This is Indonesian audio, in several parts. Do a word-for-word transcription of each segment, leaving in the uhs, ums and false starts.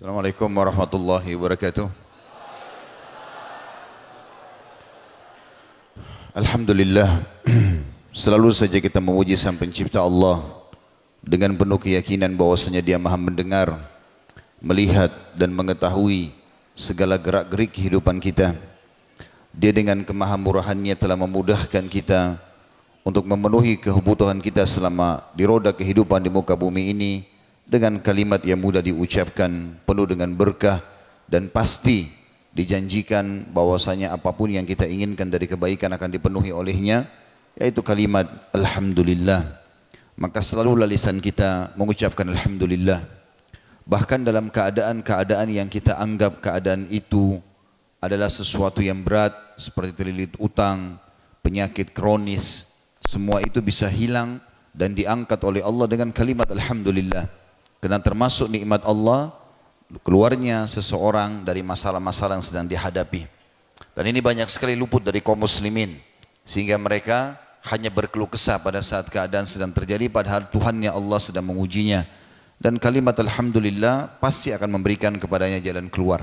Assalamualaikum warahmatullahi wabarakatuh. Alhamdulillah, selalu saja kita memuji Sang Pencipta Allah dengan penuh keyakinan bahwasanya Dia Maha mendengar, melihat dan mengetahui segala gerak-gerik kehidupan kita. Dia dengan kemahamurahannya telah memudahkan kita untuk memenuhi kebutuhan kita selama di roda kehidupan di muka bumi ini dengan kalimat yang mudah diucapkan, penuh dengan berkah dan pasti dijanjikan bahwasanya apapun yang kita inginkan dari kebaikan akan dipenuhi olehnya, yaitu kalimat Alhamdulillah. Maka selalulah lisan kita mengucapkan Alhamdulillah, bahkan dalam keadaan-keadaan yang kita anggap keadaan itu adalah sesuatu yang berat, seperti terlilit utang, penyakit kronis, semua itu bisa hilang dan diangkat oleh Allah dengan kalimat Alhamdulillah. Karena termasuk nikmat Allah keluarnya seseorang dari masalah-masalah yang sedang dihadapi, dan ini banyak sekali luput dari kaum muslimin, sehingga mereka hanya berkeluh kesah pada saat keadaan sedang terjadi, padahal Tuhannya Allah sedang mengujinya. Dan kalimat Alhamdulillah pasti akan memberikan kepadanya jalan keluar.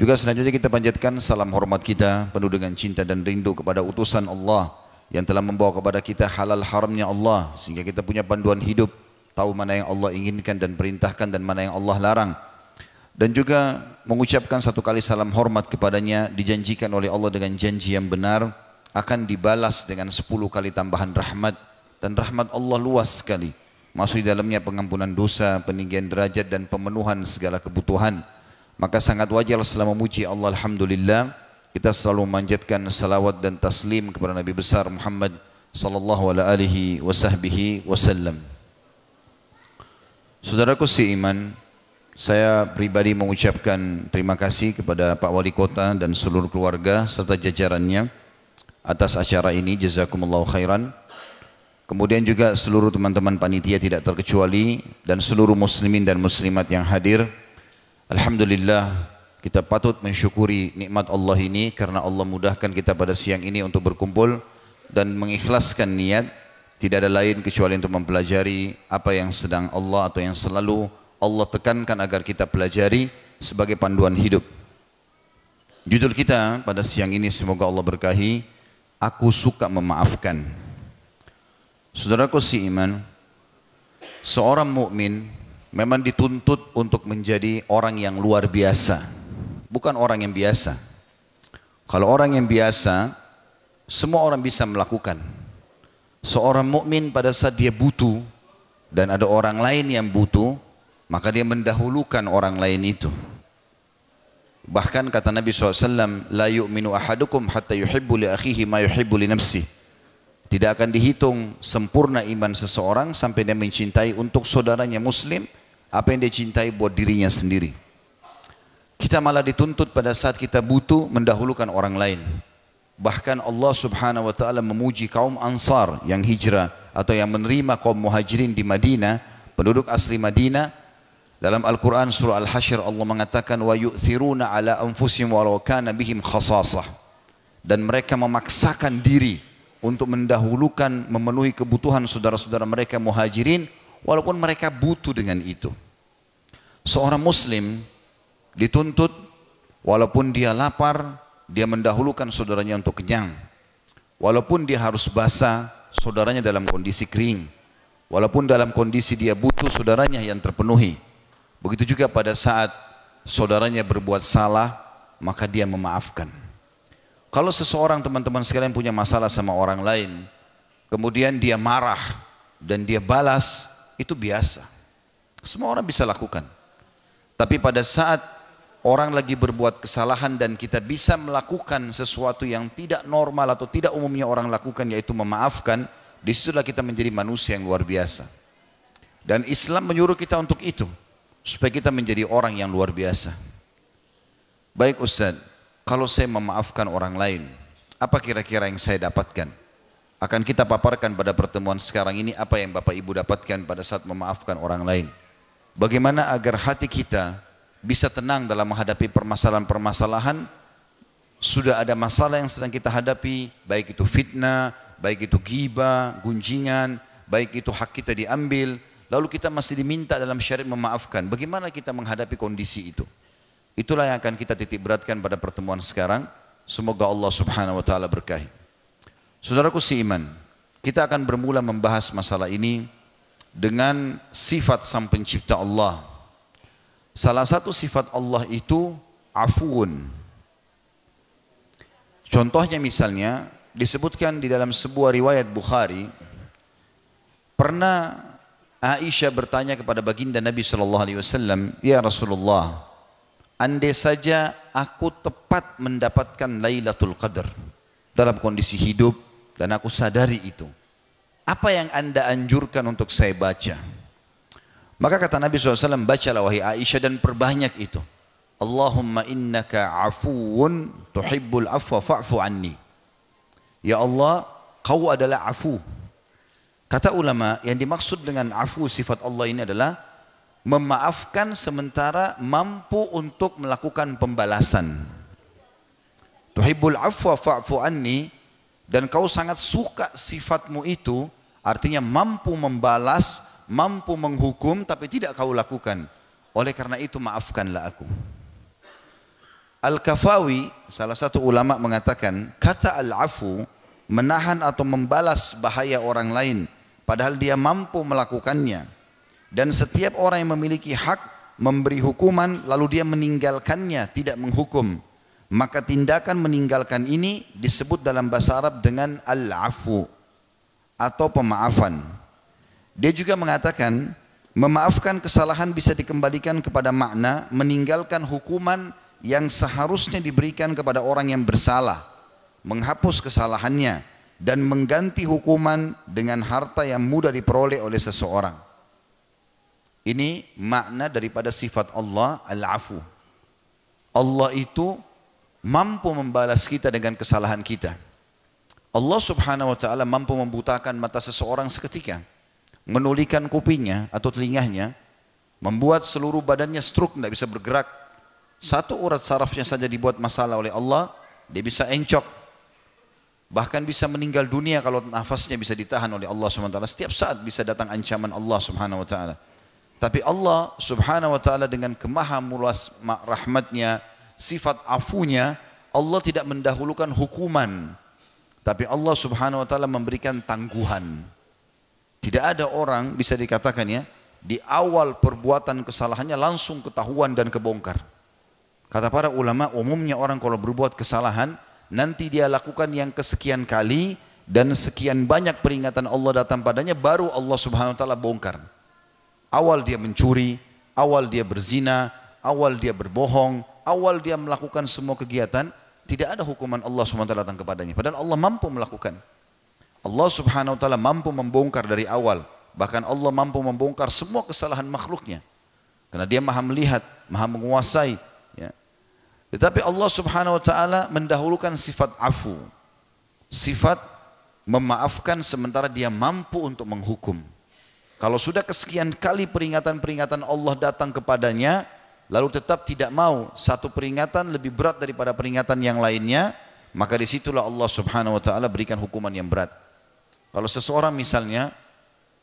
Juga selanjutnya kita panjatkan salam hormat kita penuh dengan cinta dan rindu kepada utusan Allah yang telah membawa kepada kita halal haramnya Allah, sehingga kita punya panduan hidup, tahu mana yang Allah inginkan dan perintahkan dan mana yang Allah larang. Dan juga mengucapkan satu kali salam hormat kepadanya dijanjikan oleh Allah dengan janji yang benar akan dibalas dengan sepuluh kali tambahan rahmat, dan rahmat Allah luas sekali, masuk di dalamnya pengampunan dosa, peninggian derajat dan pemenuhan segala kebutuhan. Maka sangat wajar selama memuji Allah Alhamdulillah kita selalu memanjatkan salawat dan taslim kepada Nabi besar Muhammad sallallahu alaihi wasallam. Saudaraku seiman, saya pribadi mengucapkan terima kasih kepada Pak Wali Kota dan seluruh keluarga serta jajarannya atas acara ini, jazakumullahu khairan. Kemudian juga seluruh teman-teman panitia tidak terkecuali dan seluruh muslimin dan muslimat yang hadir. Alhamdulillah, kita patut mensyukuri nikmat Allah ini karena Allah mudahkan kita pada siang ini untuk berkumpul dan mengikhlaskan niat, tidak ada lain kecuali untuk mempelajari apa yang sedang Allah atau yang selalu Allah tekankan agar kita pelajari sebagai panduan hidup. Judul kita pada siang ini semoga Allah berkahi, Aku Suka Memaafkan. Saudaraku seiman, seorang mukmin memang dituntut untuk menjadi orang yang luar biasa, bukan orang yang biasa. Kalau orang yang biasa, semua orang bisa melakukan. Seorang mukmin pada saat dia butuh dan ada orang lain yang butuh, maka dia mendahulukan orang lain itu. Bahkan kata Nabi shallallahu alaihi wasallam, la yu'minu ahadukum hatta yuhibbu li akhihi ma yuhibbu li nafsih. Tidak akan dihitung sempurna iman seseorang sampai dia mencintai untuk saudaranya muslim apa yang dia cintai buat dirinya sendiri. Kita malah dituntut pada saat kita butuh mendahulukan orang lain. Bahkan Allah subhanahu wa ta'ala memuji kaum Ansar yang hijrah atau yang menerima kaum muhajirin di Madinah, penduduk asli Madinah. Dalam Al-Quran surah Al-Hashr Allah mengatakan wa yu'thiruna ala anfusihim walau kana bihim khasasah, dan mereka memaksakan diri untuk mendahulukan memenuhi kebutuhan saudara-saudara mereka muhajirin walaupun mereka butuh dengan itu. Seorang muslim dituntut walaupun dia lapar dia mendahulukan saudaranya untuk kenyang, walaupun dia harus basah saudaranya dalam kondisi kering, walaupun dalam kondisi dia butuh saudaranya yang terpenuhi. Begitu juga pada saat saudaranya berbuat salah, maka dia memaafkan. Kalau seseorang teman-teman sekalian punya masalah sama orang lain, kemudian dia marah dan dia balas, itu biasa. Semua orang bisa lakukan. Tapi pada saat orang lagi berbuat kesalahan dan kita bisa melakukan sesuatu yang tidak normal atau tidak umumnya orang lakukan, yaitu memaafkan, disitulah kita menjadi manusia yang luar biasa. Dan Islam menyuruh kita untuk itu, supaya kita menjadi orang yang luar biasa. Baik Ustaz, kalau saya memaafkan orang lain, apa kira-kira yang saya dapatkan? Akan kita paparkan pada pertemuan sekarang ini apa yang Bapak Ibu dapatkan pada saat memaafkan orang lain. Bagaimana agar hati kita bisa tenang dalam menghadapi permasalahan-permasalahan, sudah ada masalah yang sedang kita hadapi, baik itu fitnah, baik itu ghibah, gunjingan, baik itu hak kita diambil, Lalu kita masih diminta dalam syariat memaafkan. Bagaimana kita menghadapi kondisi itu? Itulah yang akan kita titik beratkan pada pertemuan sekarang. Semoga Allah Subhanahu wa taala berkahi. Saudaraku seiman, kita akan bermula membahas masalah ini dengan sifat sang pencipta Allah. Salah satu sifat Allah itu afuun. Contohnya misalnya disebutkan di dalam sebuah riwayat Bukhari, pernah Aisyah bertanya kepada baginda Nabi sallallahu alaihi wasallam, "Ya Rasulullah, andai saja aku tepat mendapatkan Lailatul Qadar dalam kondisi hidup dan aku sadari itu, apa yang anda anjurkan untuk saya baca?" Maka kata Nabi shallallahu alaihi wasallam, "Bacalah wahai Aisyah dan perbanyak itu. Allahumma innaka afuun tuhibbul afwa fa'fu anni." Ya Allah, kau adalah afu. Kata ulama, yang dimaksud dengan afu sifat Allah ini adalah memaafkan sementara mampu untuk melakukan pembalasan. Tuhibbul afwa fa'fu anni, dan kau sangat suka sifatmu itu, artinya mampu membalas, mampu menghukum, tapi tidak kau lakukan. Oleh karena itu maafkanlah aku. Al-Kafawi, salah satu ulama, mengatakan kata al-afu menahan atau membalas bahaya orang lain padahal dia mampu melakukannya. Dan setiap orang yang memiliki hak memberi hukuman lalu dia meninggalkannya, tidak menghukum, maka tindakan meninggalkan ini disebut dalam bahasa Arab dengan al-afu atau pemaafan. Dia juga mengatakan memaafkan kesalahan bisa dikembalikan kepada makna meninggalkan hukuman yang seharusnya diberikan kepada orang yang bersalah, menghapus kesalahannya dan mengganti hukuman dengan harta yang mudah diperoleh oleh seseorang. Ini makna daripada sifat Allah al-afu. Allah itu mampu membalas kita dengan kesalahan kita. Allah Subhanahu wa taala mampu membutakan mata seseorang seketika, menulikan kupingnya atau telinganya, membuat seluruh badannya stroke, tidak bisa bergerak. Satu urat sarafnya saja dibuat masalah oleh Allah, dia bisa encok. Bahkan bisa meninggal dunia kalau nafasnya bisa ditahan oleh Allah Subhanahu wa taala. Setiap saat bisa datang ancaman Allah Subhanahu wa taala. Tapi Allah Subhanahu wa taala dengan kemahaluas rahmatnya, sifat afunya, Allah tidak mendahulukan hukuman. Tapi Allah Subhanahu wa taala memberikan tangguhan. Tidak ada orang bisa dikatakan ya, di awal perbuatan kesalahannya langsung ketahuan dan kebongkar. Kata para ulama, umumnya orang kalau berbuat kesalahan, nanti dia lakukan yang kesekian kali dan sekian banyak peringatan Allah datang padanya, baru Allah Subhanahu wa taala bongkar. Awal dia mencuri, awal dia berzina, awal dia berbohong, awal dia melakukan semua kegiatan, tidak ada hukuman Allah Subhanahu wa taala datang kepadanya. Padahal Allah mampu melakukan. Allah Subhanahu wa taala mampu membongkar dari awal. Bahkan Allah mampu membongkar semua kesalahan makhluknya. Karena dia maha melihat, maha menguasai. Ya. Tetapi Allah Subhanahu wa taala mendahulukan sifat afu. Sifat memaafkan sementara dia mampu untuk menghukum. Kalau sudah kesekian kali peringatan-peringatan Allah datang kepadanya, lalu tetap tidak mau, satu peringatan lebih berat daripada peringatan yang lainnya, maka disitulah Allah Subhanahu wa taala berikan hukuman yang berat. Kalau seseorang misalnya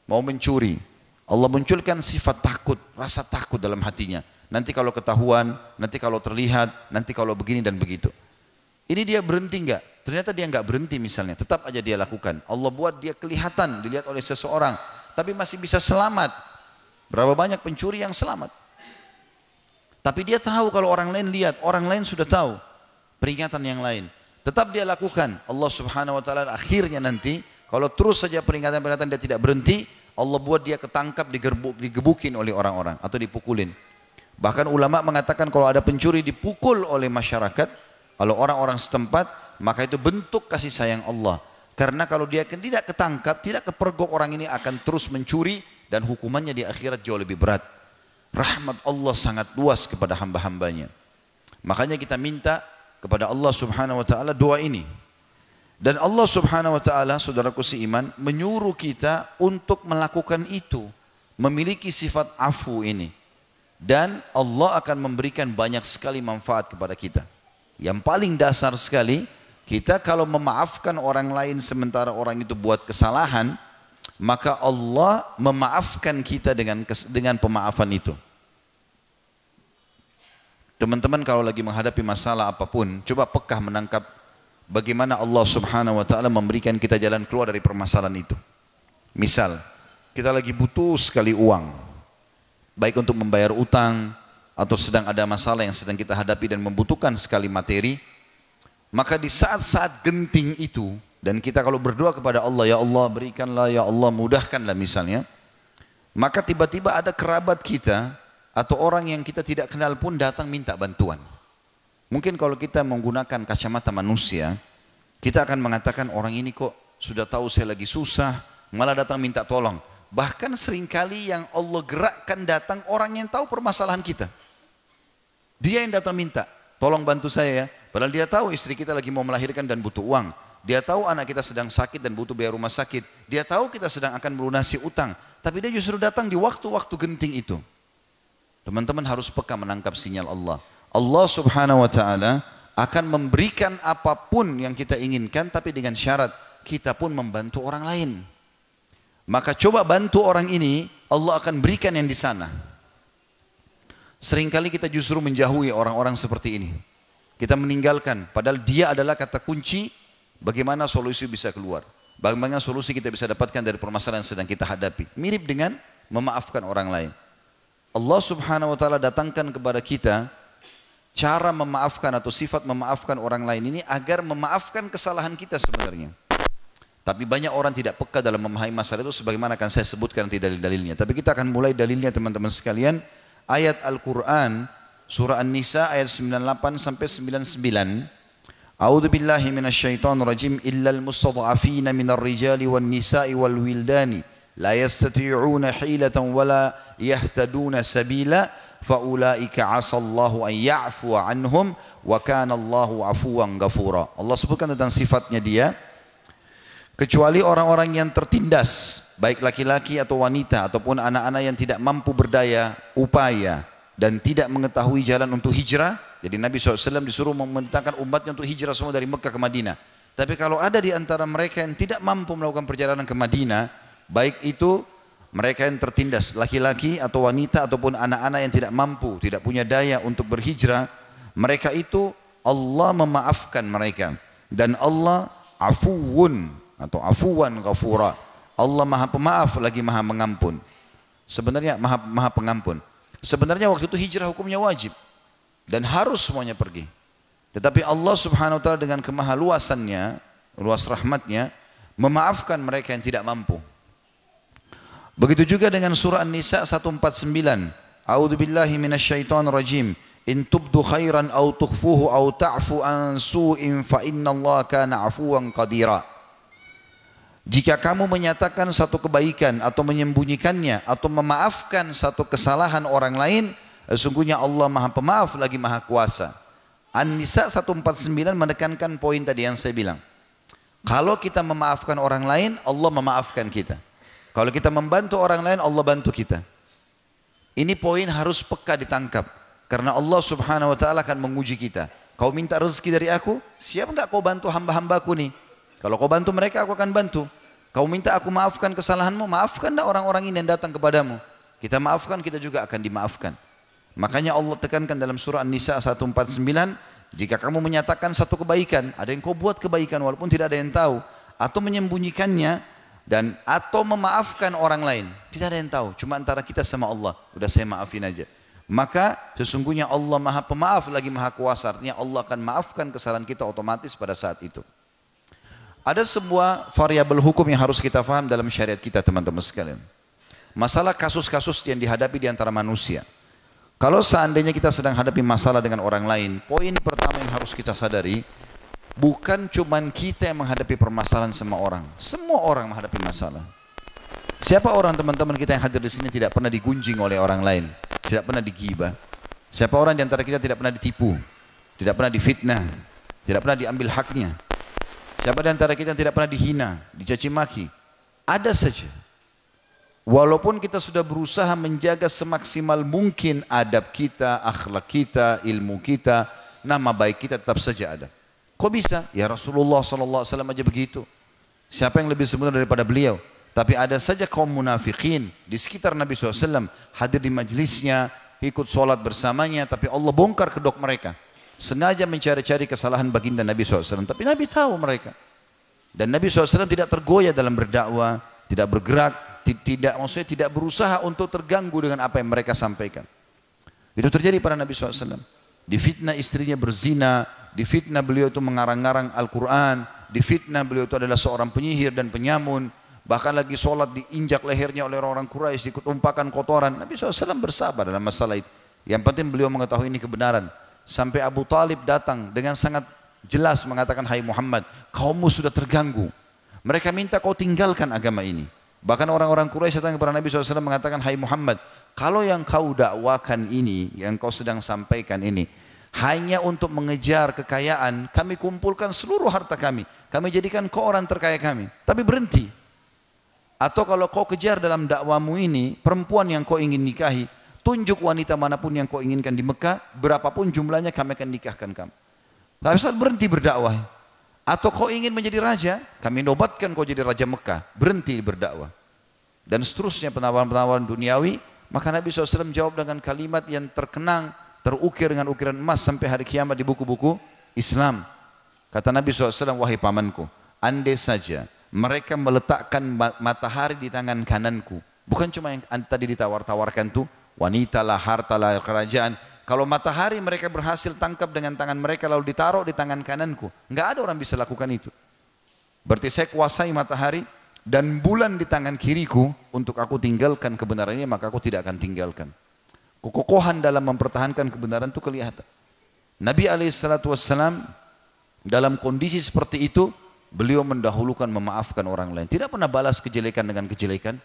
mau mencuri, Allah munculkan sifat takut, rasa takut dalam hatinya. Nanti kalau ketahuan, nanti kalau terlihat, nanti kalau begini dan begitu. Ini dia berhenti enggak? Ternyata dia enggak berhenti misalnya, tetap aja dia lakukan. Allah buat dia kelihatan, dilihat oleh seseorang, tapi masih bisa selamat. Berapa banyak pencuri yang selamat. Tapi dia tahu kalau orang lain lihat, orang lain sudah tahu peringatan yang lain. Tetap dia lakukan. Allah Subhanahu wa taala akhirnya nanti kalau terus saja peringatan-peringatan dia tidak berhenti, Allah buat dia ketangkap, digerbuk, digebukin oleh orang-orang atau dipukulin. Bahkan ulama mengatakan kalau ada pencuri dipukul oleh masyarakat, kalau orang-orang setempat, maka itu bentuk kasih sayang Allah. Karena kalau dia tidak ketangkap, tidak kepergok, orang ini akan terus mencuri dan hukumannya di akhirat jauh lebih berat. Rahmat Allah sangat luas kepada hamba-hambanya. Makanya kita minta kepada Allah Subhanahu wa taala doa ini. Dan Allah Subhanahu wa taala, saudaraku seiman, menyuruh kita untuk melakukan itu, memiliki sifat afu ini. Dan Allah akan memberikan banyak sekali manfaat kepada kita. Yang paling dasar sekali, kita kalau memaafkan orang lain sementara orang itu buat kesalahan, maka Allah memaafkan kita dengan dengan pemaafan itu. Teman-teman kalau lagi menghadapi masalah apapun, coba pekah menangkap bagaimana Allah Subhanahu wa taala memberikan kita jalan keluar dari permasalahan itu. Misal, kita lagi butuh sekali uang, baik untuk membayar utang atau sedang ada masalah yang sedang kita hadapi dan membutuhkan sekali materi, maka di saat-saat genting itu, dan kita kalau berdoa kepada Allah, ya Allah berikanlah, ya Allah mudahkanlah misalnya, maka tiba-tiba ada kerabat kita atau orang yang kita tidak kenal pun datang minta bantuan. Mungkin kalau kita menggunakan kacamata manusia, kita akan mengatakan orang ini kok sudah tahu saya lagi susah, malah datang minta tolong. Bahkan seringkali yang Allah gerakkan datang orang yang tahu permasalahan kita. Dia yang datang minta, tolong bantu saya ya. Padahal dia tahu istri kita lagi mau melahirkan dan butuh uang. Dia tahu anak kita sedang sakit dan butuh biaya rumah sakit. Dia tahu kita sedang akan melunasi utang. Tapi dia justru datang di waktu-waktu genting itu. Teman-teman harus peka menangkap sinyal Allah. Allah Subhanahu wa taala akan memberikan apapun yang kita inginkan, tapi dengan syarat kita pun membantu orang lain. Maka coba bantu orang ini, Allah akan berikan yang di sana. Seringkali kita justru menjauhi orang-orang seperti ini. Kita meninggalkan, padahal dia adalah kata kunci bagaimana solusi bisa keluar. Bagaimana solusi kita bisa dapatkan dari permasalahan yang sedang kita hadapi. Mirip dengan memaafkan orang lain. Allah Subhanahu wa taala datangkan kepada kita cara memaafkan atau sifat memaafkan orang lain ini agar memaafkan kesalahan kita sebenarnya. Tapi banyak orang tidak peka dalam memahami masalah itu sebagaimana akan saya sebutkan nanti dalil-dalilnya. Tapi kita akan mulai dalilnya teman-teman sekalian. Ayat Al-Qur'an surah An-Nisa ayat sembilan puluh delapan sampai sembilan puluh sembilan. A'udzubillahi minasyaitonirrajim illal mustadha'afina minar rijali wan nisa'i wal wildani la yastati'una hilatan wala yahtaduna sabila faulaika asallahu an ya'fu anhum wa kana Allahu afuwan ghafura. Allah sebutkan tentang sifatnya dia, kecuali orang-orang yang tertindas, baik laki-laki atau wanita ataupun anak-anak yang tidak mampu berdaya upaya dan tidak mengetahui jalan untuk hijrah. Jadi Nabi shallallahu alaihi wasallam disuruh memerintahkan umatnya untuk hijrah semua dari Mekah ke Madinah. Tapi kalau ada di antara mereka yang tidak mampu melakukan perjalanan ke Madinah, baik itu mereka yang tertindas, laki-laki atau wanita ataupun anak-anak yang tidak mampu, tidak punya daya untuk berhijrah, mereka itu Allah memaafkan mereka. Dan Allah afuwun atau afuwan ghafura. Allah maha pemaaf lagi maha mengampun. Sebenarnya maha, maha pengampun. Sebenarnya waktu itu hijrah hukumnya wajib. Dan harus semuanya pergi. Tetapi Allah subhanahu wa ta'ala dengan kemahaluasannya, luas rahmatnya, memaafkan mereka yang tidak mampu. Begitu juga dengan surah An-Nisa seratus empat puluh sembilan. A'udzubillahi minasyaitonirrajim. In tubdu khairan aw tukhfuhu aw ta'fu an su'in fa innallaha kana 'afuwan qadira. Jika kamu menyatakan satu kebaikan atau menyembunyikannya atau memaafkan satu kesalahan orang lain, sesungguhnya Allah Maha Pemaaf lagi Maha Kuasa. An-Nisa seratus empat puluh sembilan menekankan poin tadi yang saya bilang. Kalau kita memaafkan orang lain, Allah memaafkan kita. Kalau kita membantu orang lain, Allah bantu kita. Ini poin harus peka ditangkap. Karena Allah subhanahu wa ta'ala akan menguji kita. Kau minta rezeki dari aku, siap enggak kau bantu hamba-hambaku nih? Kalau kau bantu mereka, aku akan bantu. Kau minta aku maafkan kesalahanmu, maafkan enggak orang-orang ini yang datang kepadamu. Kita maafkan, kita juga akan dimaafkan. Makanya Allah tekankan dalam surah An-Nisa seratus empat puluh sembilan, jika kamu menyatakan satu kebaikan, ada yang kau buat kebaikan walaupun tidak ada yang tahu, atau menyembunyikannya, dan atau memaafkan orang lain, tidak ada yang tahu, cuma antara kita sama Allah, udah saya maafin aja, maka sesungguhnya Allah maha pemaaf lagi maha kuasa, artinya Allah akan maafkan kesalahan kita otomatis pada saat itu. Ada sebuah variabel hukum yang harus kita faham dalam syariat kita teman-teman sekalian, masalah kasus-kasus yang dihadapi di antara manusia. Kalau seandainya kita sedang hadapi masalah dengan orang lain, poin pertama yang harus kita sadari, bukan cuman kita yang menghadapi permasalahan sama orang. Semua orang menghadapi masalah. Siapa orang teman-teman kita yang hadir di sini tidak pernah digunjing oleh orang lain? Tidak pernah digibah? Siapa orang di antara kita tidak pernah ditipu? Tidak pernah difitnah? Tidak pernah diambil haknya? Siapa di antara kita yang tidak pernah dihina, dicaci maki? Ada saja. Walaupun kita sudah berusaha menjaga semaksimal mungkin adab kita, akhlak kita, ilmu kita, nama baik kita tetap saja ada. Kok bisa? Ya Rasulullah shallallahu alaihi wasallam aja begitu. Siapa yang lebih sempurna daripada beliau? Tapi ada saja kaum munafikin di sekitar Nabi shallallahu alaihi wasallam, hadir di majlisnya, ikut sholat bersamanya, tapi Allah bongkar kedok mereka. Sengaja mencari-cari kesalahan baginda Nabi shallallahu alaihi wasallam, tapi Nabi tahu mereka. Dan Nabi shallallahu alaihi wasallam tidak tergoyah dalam berdakwah, tidak bergerak, tidak maksudnya tidak berusaha untuk terganggu dengan apa yang mereka sampaikan. Itu terjadi pada Nabi shallallahu alaihi wasallam. Difitnah istrinya berzina, difitnah beliau itu mengarang-arang Al-Quran, difitnah beliau itu adalah seorang penyihir dan penyamun. Bahkan lagi sholat diinjak lehernya oleh orang-orang Quraisy, dikutumpakan kotoran. Nabi shallallahu alaihi wasallam bersabar dalam masalah itu. Yang penting beliau mengetahui ini kebenaran. Sampai Abu Talib datang dengan sangat jelas mengatakan, hai Muhammad, kaummu sudah terganggu. Mereka minta kau tinggalkan agama ini. Bahkan orang-orang Quraisy datang kepada Nabi shallallahu alaihi wasallam mengatakan, hai Muhammad, kalau yang kau dakwakan ini, yang kau sedang sampaikan ini, hanya untuk mengejar kekayaan, kami kumpulkan seluruh harta kami. Kami jadikan kau orang terkaya kami. Tapi berhenti. Atau kalau kau kejar dalam dakwamu ini, perempuan yang kau ingin nikahi, tunjuk wanita manapun yang kau inginkan di Mekah, berapapun jumlahnya kami akan nikahkan kamu. Tapi saat berhenti berdakwah. Atau kau ingin menjadi raja, kami nobatkan kau jadi raja Mekah, berhenti berdakwah. Dan seterusnya penawaran-penawaran duniawi, maka Nabi shallallahu alaihi wasallam jawab dengan kalimat yang terkenang, terukir dengan ukiran emas sampai hari kiamat di buku-buku Islam. Kata Nabi shallallahu alaihi wasallam, wahai pamanku, andai saja mereka meletakkan matahari di tangan kananku. Bukan cuma yang tadi ditawar-tawarkan tuh, wanita lah, harta lah, kerajaan. Kalau matahari mereka berhasil tangkap dengan tangan mereka lalu ditaruh di tangan kananku, nggak ada orang bisa lakukan itu. Berarti saya kuasai matahari dan bulan di tangan kiriku untuk aku tinggalkan kebenarannya, maka aku tidak akan tinggalkan. Kekokohan dalam mempertahankan kebenaran itu kelihatan. Nabi shallallahu alaihi wasallam dalam kondisi seperti itu, beliau mendahulukan memaafkan orang lain. Tidak pernah balas kejelekan dengan kejelekan.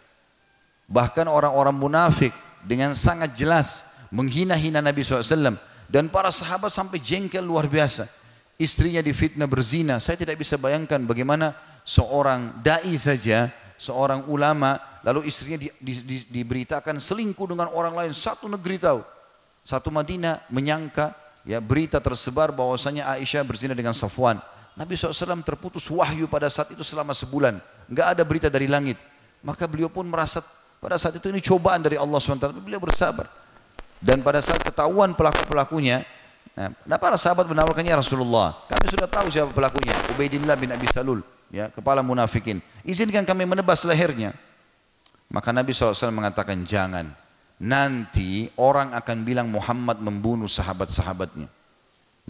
Bahkan orang-orang munafik dengan sangat jelas menghina-hina Nabi shallallahu alaihi wasallam. Dan para sahabat sampai jengkel luar biasa. Istrinya difitnah berzina. Saya tidak bisa bayangkan bagaimana seorang da'i saja, seorang ulama, lalu istrinya di, di, di, diberitakan selingkuh dengan orang lain. Satu negeri tahu. Satu Madinah menyangka, ya, berita tersebar bahwasanya Aisyah berzina dengan Safwan. Nabi shallallahu alaihi wasallam terputus wahyu pada saat itu selama sebulan. Enggak ada berita dari langit. Maka beliau pun merasa pada saat itu ini cobaan dari Allah subhanahu wa taala. Beliau bersabar. Dan pada saat ketahuan pelaku-pelakunya, nah, para sahabat menawarkannya, Rasulullah, kami sudah tahu siapa pelakunya. Ubaidillah bin Abi Salul, ya, kepala munafikin. Izinkan kami menebas lehernya. Maka Nabi shallallahu alaihi wasallam mengatakan, jangan. Nanti orang akan bilang Muhammad membunuh sahabat-sahabatnya.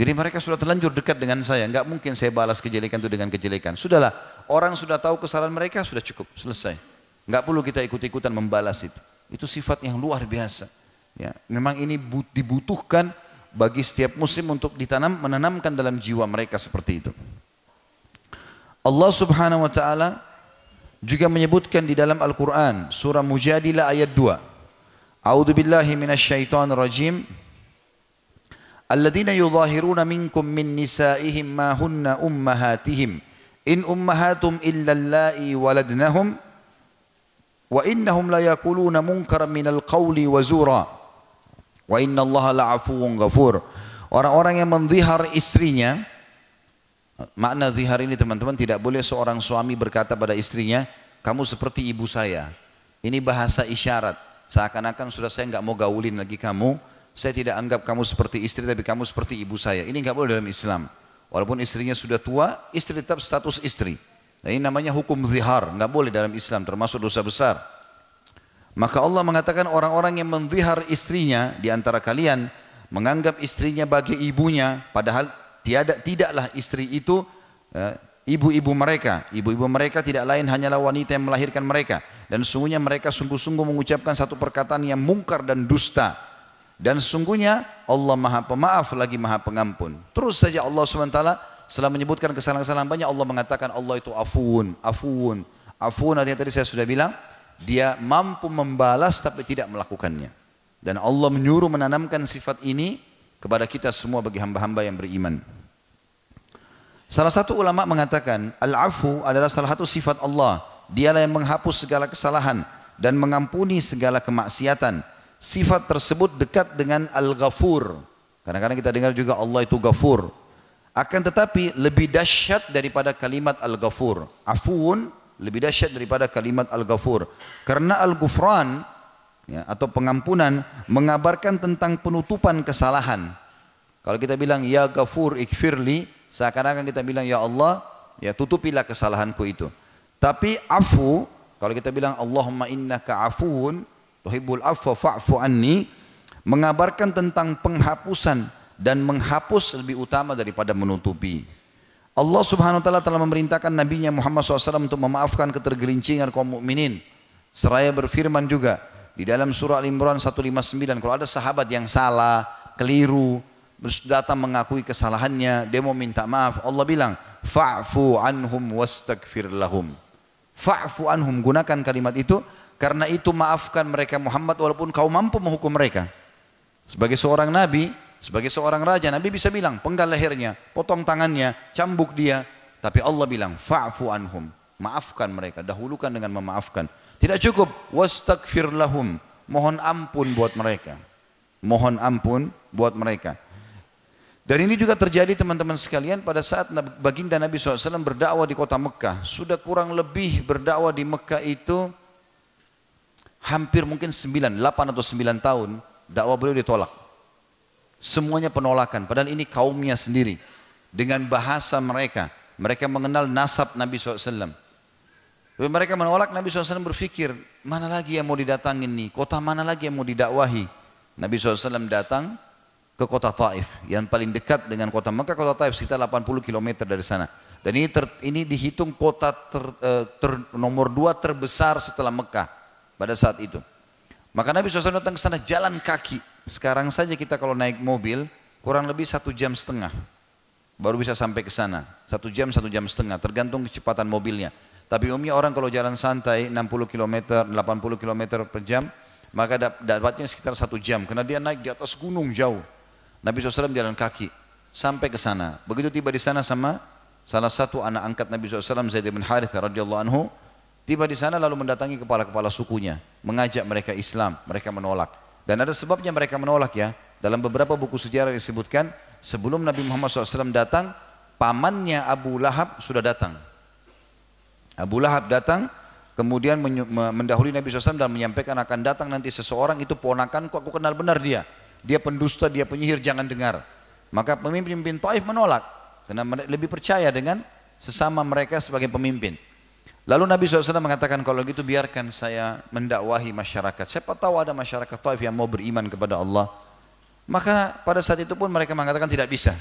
Jadi mereka sudah terlanjur dekat dengan saya, nggak mungkin saya balas kejelekan itu dengan kejelekan. Sudahlah, orang sudah tahu kesalahan mereka, sudah cukup, selesai. Nggak perlu kita ikut-ikutan membalas itu. Itu sifat yang luar biasa. Ya, memang ini dibutuhkan bagi setiap muslim untuk ditanam, menanamkan dalam jiwa mereka seperti itu. Allah subhanahu wa ta'ala juga menyebutkan di dalam Al-Quran, surah Mujadilah ayat dua. A'udzubillahi minasyaitonirrajim. Alladzina yudhahiruna minkum min nisa'ihim ma hunna ummahatihim in ummahatum illa allai waladnahum wa innahum la yaquluna munkaran minal qawli wa zura wa inna allaha la'afuwun ghafur. Orang-orang yang menzihar istrinya, makna zihar ini teman-teman, tidak boleh seorang suami berkata pada istrinya, kamu seperti ibu saya. Ini bahasa isyarat, seakan-akan sudah saya enggak mau gaulin lagi kamu. Saya tidak anggap kamu seperti istri, tapi kamu seperti ibu saya. Ini nggak boleh dalam Islam. Walaupun istrinya sudah tua, istri tetap status istri. Nah, ini namanya hukum zihar, nggak boleh dalam Islam, termasuk dosa besar. Maka Allah mengatakan orang-orang yang menzihar istrinya di antara kalian, menganggap istrinya bagi ibunya, padahal tiada tidaklah istri itu ibu-ibu mereka. Ibu-ibu mereka tidak lain hanyalah wanita yang melahirkan mereka. Dan sungguhnya mereka sungguh-sungguh mengucapkan satu perkataan yang mungkar dan dusta. Dan sungguhnya Allah maha pemaaf lagi maha pengampun. Terus saja Allah subhanahu wa taala setelah menyebutkan kesalahan-kesalahan banyak, Allah mengatakan Allah itu afuun, afuun, afuun. Artinya tadi saya sudah bilang, dia mampu membalas tapi tidak melakukannya. Dan Allah menyuruh menanamkan sifat ini kepada kita semua bagi hamba-hamba yang beriman. Salah satu ulama mengatakan, al-afu adalah salah satu sifat Allah. Dialah yang menghapus segala kesalahan dan mengampuni segala kemaksiatan. Sifat tersebut dekat dengan Al-Ghafur. Kadang-kadang kita dengar juga Allah itu Ghafur. Akan tetapi lebih dahsyat daripada kalimat Al-Ghafur. Afuun lebih dahsyat daripada kalimat Al-Ghafur, karena Al-Ghufran ya, atau pengampunan mengabarkan tentang penutupan kesalahan. Kalau kita bilang ya Ghafur ikfirli, seakan-akan kita bilang ya Allah ya tutupilah kesalahanku itu. Tapi afu, kalau kita bilang Allahumma innaka afuun tuhibbul afwa fa'fu anni, mengabarkan tentang penghapusan dan menghapus lebih utama daripada menutupi. Allah subhanahu wa ta'ala telah memerintahkan nabinya Muhammad shallallahu alaihi wasallam untuk memaafkan ketergelincingan kaum mukminin. Seraya berfirman juga di dalam surah Al-Imran seratus lima puluh sembilan, kalau ada sahabat yang salah, keliru, datang mengakui kesalahannya, dia mau minta maaf, Allah bilang fa'fu anhum wastaghfir lahum. Fa'fu anhum, gunakan kalimat itu, karena itu maafkan mereka Muhammad walaupun kau mampu menghukum mereka. Sebagai seorang nabi, sebagai seorang raja, nabi bisa bilang penggal lehernya, potong tangannya, cambuk dia, tapi Allah bilang fa'fu anhum, maafkan mereka, dahulukan dengan memaafkan. Tidak cukup wastaghfir lahum, mohon ampun buat mereka, mohon ampun buat mereka. Dan ini juga terjadi teman-teman sekalian pada saat baginda Nabi shallallahu alaihi wasallam berdakwah di kota Mekah. Sudah kurang lebih berdakwah di Mekah itu hampir mungkin sembilan, delapan atau sembilan tahun, dakwah beliau ditolak. Semuanya penolakan, padahal ini kaumnya sendiri. Dengan bahasa mereka, mereka mengenal nasab Nabi shallallahu alaihi wasallam. Tapi mereka menolak, Nabi shallallahu alaihi wasallam berpikir, mana lagi yang mau didatangin nih, kota mana lagi yang mau didakwahi. Nabi shallallahu alaihi wasallam datang ke kota Taif, yang paling dekat dengan kota Mekah. Kota Taif sekitar delapan puluh kilometer dari sana. Dan ini ter, ini dihitung kota ter, ter, nomor dua terbesar setelah Mekah pada saat itu. Maka Nabi shallallahu alaihi wasallam datang ke sana jalan kaki. Sekarang saja kita kalau naik mobil kurang lebih satu jam setengah baru bisa sampai ke sana. Satu jam, satu jam setengah tergantung kecepatan mobilnya. Tapi umumnya orang kalau jalan santai enam puluh kilometer, delapan puluh kilometer per jam, maka dapatnya sekitar satu jam. Karena dia naik di atas gunung jauh. Nabi shallallahu alaihi wasallam jalan kaki sampai ke sana. Begitu tiba di sana sama salah satu anak angkat Nabi shallallahu alaihi wasallam, Zaid bin Harithah radhiyallahu anhu, tiba di sana lalu mendatangi kepala-kepala sukunya, mengajak mereka Islam. Mereka menolak. Dan ada sebabnya mereka menolak ya. Dalam beberapa buku sejarah disebutkan sebelum Nabi Muhammad shallallahu alaihi wasallam datang, pamannya Abu Lahab sudah datang. Abu Lahab datang, kemudian mendahului Nabi shallallahu alaihi wasallam dan menyampaikan akan datang nanti seseorang, itu ponakanku, aku kenal benar dia. Dia pendusta, dia penyihir, jangan dengar. Maka pemimpin-pemimpin Taif menolak karena lebih percaya dengan sesama mereka sebagai pemimpin. Lalu Nabi shallallahu alaihi wasallam mengatakan, kalau gitu biarkan saya mendakwahi masyarakat, siapa tahu ada masyarakat Taif yang mau beriman kepada Allah. Maka pada saat itu pun mereka mengatakan tidak bisa,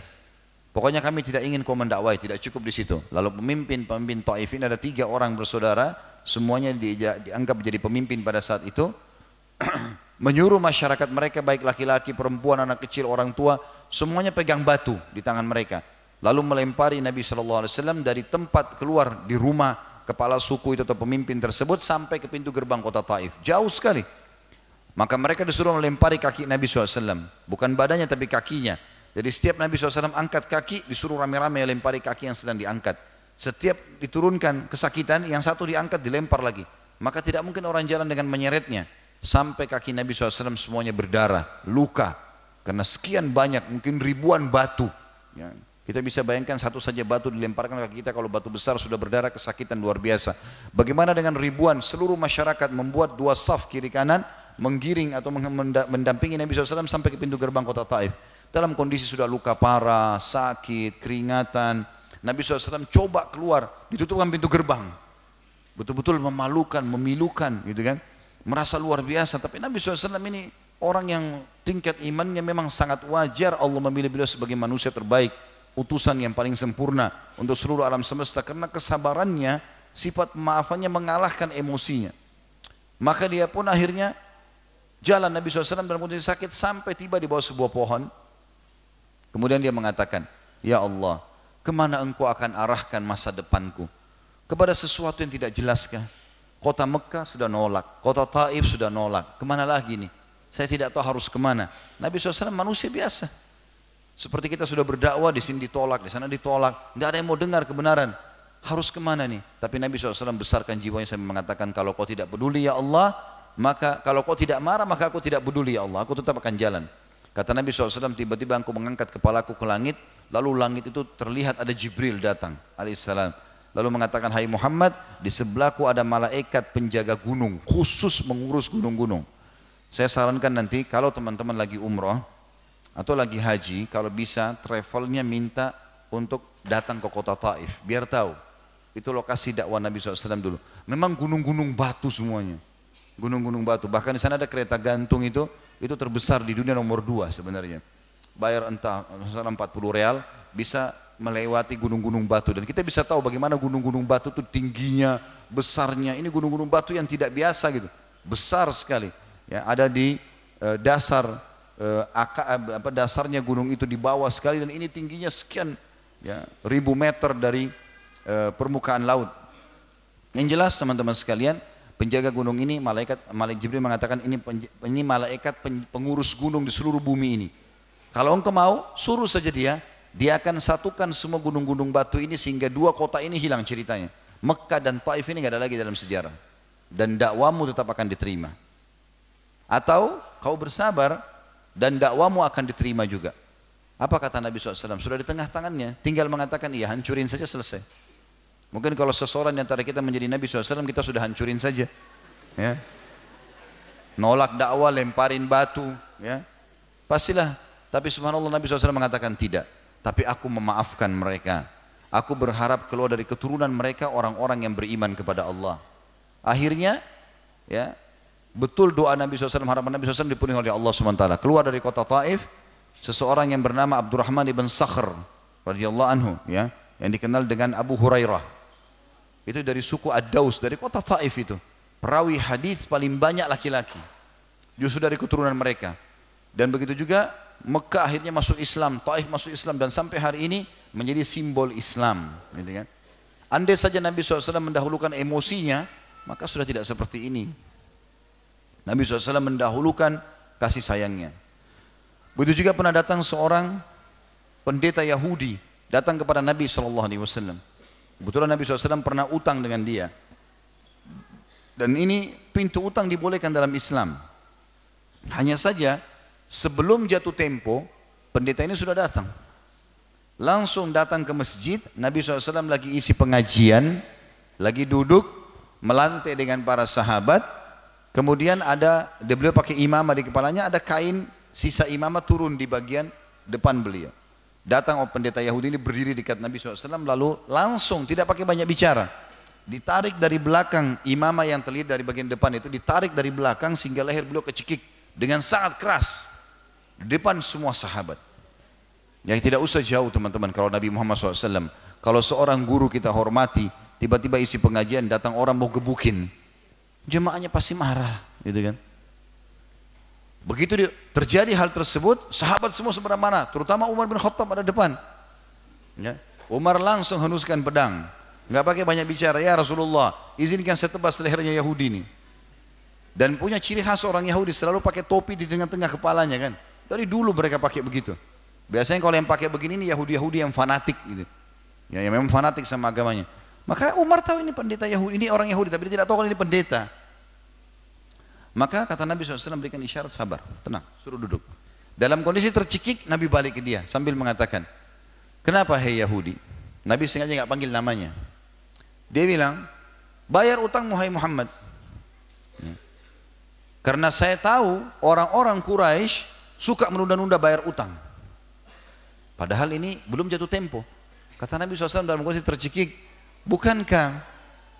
pokoknya kami tidak ingin kau mendakwahi, tidak cukup di situ. Lalu pemimpin-pemimpin Taif ini ada tiga orang bersaudara, semuanya di, dianggap menjadi pemimpin pada saat itu. Menyuruh masyarakat mereka, baik laki-laki, perempuan, anak kecil, orang tua, semuanya pegang batu di tangan mereka. Lalu melempari Nabi shallallahu alaihi wasallam dari tempat keluar di rumah kepala suku itu atau pemimpin tersebut sampai ke pintu gerbang kota Taif. Jauh sekali. Maka mereka disuruh melempari kaki Nabi shallallahu alaihi wasallam. Bukan badannya tapi kakinya. Jadi setiap Nabi shallallahu alaihi wasallam angkat kaki, disuruh rame-rame lempari kaki yang sedang diangkat. Setiap diturunkan kesakitan, yang satu diangkat dilempar lagi. Maka tidak mungkin orang jalan dengan menyeretnya. Sampai kaki Nabi shallallahu alaihi wasallam semuanya berdarah, luka, karena sekian banyak, mungkin ribuan batu. Ya, kita bisa bayangkan satu saja batu dilemparkan ke kita, kalau batu besar sudah berdarah, kesakitan luar biasa. Bagaimana dengan ribuan, seluruh masyarakat membuat dua saf kiri kanan, menggiring atau mendampingi Nabi shallallahu alaihi wasallam sampai ke pintu gerbang kota Taif. Dalam kondisi sudah luka parah, sakit, keringatan, Nabi shallallahu alaihi wasallam coba keluar, ditutupkan pintu gerbang. Betul-betul memalukan, memilukan, gitu kan. Merasa luar biasa, tapi Nabi shallallahu alaihi wasallam ini orang yang tingkat imannya memang sangat wajar. Allah memilih beliau sebagai manusia terbaik, utusan yang paling sempurna untuk seluruh alam semesta, karena kesabarannya, sifat maafannya mengalahkan emosinya. Maka dia pun akhirnya jalan Nabi shallallahu alaihi wasallam dalam kondisi sakit sampai tiba di bawah sebuah pohon. Kemudian dia mengatakan, ya Allah, kemana engkau akan arahkan masa depanku? Kepada sesuatu yang tidak jelaskah? Kota Mekah sudah nolak, kota Taif sudah nolak, kemana lagi nih? Saya tidak tahu harus kemana. Nabi shallallahu alaihi wasallam manusia biasa, seperti kita sudah berdakwah, di sini ditolak, di sana ditolak, nggak ada yang mau dengar kebenaran. Harus kemana nih? Tapi Nabi shallallahu alaihi wasallam besarkan jiwanya sambil mengatakan, kalau kau tidak peduli ya Allah, maka kalau kau tidak marah maka aku tidak peduli ya Allah, aku tetap akan jalan. Kata Nabi shallallahu alaihi wasallam, tiba-tiba aku mengangkat kepalaku ke langit, lalu langit itu terlihat ada Jibril datang alaihissalam. lalu mengatakan, hai Muhammad, di sebelahku ada malaikat penjaga gunung, khusus mengurus gunung-gunung. Saya sarankan nanti kalau teman-teman lagi umroh atau lagi haji, kalau bisa travelnya minta untuk datang ke kota Taif, biar tahu itu lokasi dakwah Nabi shallallahu alaihi wasallam dulu. Memang gunung-gunung batu semuanya, gunung-gunung batu. Bahkan di sana ada kereta gantung itu, itu terbesar di dunia nomor dua sebenarnya. Bayar entah empat puluh real bisa melewati gunung-gunung batu, dan kita bisa tahu bagaimana gunung-gunung batu itu tingginya, besarnya. Ini gunung-gunung batu yang tidak biasa gitu, besar sekali. Ya, ada di e, dasar e, aka, apa dasarnya gunung itu di bawah sekali, dan ini tingginya sekian ya, ribu meter dari e, permukaan laut. Yang jelas teman-teman sekalian, penjaga gunung ini malaikat Malaikat Jibril mengatakan ini penj, ini malaikat pen, pengurus gunung di seluruh bumi ini. Kalau engkau mau, suruh saja dia, dia akan satukan semua gunung-gunung batu ini sehingga dua kota ini hilang ceritanya. Mekkah dan Taif ini nggak ada lagi dalam sejarah, dan dakwamu tetap akan diterima. Atau kau bersabar dan dakwamu akan diterima juga. Apa kata Nabi shallallahu alaihi wasallam? Sudah di tengah tangannya, tinggal mengatakan iya, hancurin saja, selesai. Mungkin kalau seseorang di antara kita menjadi Nabi shallallahu alaihi wasallam, kita sudah hancurin saja, ya. Nolak dakwah, lemparin batu, ya, pastilah. Tapi subhanallah, Nabi shallallahu alaihi wasallam mengatakan tidak, tapi aku memaafkan mereka. Aku berharap keluar dari keturunan mereka orang-orang yang beriman kepada Allah. Akhirnya ya, betul doa Nabi shallallahu alaihi wasallam, harapan Nabi shallallahu alaihi wasallam dipenuhi oleh Allah subhanahu wa taala. Keluar dari kota Taif seseorang yang bernama Abdurrahman ibn Sakhr radhiyallahu anhu, ya, yang dikenal dengan Abu Hurairah. Itu dari suku Ad-Daus, dari kota Taif itu. Perawi hadis paling banyak laki-laki, justru dari keturunan mereka. Dan begitu juga Mekah akhirnya masuk Islam, Taif masuk Islam, dan sampai hari ini menjadi simbol Islam. Andai saja Nabi shallallahu alaihi wasallam mendahulukan emosinya, maka sudah tidak seperti ini. Nabi shallallahu alaihi wasallam mendahulukan kasih sayangnya. Begitu juga pernah datang seorang pendeta Yahudi, datang kepada Nabi shallallahu alaihi wasallam. Kebetulan Nabi shallallahu alaihi wasallam pernah utang dengan dia, dan ini pintu utang dibolehkan dalam Islam. Hanya saja sebelum jatuh tempo, pendeta ini sudah datang. Langsung datang ke masjid, Nabi shallallahu alaihi wasallam lagi isi pengajian, lagi duduk, melantai dengan para sahabat. Kemudian ada, beliau pakai imamah di kepalanya, ada kain sisa imamah turun di bagian depan beliau. Datang pendeta Yahudi ini berdiri dekat Nabi shallallahu alaihi wasallam, lalu langsung tidak pakai banyak bicara. Ditarik dari belakang, imamah yang terlihat dari bagian depan itu ditarik dari belakang sehingga leher beliau kecekik dengan sangat keras. Depan semua sahabat, yang tidak usah jauh teman-teman. Kalau Nabi Muhammad shallallahu alaihi wasallam, kalau seorang guru kita hormati tiba-tiba isi pengajian datang orang mau gebukin, jemaahnya pasti marah, gitu kan? Begitu terjadi hal tersebut, sahabat semua seberang mana, terutama Umar bin Khattab ada depan. Ya. Umar langsung henuskan pedang, nggak pakai banyak bicara. Ya Rasulullah, izinkan saya tebas lehernya Yahudi ini. Dan punya ciri khas orang Yahudi selalu pakai topi di tengah-tengah kepalanya, kan? Dari dulu mereka pakai begitu. Biasanya kalau yang pakai begini ini Yahudi-Yahudi yang fanatik gitu. Ya, yang memang fanatik sama agamanya. Maka Umar tahu ini pendeta Yahudi, ini orang Yahudi, tapi dia tidak tahu kalau ini pendeta. Maka kata Nabi shallallahu alaihi wasallam berikan isyarat, sabar, tenang, suruh duduk. Dalam kondisi tercikik, Nabi balik ke dia sambil mengatakan, kenapa hei Yahudi? Nabi sengaja nggak panggil namanya. Dia bilang, bayar utang muhai Muhammad. Ya. Karena saya tahu orang-orang Quraisy suka menunda-nunda bayar utang, padahal ini belum jatuh tempo. Kata Nabi shallallahu alaihi wasallam dalam kondisi tercekik, bukankah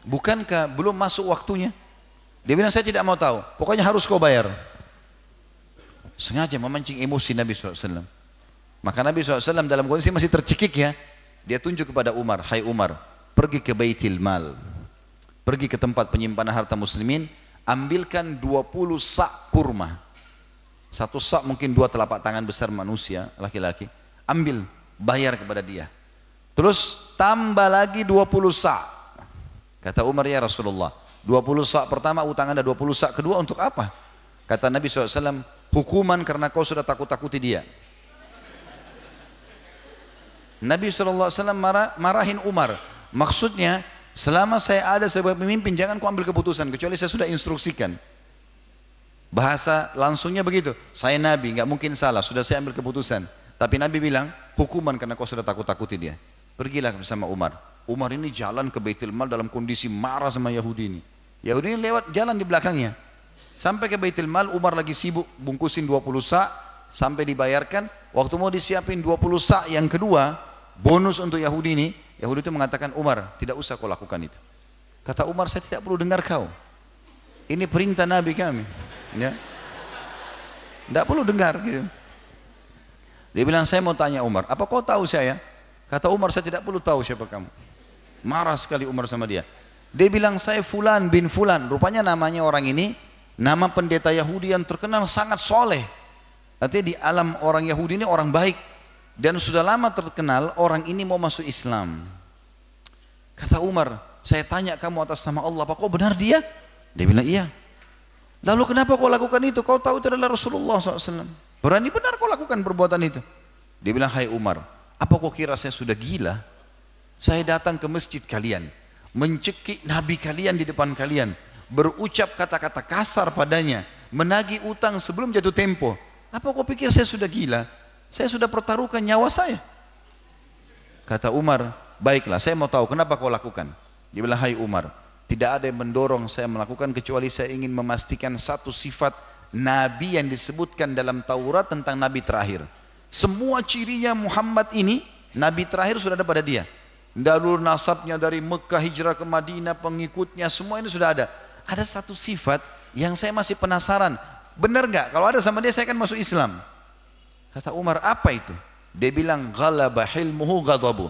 bukankah belum masuk waktunya? Dia bilang saya tidak mau tahu, pokoknya harus kau bayar. Sengaja memancing emosi Nabi shallallahu alaihi wasallam. Maka Nabi shallallahu alaihi wasallam dalam kondisi masih tercekik, ya, dia tunjuk kepada Umar, hai Umar, pergi ke Baitul Mal, pergi ke tempat penyimpanan harta muslimin, ambilkan dua puluh sak kurma. Satu sak mungkin dua telapak tangan besar manusia, laki-laki. Ambil, bayar kepada dia. Terus tambah lagi dua puluh sak. Kata Umar, ya Rasulullah, dua puluh sak pertama utang Anda, dua puluh sak kedua untuk apa? Kata Nabi shallallahu alaihi wasallam, hukuman karena kau sudah takut-takuti dia. Nabi shallallahu alaihi wasallam marah, marahin Umar. Maksudnya, selama saya ada sebagai pemimpin, jangan kau ambil keputusan, kecuali saya sudah instruksikan. Bahasa langsungnya begitu, saya Nabi, nggak mungkin salah, sudah saya ambil keputusan. Tapi Nabi bilang, hukuman karena kau sudah takut-takuti dia. Pergilah bersama Umar. Umar ini jalan ke Baitul Mal dalam kondisi marah sama Yahudi ini. Yahudi ini lewat jalan di belakangnya. Sampai ke Baitul Mal, Umar lagi sibuk bungkusin dua puluh sa' sampai dibayarkan. Waktu mau disiapin dua puluh sa' yang kedua, bonus untuk Yahudi ini, Yahudi itu mengatakan, Umar, tidak usah kau lakukan itu. Kata Umar, saya tidak perlu dengar kau. Ini perintah Nabi kami. Ya. Tidak perlu dengar. Gitu. Dia bilang, saya mau tanya Umar, apa kau tahu saya? Kata Umar, saya tidak perlu tahu siapa kamu. Marah sekali Umar sama dia. Dia bilang, saya Fulan bin Fulan. Rupanya namanya orang ini, nama pendeta Yahudi yang terkenal sangat soleh. Artinya di alam orang Yahudi ini orang baik. Dan sudah lama terkenal, orang ini mau masuk Islam. Kata Umar, saya tanya kamu atas nama Allah, apa kau benar dia? Dia bilang, iya. Lalu kenapa kau lakukan itu? Kau tahu itu adalah Rasulullah shallallahu alaihi wasallam. Berani benar kau lakukan perbuatan itu. Dia bilang, hai Umar, apa kau kira saya sudah gila? Saya datang ke masjid kalian, mencekik Nabi kalian di depan kalian, berucap kata-kata kasar padanya, menagih utang sebelum jatuh tempo. Apa kau pikir saya sudah gila? Saya sudah pertaruhkan nyawa saya. Kata Umar, baiklah, saya mau tahu kenapa kau lakukan. Dia bilang, hai Umar, tidak ada yang mendorong saya melakukan kecuali saya ingin memastikan satu sifat Nabi yang disebutkan dalam Taurat tentang Nabi terakhir. Semua cirinya Muhammad ini, Nabi terakhir sudah ada pada dia. Dalur nasabnya dari Mekah hijrah ke Madinah, pengikutnya semua ini sudah ada. Ada satu sifat yang saya masih penasaran, benar nggak kalau ada sama dia saya akan masuk Islam. Kata Umar, apa itu? Dia bilang, ghalaba hilmuhu ghadabu,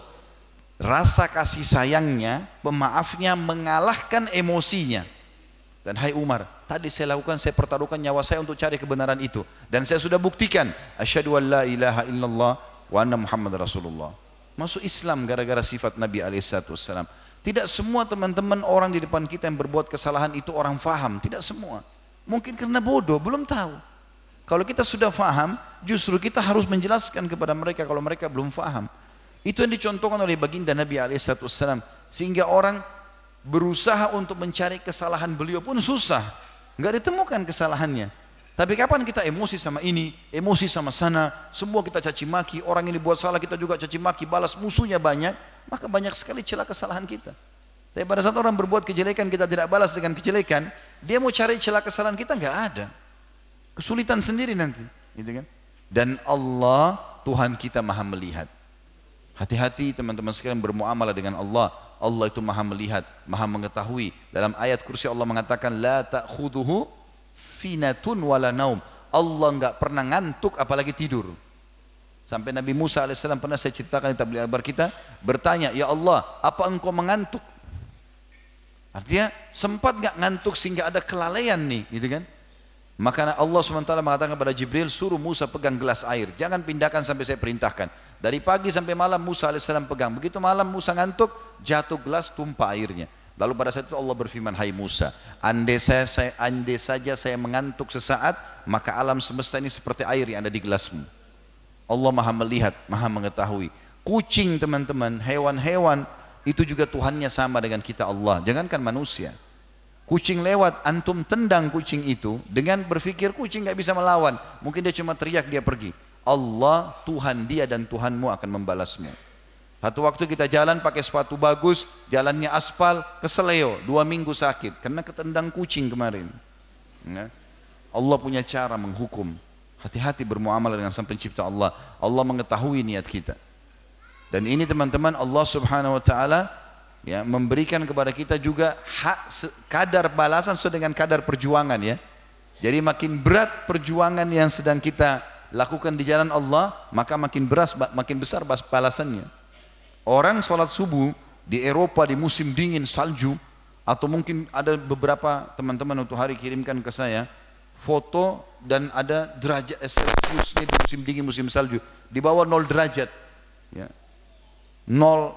rasa kasih sayangnya, pemaafnya mengalahkan emosinya. Dan hai Umar, tadi saya lakukan, saya pertaruhkan nyawa saya untuk cari kebenaran itu, dan saya sudah buktikan, asyhadu an la ilaha illallah wa anna Muhammad rasulullah. Masuk Islam gara-gara sifat Nabi alaihissalam. Tidak semua teman-teman orang di depan kita yang berbuat kesalahan itu orang faham. Tidak semua. Mungkin karena bodoh, belum tahu. Kalau kita sudah faham, justru kita harus menjelaskan kepada mereka kalau mereka belum faham. Itu yang dicontohkan oleh baginda Nabi alaihissalam. Sehingga orang berusaha untuk mencari kesalahan beliau pun susah. Nggak ditemukan kesalahannya. Tapi kapan kita emosi sama ini, emosi sama sana, semua kita caci maki, orang ini buat salah kita juga caci maki, balas musuhnya banyak, maka banyak sekali celah kesalahan kita. Tapi pada saat orang berbuat kejelekan kita tidak balas dengan kejelekan, dia mau cari celah kesalahan kita, nggak ada. Kesulitan sendiri nanti, gitu kan? Dan Allah Tuhan kita maha melihat. Hati-hati teman-teman sekalian bermuamalah dengan Allah. Allah itu maha melihat, maha mengetahui. Dalam ayat kursi Allah mengatakan, la ta'khuduhu sinatun wala naum. Allah enggak pernah ngantuk apalagi tidur. Sampai Nabi Musa alaihissalam pernah saya ceritakan di tabligh akbar kita, bertanya, ya Allah, apa engkau mengantuk? Artinya sempat enggak ngantuk sehingga ada kelalaian nih, gitu kan? Maka Allah subhanahu wa taala mengatakan kepada Jibril, suruh Musa pegang gelas air, jangan pindahkan sampai saya perintahkan. Dari pagi sampai malam Musa alaihissalam pegang, begitu malam Musa ngantuk, jatuh gelas, tumpah airnya. Lalu pada saat itu Allah berfirman, hai Musa, andai, saya, saya, andai saja saya mengantuk sesaat, maka alam semesta ini seperti air yang ada di gelasmu. Allah maha melihat, maha mengetahui. Kucing teman-teman, hewan-hewan, itu juga Tuhannya sama dengan kita Allah. Jangankan manusia. Kucing lewat, antum tendang kucing itu, dengan berpikir kucing gak bisa melawan. Mungkin dia cuma teriak, dia pergi. Allah, Tuhan dia dan Tuhanmu akan membalasmu. Satu waktu kita jalan pakai sepatu bagus, jalannya aspal, keseleo, dua minggu sakit, karena ketendang kucing kemarin. Ya. Allah punya cara menghukum. Hati-hati bermuamalah dengan sang pencipta Allah. Allah mengetahui niat kita. Dan ini teman-teman, Allah subhanahu wa ta'ala ya, memberikan kepada kita juga hak kadar balasan sesuai dengan kadar perjuangan ya. Jadi makin berat perjuangan yang sedang kita lakukan di jalan Allah, maka makin beras, makin besar balasannya. Orang sholat subuh di Eropa di musim dingin salju, atau mungkin ada beberapa teman-teman untuk hari kirimkan ke saya foto, dan ada derajat Celsiusnya di musim dingin musim salju di bawah nol derajat ya. nol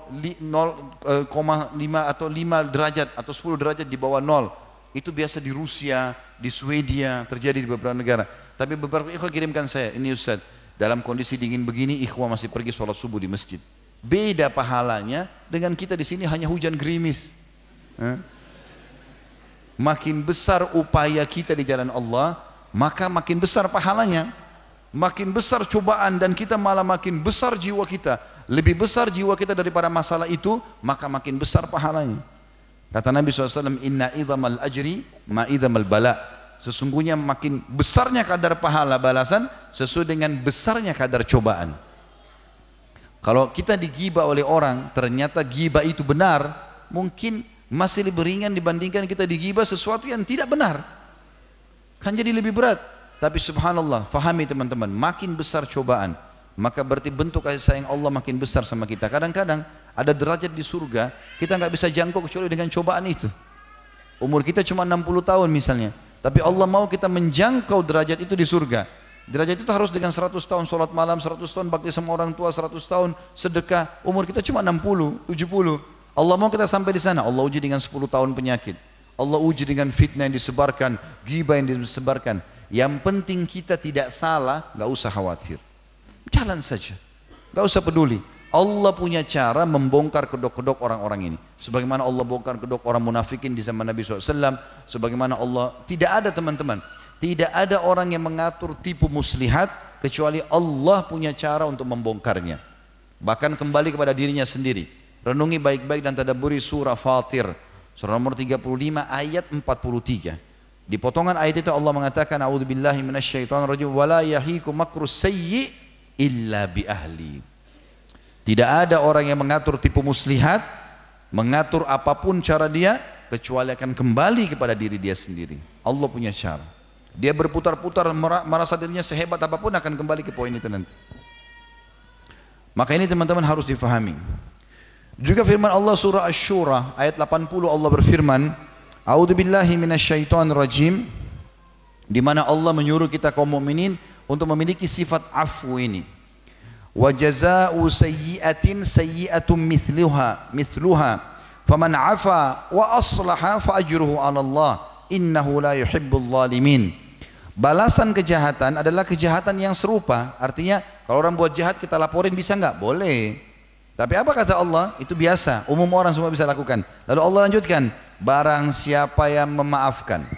koma lima atau lima derajat atau sepuluh derajat di bawah nol. Itu biasa di Rusia, di Swedia, terjadi di beberapa negara. Tapi beberapa ikhwan kirimkan saya, ini Ustaz, dalam kondisi dingin begini ikhwan masih pergi sholat subuh di masjid. Beda pahalanya dengan kita di sini hanya hujan gerimis. Eh? Makin besar upaya kita di jalan Allah, maka makin besar pahalanya. Makin besar cobaan dan kita malah makin besar jiwa kita, lebih besar jiwa kita daripada masalah itu, maka makin besar pahalanya. Kata Nabi shallallahu alaihi wasallam, inna idhamal ajri ma idhamal bala. Sesungguhnya makin besarnya kadar pahala balasan sesuai dengan besarnya kadar cobaan. Kalau kita digibah oleh orang, ternyata gibah itu benar, mungkin masih lebih ringan dibandingkan kita digibah sesuatu yang tidak benar, kan jadi lebih berat. Tapi subhanallah, fahami teman-teman, makin besar cobaan, maka berarti bentuk kasih sayang Allah makin besar sama kita. Kadang-kadang ada derajat di surga, kita nggak bisa jangkau kecuali dengan cobaan itu. Umur kita cuma enam puluh tahun misalnya, tapi Allah mau kita menjangkau derajat itu di surga. Derajat itu harus dengan seratus tahun sholat malam, seratus tahun bakti sama orang tua, seratus tahun sedekah. Umur kita cuma enam puluh, tujuh puluh. Allah mau kita sampai di sana, Allah uji dengan sepuluh tahun penyakit. Allah uji dengan fitnah yang disebarkan, ghibah yang disebarkan. Yang penting kita tidak salah, gak usah khawatir. Jalan saja, gak usah peduli. Allah punya cara membongkar kedok-kedok orang-orang ini. Sebagaimana Allah bongkar kedok orang munafikin di zaman Nabi shallallahu alaihi wasallam. Sebagaimana Allah, tidak ada teman-teman, tidak ada orang yang mengatur tipu muslihat, kecuali Allah punya cara untuk membongkarnya. Bahkan kembali kepada dirinya sendiri. Renungi baik-baik dan tadabburi surah Fatir. Surah nomor tiga puluh lima ayat empat puluh tiga. Di potongan ayat itu Allah mengatakan, a'udzubillahi minasyaitonirrajim, wala yahiku makrus sayyi illa bi ahli. Tidak ada orang yang mengatur tipu muslihat, mengatur apapun cara dia, kecuali akan kembali kepada diri dia sendiri. Allah punya cara. Dia berputar-putar merasa dirinya sehebat apapun, akan kembali ke poin itu nanti. Maka ini teman-teman harus difahami. Juga firman Allah surah Asy-Syura ayat delapan puluh, Allah berfirman, a'udzubillahi minasyaitonirrajim, di mana Allah menyuruh kita kaum mukminin untuk memiliki sifat afwu ini. Wa jazaa'u sayyi'atin sayyi'atun mithluha mithluha faman 'afa wa aslaha fa ajruhu 'ala Allah innahu la yuhibbul zalimin. Balasan kejahatan adalah kejahatan yang serupa. Artinya kalau orang buat jahat kita laporin bisa enggak? Boleh. Tapi apa kata Allah? Itu biasa, umum orang semua bisa lakukan. Lalu Allah lanjutkan, barang siapa yang memaafkan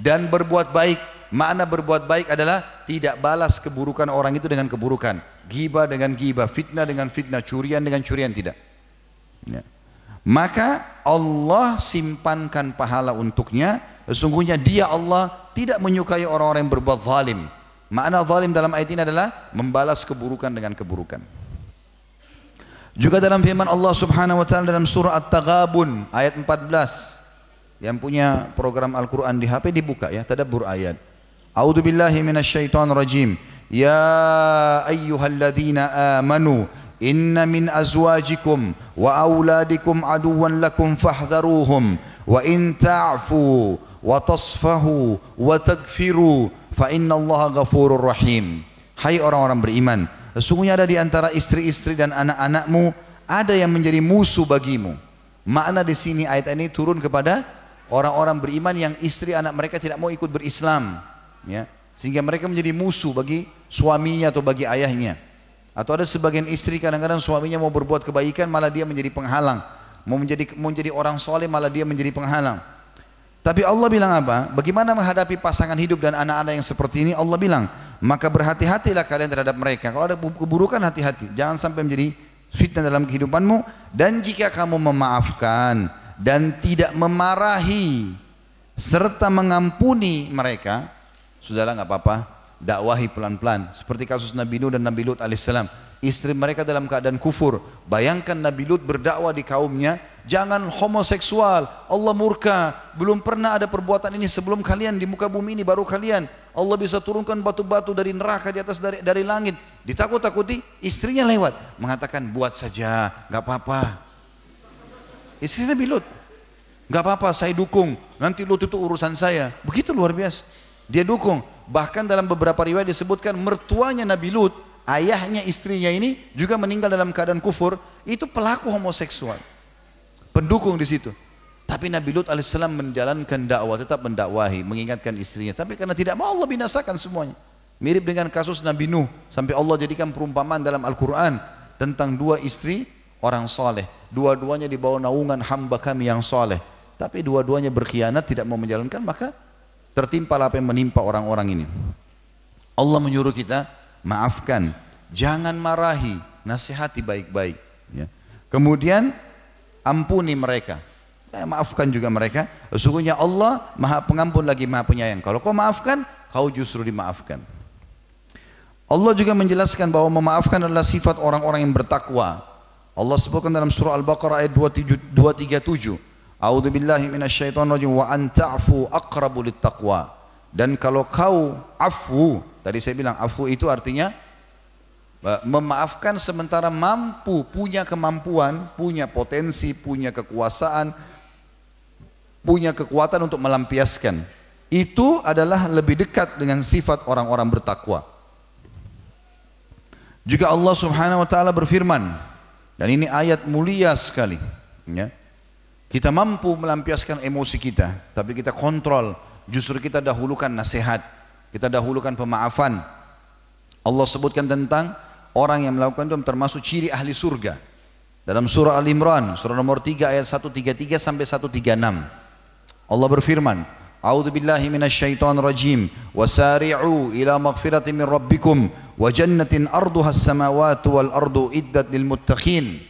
dan berbuat baik. Makna berbuat baik adalah tidak balas keburukan orang itu dengan keburukan, ghibah dengan ghibah, fitnah dengan fitnah, curian dengan curian, tidak ya. Maka Allah simpankan pahala untuknya. Sesungguhnya dia Allah tidak menyukai orang-orang yang berbuat zalim. Makna zalim dalam ayat ini adalah membalas keburukan dengan keburukan. Juga dalam firman Allah subhanahu wa ta'ala dalam surah At-Taghabun ayat empat belas. Yang punya program Al-Quran di H P dibuka ya, tadabbur ayat. A'udzubillahi minasyaitonirrajim. Ya ayyuhalladzina amanu inna min azwajikum wa auladikum aduwan lakum fahdharuhum wa in ta'fu wa tasfahu wa tagfiru fa innallaha ghafurur rahim. Hai orang-orang beriman, sesungguhnya ada di antara istri-istri dan anak-anakmu ada yang menjadi musuh bagimu. Makna di sini ayat ini turun kepada orang-orang beriman yang istri anak mereka tidak mau ikut berislam, ya, sehingga mereka menjadi musuh bagi suaminya atau bagi ayahnya. Atau ada sebagian istri kadang-kadang suaminya mau berbuat kebaikan malah dia menjadi penghalang, mau menjadi mau menjadi orang soleh malah dia menjadi penghalang. Tapi Allah bilang apa? Bagaimana menghadapi pasangan hidup dan anak-anak yang seperti ini? Allah bilang, maka berhati-hatilah kalian terhadap mereka. Kalau ada keburukan hati-hati, jangan sampai menjadi fitnah dalam kehidupanmu. Dan jika kamu memaafkan dan tidak memarahi serta mengampuni mereka, sudahlah nggak apa-apa, dakwahi pelan-pelan. Seperti kasus Nabi Nuh dan Nabi Lut alaihissalam, istri mereka dalam keadaan kufur. Bayangkan Nabi Lut berdakwah di kaumnya, jangan homoseksual, Allah murka, belum pernah ada perbuatan ini sebelum kalian di muka bumi ini, baru kalian Allah bisa turunkan batu-batu dari neraka di atas dari, dari langit. Ditakut-takuti, istrinya lewat mengatakan buat saja, gak apa-apa. Istri Nabi Lut, gak apa-apa, saya dukung, nanti Lut itu urusan saya. Begitu luar biasa, dia dukung. Bahkan dalam beberapa riwayat disebutkan mertuanya Nabi Lut, ayahnya istrinya ini juga meninggal dalam keadaan kufur, itu pelaku homoseksual, pendukung di situ. Tapi Nabi Lut alaihissalam menjalankan dakwah, tetap mendakwahi, mengingatkan istrinya. Tapi karena tidak mau, Allah binasakan semuanya. Mirip dengan kasus Nabi Nuh, sampai Allah jadikan perumpamaan dalam Al-Quran tentang dua istri orang soleh. Dua-duanya di bawah naungan hamba kami yang soleh. Tapi dua-duanya berkhianat, tidak mau menjalankan, maka tertimpa apa yang menimpa orang-orang ini. Allah menyuruh kita maafkan, jangan marahi, nasihati baik-baik. Ya. Kemudian ampuni mereka, eh, maafkan juga mereka. Sesungguhnya Allah Maha Pengampun lagi Maha Penyayang. Kalau kau maafkan, kau justru dimaafkan. Allah juga menjelaskan bahwa memaafkan adalah sifat orang-orang yang bertakwa. Allah sebutkan dalam surah Al-Baqarah ayat dua tiga tujuh. A'udzubillahi minasyaitonirrajim wa anta'fu aqrabu littaqwa. Dan kalau kau afu, tadi saya bilang afu itu artinya memaafkan sementara mampu, punya kemampuan, punya potensi, punya kekuasaan, punya kekuatan untuk melampiaskan. Itu adalah lebih dekat dengan sifat orang-orang bertakwa. Juga Allah Subhanahu wa taala berfirman, dan ini ayat mulia sekali, ya. Kita mampu melampiaskan emosi kita, tapi kita kontrol, justru kita dahulukan nasihat, kita dahulukan pemaafan. Allah sebutkan tentang orang yang melakukan itu termasuk ciri ahli surga. Dalam surah Al Imran, surah nomor tiga ayat seratus tiga puluh tiga sampai seratus tiga puluh enam. Allah berfirman, A'udzubillahi minasyaitonirrajim wasari'u ila maghfiratin min rabbikum wa jannatin arduhas samawati wal ardu iddat lil muttaqin.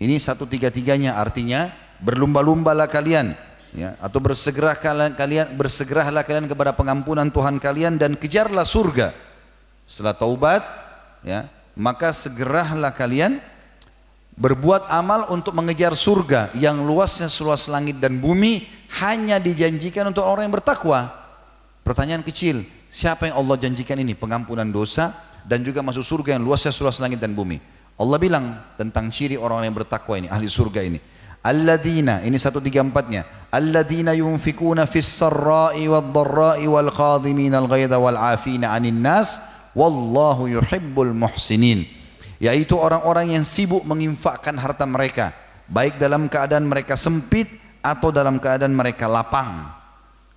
Ini seratus tiga puluh tiga-nya artinya berlumba-lumbalah kalian, ya, atau bersegera kalian, kalian bersegeralah kalian kepada pengampunan Tuhan kalian dan kejarlah surga. Setelah taubat, ya, maka segeralah kalian berbuat amal untuk mengejar surga yang luasnya seluas langit dan bumi, hanya dijanjikan untuk orang yang bertakwa. Pertanyaan kecil, siapa yang Allah janjikan ini? Pengampunan dosa dan juga masuk surga yang luasnya seluas langit dan bumi. Allah bilang tentang ciri orang yang bertakwa ini, ahli surga ini. Alladzina, ini seratus tiga puluh empat-nya. Alladzina yunfikuna fis sarra'i wad-dharra'i wal qadhimina al-ghaidha wal 'afina 'anil nas wallahu yuhibbul muhsinin. Yaitu orang-orang yang sibuk menginfakkan harta mereka, baik dalam keadaan mereka sempit atau dalam keadaan mereka lapang.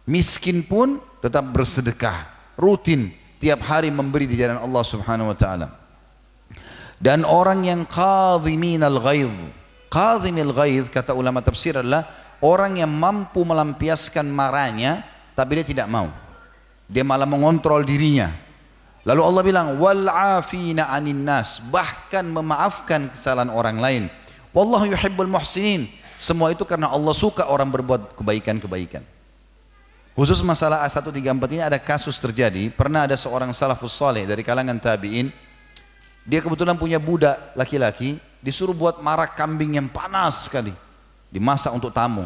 Miskin pun tetap bersedekah, rutin tiap hari memberi di jalan Allah Subhanahu wa taala. Dan orang yang qadhiminal ghaidh. Qadhimil ghaidh kata ulama tafsir adalah orang yang mampu melampiaskan marahnya tapi dia tidak mau. Dia malah mengontrol dirinya. Lalu Allah bilang wal 'afina 'anil nas, bahkan memaafkan kesalahan orang lain. Wallahu yuhibbul muhsinin. Semua itu karena Allah suka orang berbuat kebaikan-kebaikan. Khusus masalah seratus tiga puluh empat ini ada kasus terjadi, pernah ada seorang salafus saleh dari kalangan tabi'in. Dia kebetulan punya budak laki-laki, disuruh buat marak kambing yang panas sekali, dimasak untuk tamu.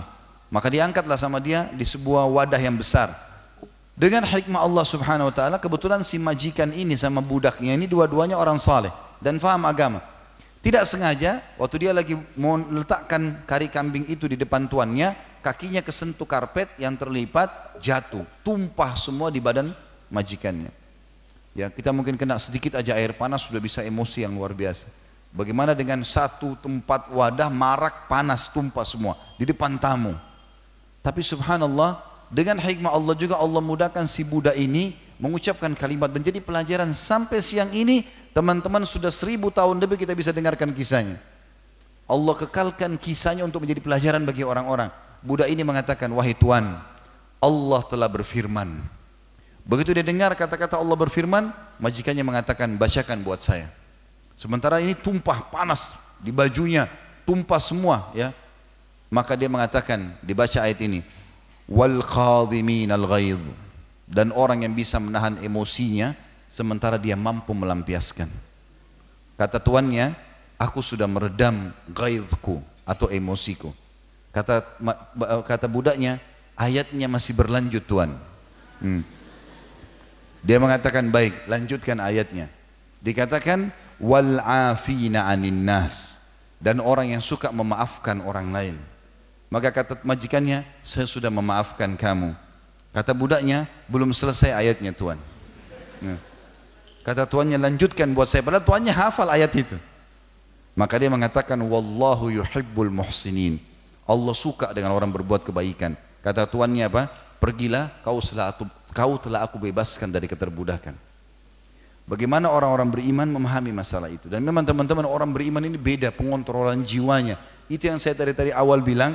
Maka diangkatlah sama dia di sebuah wadah yang besar. Dengan hikmah Allah Subhanahu wa taala, kebetulan si majikan ini sama budaknya ini dua-duanya orang saleh dan faham agama. Tidak sengaja waktu dia lagi mau letakkan kari kambing itu di depan tuannya, kakinya kesentuh karpet yang terlipat, jatuh, tumpah semua di badan majikannya. Ya, kita mungkin kena sedikit aja air panas sudah bisa emosi yang luar biasa. Bagaimana dengan satu tempat wadah marak panas tumpah semua di depan tamu. Tapi subhanallah, dengan hikmah Allah juga Allah mudahkan si budak ini mengucapkan kalimat, dan jadi pelajaran sampai siang ini teman-teman sudah seribu tahun lebih kita bisa dengarkan kisahnya. Allah kekalkan kisahnya untuk menjadi pelajaran bagi orang-orang. Budak ini mengatakan, wahai Tuhan, Allah telah berfirman. Begitu dia dengar kata-kata Allah berfirman, majikannya mengatakan, bacakan buat saya. Sementara ini tumpah panas di bajunya, tumpah semua, ya. Maka dia mengatakan, dibaca ayat ini, wal qadhiminal ghaidh, dan orang yang bisa menahan emosinya sementara dia mampu melampiaskan. Kata tuannya, aku sudah meredam ghaidhku atau emosiku. Kata kata budaknya, ayatnya masih berlanjut Tuan. Hmm. Dia mengatakan, baik, lanjutkan ayatnya. Dikatakan wal 'afina 'anil nas, dan orang yang suka memaafkan orang lain. Maka kata majikannya, saya sudah memaafkan kamu. Kata budaknya, belum selesai ayatnya Tuan. Kata tuannya, lanjutkan buat saya. Padahal tuannya hafal ayat itu. Maka dia mengatakan, wallahu yuhibbul muhsinin. Allah suka dengan orang berbuat kebaikan. Kata tuannya apa? Pergilah, kau telah aku, kau telah aku bebaskan dari keterbudakan. Bagaimana orang-orang beriman memahami masalah itu. Dan memang teman-teman, orang beriman ini beda pengontrolan jiwanya. Itu yang saya tadi tadi awal bilang,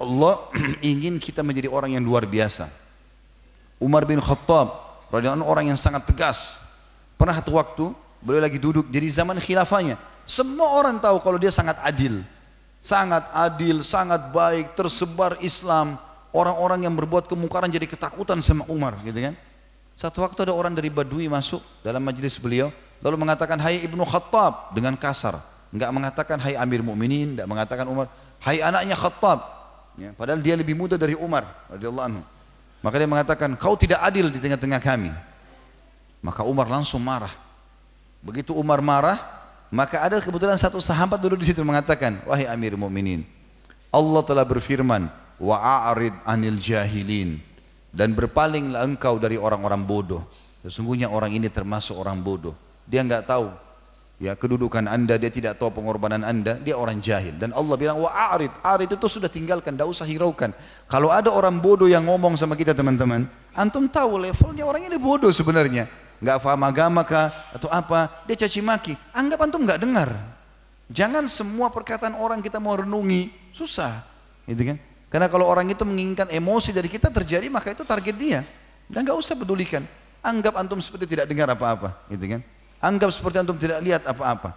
Allah ingin kita menjadi orang yang luar biasa. Umar bin Khattab radhiyallahu anhu orang yang sangat tegas. Pernah satu waktu beliau lagi duduk, jadi zaman khilafahnya, semua orang tahu kalau dia sangat adil, sangat adil, sangat baik, tersebar Islam. Orang-orang yang berbuat kemungkaran jadi ketakutan sama Umar, gitu kan. Satu waktu ada orang dari Badui masuk dalam majelis beliau, lalu mengatakan hai Ibnu Khattab dengan kasar, enggak mengatakan hai Amir Mukminin, enggak mengatakan Umar, hai anaknya Khattab, ya, padahal dia lebih muda dari Umar radhiyallahu anhu. Maka dia mengatakan kau tidak adil di tengah-tengah kami. Maka Umar langsung marah. Begitu Umar marah, maka ada kebetulan satu sahabat duduk di situ mengatakan, wahai Amir Mukminin, Allah telah berfirman, wa a'rid anil jahilin, dan berpalinglah engkau dari orang-orang bodoh. Sesungguhnya orang ini termasuk orang bodoh. Dia enggak tahu ya kedudukan anda, dia tidak tahu pengorbanan anda, dia orang jahil. Dan Allah bilang wa a'rid, a'rid itu sudah tinggalkan, enggak usah hiraukan. Kalau ada orang bodoh yang ngomong sama kita teman-teman, antum tahu levelnya orang ini bodoh sebenarnya. Enggak faham agama kah atau apa, dia caci maki. Anggap antum enggak dengar. Jangan semua perkataan orang kita mau renungi, susah. Gitu kan? Karena kalau orang itu menginginkan emosi dari kita terjadi, maka itu target dia. Dan nggak usah pedulikan. Anggap antum seperti tidak dengar apa-apa, gitu kan? Anggap seperti antum tidak lihat apa-apa.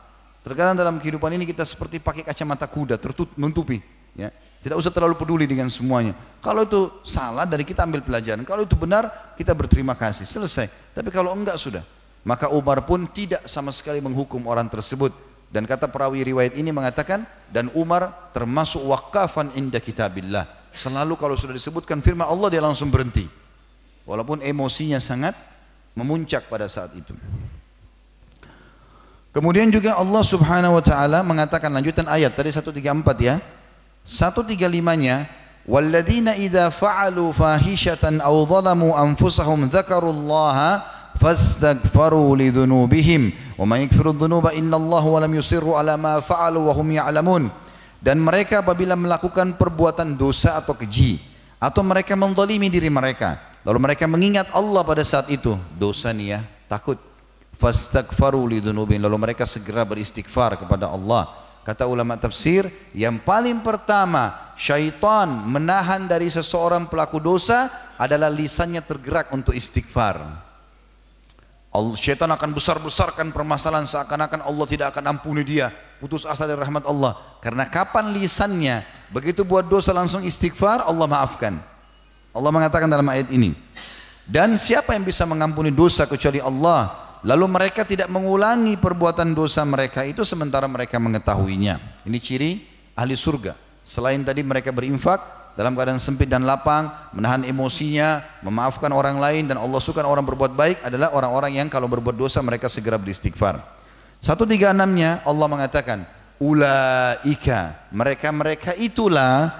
Terkadang dalam kehidupan ini kita seperti pakai kacamata kuda, tertutup, menutupi. Ya, tidak usah terlalu peduli dengan semuanya. Kalau itu salah dari kita ambil pelajaran. Kalau itu benar kita berterima kasih. Selesai. Tapi kalau enggak sudah. Maka Umar pun tidak sama sekali menghukum orang tersebut. Dan kata perawi riwayat ini mengatakan, dan Umar termasuk waqafan inda kitabillah. Selalu kalau sudah disebutkan firman Allah dia langsung berhenti. Walaupun emosinya sangat memuncak pada saat itu. Kemudian juga Allah subhanahu wa ta'ala mengatakan lanjutan ayat, tadi seratus tiga puluh empat ya. seratus tiga puluh lima-nya, وَالَّذِينَ إِذَا فَعَلُوا فَاحِشَةً أَوْ ظَلَمُوا أَنفُسَهُمْ ذَكَرُوا اللَّهَ فَاسْتَغْفَرُوا لِذُنُوبِهِمْ وَمَا يَغْفِرُ الذُّنُوبَ إِلَّا اللَّهُ وَلَمْ يُصِرُّوا عَلَى مَا فَعَلُوا وَهُمْ يَعْلَمُونَ. Dan mereka apabila melakukan perbuatan dosa atau keji, atau mereka menzalimi diri mereka, lalu mereka mengingat Allah pada saat itu, dosa nih ya, takut. Fastaghfaru lidzunubihim, lalu mereka segera beristighfar kepada Allah. Kata ulama tafsir, yang paling pertama syaitan menahan dari seseorang pelaku dosa adalah lisannya tergerak untuk istighfar. Syaitan akan besar-besarkan permasalahan seakan-akan Allah tidak akan ampuni dia, putus asa dari rahmat Allah. Karena kapan lisannya begitu buat dosa langsung istighfar, Allah maafkan. Allah mengatakan dalam ayat ini, dan siapa yang bisa mengampuni dosa kecuali Allah, lalu mereka tidak mengulangi perbuatan dosa mereka itu sementara mereka mengetahuinya. Ini ciri ahli surga. Selain tadi mereka berinfak dalam keadaan sempit dan lapang, menahan emosinya, memaafkan orang lain, dan Allah suka orang berbuat baik adalah orang-orang yang kalau berbuat dosa mereka segera beristighfar. seratus tiga puluh enam-nya Allah mengatakan, ulaika, mereka-mereka itulah,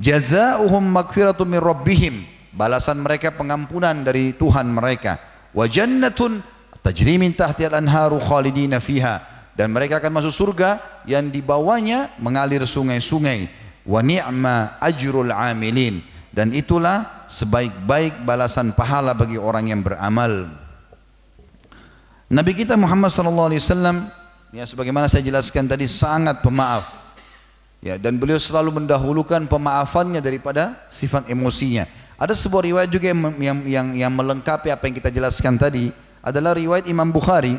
jazaohum magfiratun min rabbihim, balasan mereka pengampunan dari Tuhan mereka, wa jannatun tajri min tahtiha al-anharu khalidina fiha, dan mereka akan masuk surga yang di bawahnya mengalir sungai-sungai. Wa ni'ma ajrul amilin, dan itulah sebaik-baik balasan pahala bagi orang yang beramal. Nabi kita Muhammad sallallahu alaihi wasallam ya sebagaimana saya jelaskan tadi sangat pemaaf. Ya, dan beliau selalu mendahulukan pemaafannya daripada sifat emosinya. Ada sebuah riwayat juga yang yang yang, yang melengkapi apa yang kita jelaskan tadi, adalah riwayat Imam Bukhari.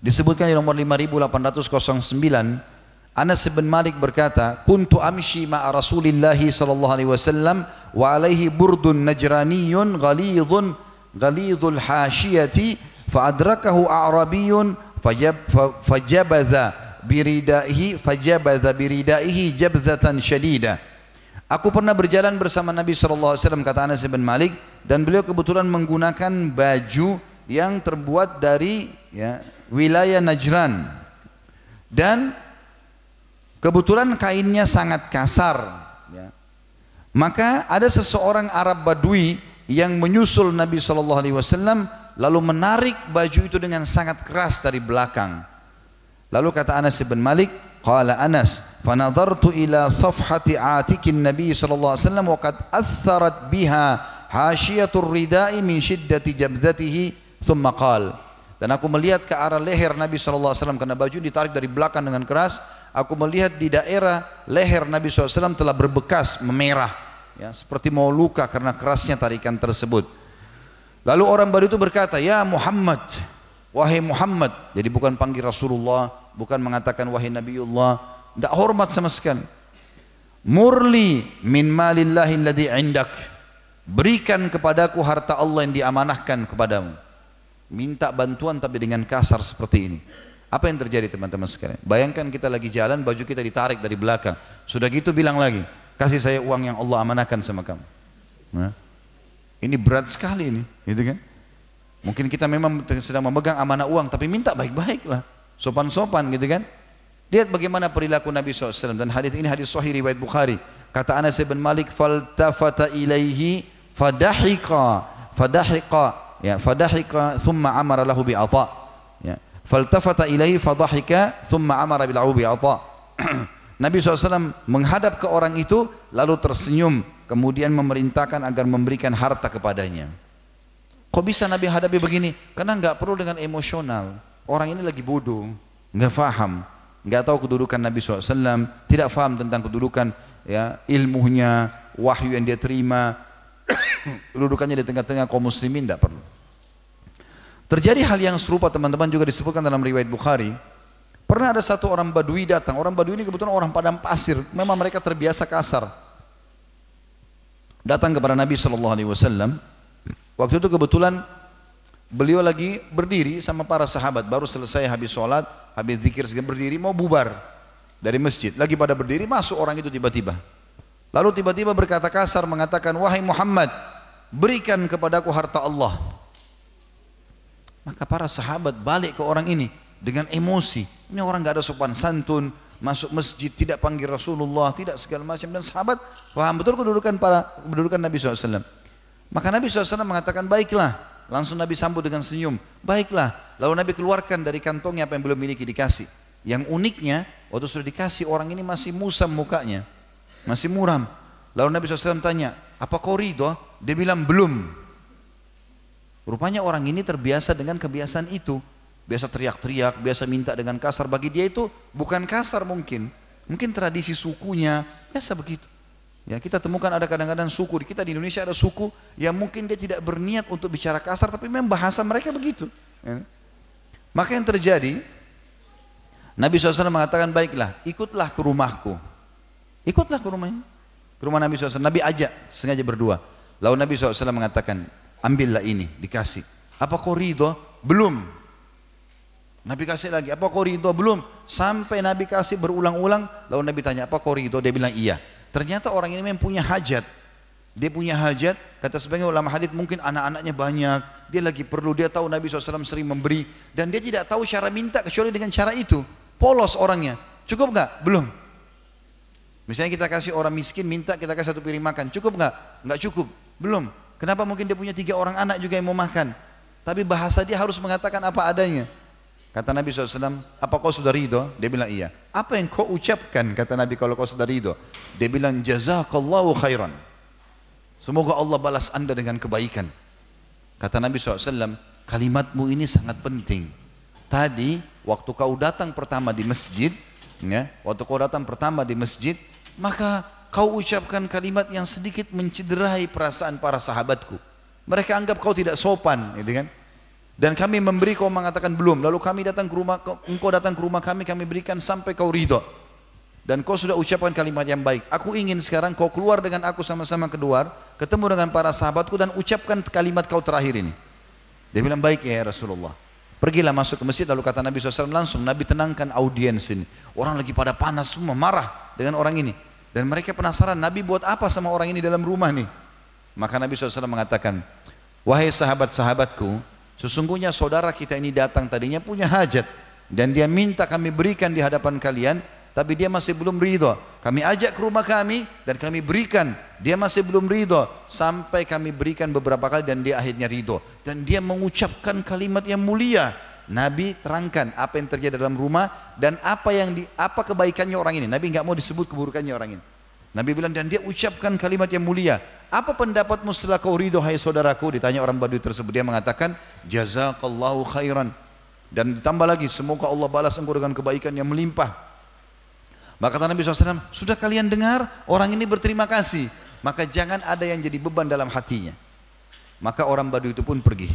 Disebutkan di nomor lima ribu delapan ratus sembilan. Anas bin Malik berkata, kuntu amshi ma'a Rasulillahi sallallahu alaihi wasallam wa alaihi burdun najraniyun ghalidhun ghalidhul hashiyati fa adrakahu a'rabiyun fajabadha biridaihi fajabadha biridaihi jabzatan shadida. Aku pernah berjalan bersama Nabi sallallahu alaihi wasallam, kata Anas bin Malik, dan beliau kebetulan menggunakan baju yang terbuat dari ya, wilayah Najran, dan kebetulan kainnya sangat kasar ya. Maka ada seseorang Arab Badui yang menyusul Nabi shallallahu alaihi wasallam lalu menarik baju itu dengan sangat keras dari belakang. Lalu kata Anas bin Malik, qala Anas fanadhartu ila safhati atikin Nabi shallallahu alaihi wasallam wa qad atharat biha hasyiatur ridai min syiddati jabdatihi thumma qala. Dan aku melihat ke arah leher Nabi shallallahu alaihi wasallam karena baju ditarik dari belakang dengan keras. Aku melihat di daerah leher Nabi shallallahu alaihi wasallam telah berbekas memerah, ya, seperti mau luka karena kerasnya tarikan tersebut. Lalu orang baru itu berkata, "Ya Muhammad, wahai Muhammad." Jadi bukan panggil Rasulullah, bukan mengatakan wahai Nabiullah, tidak hormat sama sekali. "Murli min malillahi alladhi 'indak." Berikan kepadaku harta Allah yang diamanahkan kepadamu. Minta bantuan tapi dengan kasar seperti ini. Apa yang terjadi teman-teman sekalian? Bayangkan kita lagi jalan, baju kita ditarik dari belakang. Sudah gitu bilang lagi, "Kasih saya uang yang Allah amanahkan sama kamu." Nah, ini berat sekali ini, gitu kan? Mungkin kita memang sedang memegang amanah uang, tapi minta baik-baik lah, sopan-sopan, gitu kan? Lihat bagaimana perilaku Nabi shallallahu alaihi wasallam, dan hadis ini hadis Sahih riwayat Bukhari. Kata Anas bin Malik, "Faltafata ilaihi fadahika, fadahika, ya fadahika, thumma amara lahu bi'ata." Ya, "Faltafata ilaihi fadahika, thumma amara lahu bi'ata." Nabi shallallahu alaihi wasallam menghadap ke orang itu, lalu tersenyum, kemudian memerintahkan agar memberikan harta kepadanya. Kok bisa Nabi hadapi begini? Karena nggak perlu dengan emosional. Orang ini lagi bodoh, nggak paham, nggak tahu kedudukan Nabi shallallahu alaihi wasallam, tidak paham tentang kedudukan ya, ilmunya, wahyu yang dia terima, kedudukannya di tengah-tengah kaum muslimin, nggak perlu. Terjadi hal yang serupa teman-teman juga disebutkan dalam riwayat Bukhari. Pernah ada satu orang Badui datang. Orang Badui ini kebetulan orang padang pasir. Memang mereka terbiasa kasar. Datang kepada Nabi shallallahu alaihi wasallam. Waktu itu kebetulan beliau lagi berdiri sama para sahabat. Baru selesai habis sholat, habis zikir, berdiri mau bubar dari masjid. Lagi pada berdiri, masuk orang itu tiba-tiba. Lalu tiba-tiba berkata kasar, mengatakan, "Wahai Muhammad, berikan kepadaku harta Allah." Maka para sahabat balik ke orang ini dengan emosi. Ini orang nggak ada sopan santun, masuk masjid tidak panggil Rasulullah, tidak segala macam, dan sahabat paham betul kedudukan para kedudukan Nabi shallallahu alaihi wasallam. Maka Nabi shallallahu alaihi wasallam mengatakan, "Baiklah." Langsung Nabi sambut dengan senyum, "Baiklah." Lalu Nabi keluarkan dari kantongnya apa yang belum miliki, dikasih. Yang uniknya, waktu sudah dikasih, orang ini masih musam mukanya, masih muram. Lalu Nabi shallallahu alaihi wasallam tanya, "Apa kau ridho?" Dia bilang, "Belum." Rupanya orang ini terbiasa dengan kebiasaan itu. Biasa teriak-teriak, biasa minta dengan kasar. Bagi dia itu bukan kasar mungkin. Mungkin tradisi sukunya, biasa begitu. Ya, kita temukan ada kadang-kadang suku, kita di Indonesia ada suku yang mungkin dia tidak berniat untuk bicara kasar, tapi memang bahasa mereka begitu. Ya. Maka yang terjadi, Nabi shallallahu alaihi wasallam mengatakan, "Baiklah, ikutlah ke rumahku." Ikutlah ke rumahnya. Ke rumah Nabi shallallahu alaihi wasallam, Nabi ajak, sengaja berdua. Lalu Nabi shallallahu alaihi wasallam mengatakan, "Ambillah ini," dikasih. "Apa kau ridho?" "Belum." Nabi kasih lagi, "Apa kau ridho?" "Belum." Sampai Nabi kasih berulang-ulang, lalu Nabi tanya, "Apa kau ridho?" Dia bilang, "Iya." Ternyata orang ini memang punya hajat. Dia punya hajat, kata sebagian ulama hadis, mungkin anak-anaknya banyak, dia lagi perlu, dia tahu Nabi shallallahu alaihi wasallam sering memberi, dan dia tidak tahu cara minta kecuali dengan cara itu. Polos orangnya. "Cukup nggak?" "Belum." Misalnya kita kasih orang miskin, minta kita kasih satu piring makan, cukup nggak? "Nggak cukup." "Belum." Kenapa? Mungkin dia punya tiga orang anak juga yang mau makan, tapi bahasa dia harus mengatakan apa adanya. Kata Nabi shallallahu alaihi wasallam, "Apa kau sudah ridho?" Dia bilang, "Iya." "Apa yang kau ucapkan?" Kata Nabi, "Kalau kau sudah ridho." Dia bilang, "Jazakallahu khairan." Semoga Allah balas anda dengan kebaikan. Kata Nabi shallallahu alaihi wasallam, "Kalimatmu ini sangat penting. Tadi waktu kau datang pertama di masjid, ya, waktu kau datang pertama di masjid, maka kau ucapkan kalimat yang sedikit mencederai perasaan para sahabatku. Mereka anggap kau tidak sopan, gitu kan? Dan kami memberi, kau mengatakan belum. Lalu kami datang ke rumah, engkau datang ke rumah kami, kami berikan sampai kau ridho. Dan kau sudah ucapkan kalimat yang baik. Aku ingin sekarang kau keluar dengan aku, sama-sama keluar, ketemu dengan para sahabatku, dan ucapkan kalimat kau terakhir ini." Dia bilang, "Baik ya Rasulullah." Pergilah masuk ke masjid, lalu kata Nabi shallallahu alaihi wasallam, langsung Nabi tenangkan audiens ini. Orang lagi pada panas semua, marah dengan orang ini. Dan mereka penasaran, Nabi buat apa sama orang ini dalam rumah nih? Maka Nabi shallallahu alaihi wasallam mengatakan, "Wahai sahabat-sahabatku, sesungguhnya saudara kita ini datang tadinya punya hajat, dan dia minta kami berikan di hadapan kalian, tapi dia masih belum ridho. Kami ajak ke rumah kami dan kami berikan, dia masih belum ridho, sampai kami berikan beberapa kali dan dia akhirnya ridho. Dan dia mengucapkan kalimat yang mulia." Nabi terangkan apa yang terjadi dalam rumah dan apa yang di, apa kebaikannya orang ini. Nabi nggak mau disebut keburukannya orang ini. Nabi bilang, "Dan dia ucapkan kalimat yang mulia. Apa pendapatmu setelah kau ridho, hai saudaraku?" Ditanya orang Badui tersebut, dia mengatakan, "Jazakallahu khairan." Dan ditambah lagi, "Semoga Allah balas engkau dengan kebaikan yang melimpah." Maka kata Nabi shallallahu alaihi wasallam, "Sudah kalian dengar, orang ini berterima kasih. Maka jangan ada yang jadi beban dalam hatinya." Maka orang Badui itu pun pergi.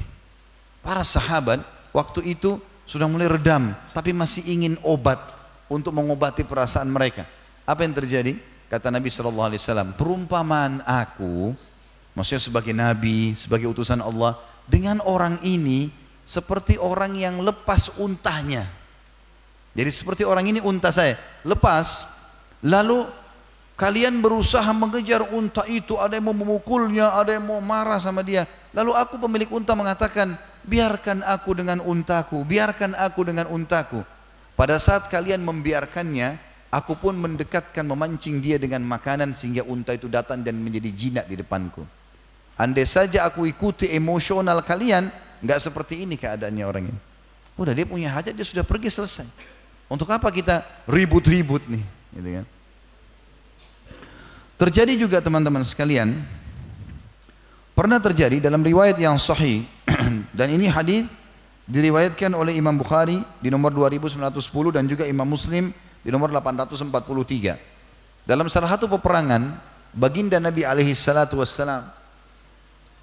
Para sahabat waktu itu sudah mulai redam, tapi masih ingin obat untuk mengobati perasaan mereka. Apa yang terjadi? Kata Nabi shallallahu alaihi wasallam, perumpamaan aku, maksudnya sebagai Nabi, sebagai utusan Allah, dengan orang ini seperti orang yang lepas untahnya. Jadi seperti orang ini unta saya, lepas, lalu kalian berusaha mengejar unta itu, ada yang mau memukulnya, ada yang mau marah sama dia. Lalu aku pemilik unta mengatakan, biarkan aku dengan untaku, biarkan aku dengan untaku. Pada saat kalian membiarkannya, aku pun mendekatkan, memancing dia dengan makanan sehingga unta itu datang dan menjadi jinak di depanku. Andai saja aku ikuti emosional kalian, nggak seperti ini keadaannya orang ini. Udah dia punya hajat, dia sudah pergi, selesai. Untuk apa kita ribut-ribut nih? Gitu kan? Terjadi juga teman-teman sekalian, pernah terjadi dalam riwayat yang sahih dan ini hadis diriwayatkan oleh Imam Bukhari di nomor dua ribu sembilan ratus sepuluh dan juga Imam Muslim di nomor delapan ratus empat puluh tiga. Dalam salah satu peperangan, baginda Nabi alaihi salatu wassalam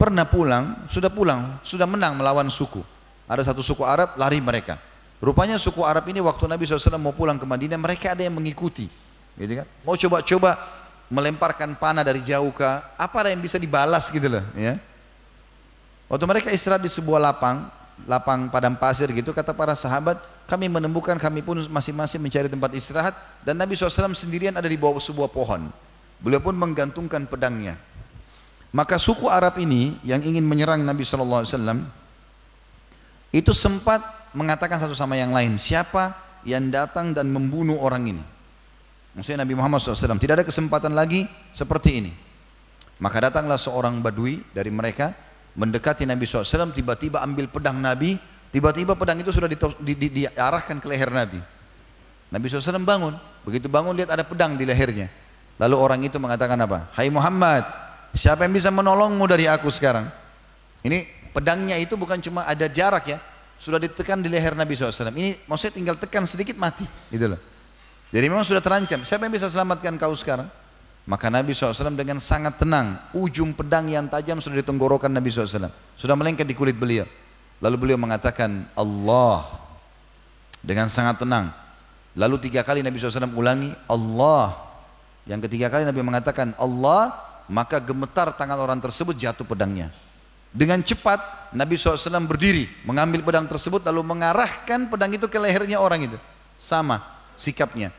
pernah pulang, sudah pulang, sudah menang melawan suku. Ada satu suku Arab, lari mereka. Rupanya suku Arab ini waktu Nabi shallallahu alaihi wasallam mau pulang ke Madinah, mereka ada yang mengikuti, gitu kan? Mau coba-coba melemparkan panah dari jauh ke, apa ada yang bisa dibalas gitu loh, ya. Waktu mereka istirahat di sebuah lapang, lapang padang pasir gitu, kata para sahabat, kami menemukan, kami pun masing-masing mencari tempat istirahat, dan Nabi shallallahu alaihi wasallam sendirian ada di bawah sebuah pohon. Beliau pun menggantungkan pedangnya. Maka suku Arab ini yang ingin menyerang Nabi shallallahu alaihi wasallam itu sempat mengatakan satu sama yang lain, siapa yang datang dan membunuh orang ini, maksudnya Nabi Muhammad shallallahu alaihi wasallam, tidak ada kesempatan lagi seperti ini. Maka datanglah seorang Badui dari mereka, mendekati Nabi shallallahu alaihi wasallam, tiba-tiba ambil pedang Nabi, tiba-tiba pedang itu sudah diarahkan di, di, di ke leher Nabi. Nabi shallallahu alaihi wasallam bangun, begitu bangun lihat ada pedang di lehernya. Lalu orang itu mengatakan apa? Hai Muhammad, siapa yang bisa menolongmu dari aku sekarang? Ini pedangnya itu bukan cuma ada jarak ya, sudah ditekan di leher Nabi shallallahu alaihi wasallam. Ini maksudnya tinggal tekan sedikit mati, gitu loh. Jadi memang sudah terancam, siapa yang bisa selamatkan kau sekarang? Maka Nabi shallallahu alaihi wasallam dengan sangat tenang, ujung pedang yang tajam sudah ditenggorokan Nabi shallallahu alaihi wasallam, sudah melengket di kulit beliau. Lalu beliau mengatakan Allah dengan sangat tenang. Lalu tiga kali Nabi shallallahu alaihi wasallam ulangi Allah. Yang ketiga kali Nabi mengatakan Allah, maka gemetar tangan orang tersebut, jatuh pedangnya. Dengan cepat Nabi shallallahu alaihi wasallam berdiri, mengambil pedang tersebut lalu mengarahkan pedang itu ke lehernya orang itu. Sama sikapnya,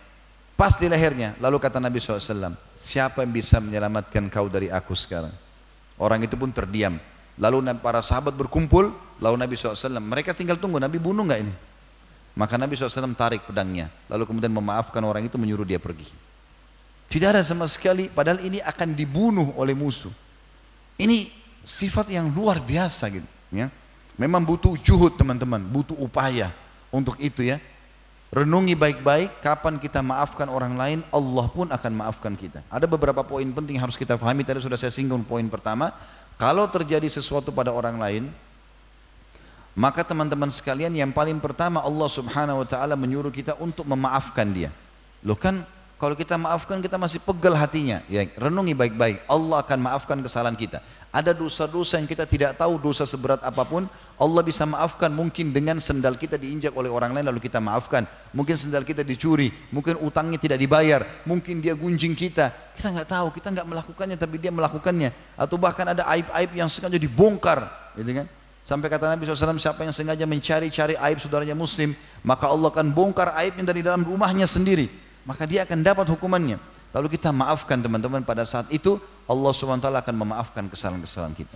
pas di lehernya. Lalu kata Nabi shallallahu alaihi wasallam, siapa yang bisa menyelamatkan kau dari aku sekarang? Orang itu pun terdiam. Lalu para sahabat berkumpul, lalu Nabi shallallahu alaihi wasallam, mereka tinggal tunggu, Nabi bunuh nggak ini? Maka Nabi shallallahu alaihi wasallam tarik pedangnya, lalu kemudian memaafkan orang itu, menyuruh dia pergi. Tidak ada sama sekali, padahal ini akan dibunuh oleh musuh. Ini sifat yang luar biasa gitu ya. Memang butuh juhud teman-teman, butuh upaya untuk itu ya. Renungi baik-baik, kapan kita maafkan orang lain, Allah pun akan maafkan kita. Ada beberapa poin penting harus kita pahami, tadi sudah saya singgung poin pertama. Kalau terjadi sesuatu pada orang lain, maka teman-teman sekalian yang paling pertama Allah subhanahu wa ta'ala menyuruh kita untuk memaafkan dia. Loh kan kalau kita maafkan kita masih pegel hatinya, ya, renungi baik-baik, Allah akan maafkan kesalahan kita. Ada dosa-dosa yang kita tidak tahu dosa seberat apapun, Allah bisa maafkan. Mungkin dengan sendal kita diinjak oleh orang lain lalu kita maafkan. Mungkin sendal kita dicuri, mungkin utangnya tidak dibayar, mungkin dia gunjing kita, kita nggak tahu, kita nggak melakukannya tapi dia melakukannya. Atau bahkan ada aib-aib yang sengaja dibongkar, gitu kan? Sampai kata Nabi shallallahu alaihi wasallam, siapa yang sengaja mencari-cari aib saudaranya muslim, maka Allah akan bongkar aibnya dari dalam rumahnya sendiri, maka dia akan dapat hukumannya. Lalu kita maafkan teman-teman, pada saat itu Allah subhanahu wa taala akan memaafkan kesalahan-kesalahan kita.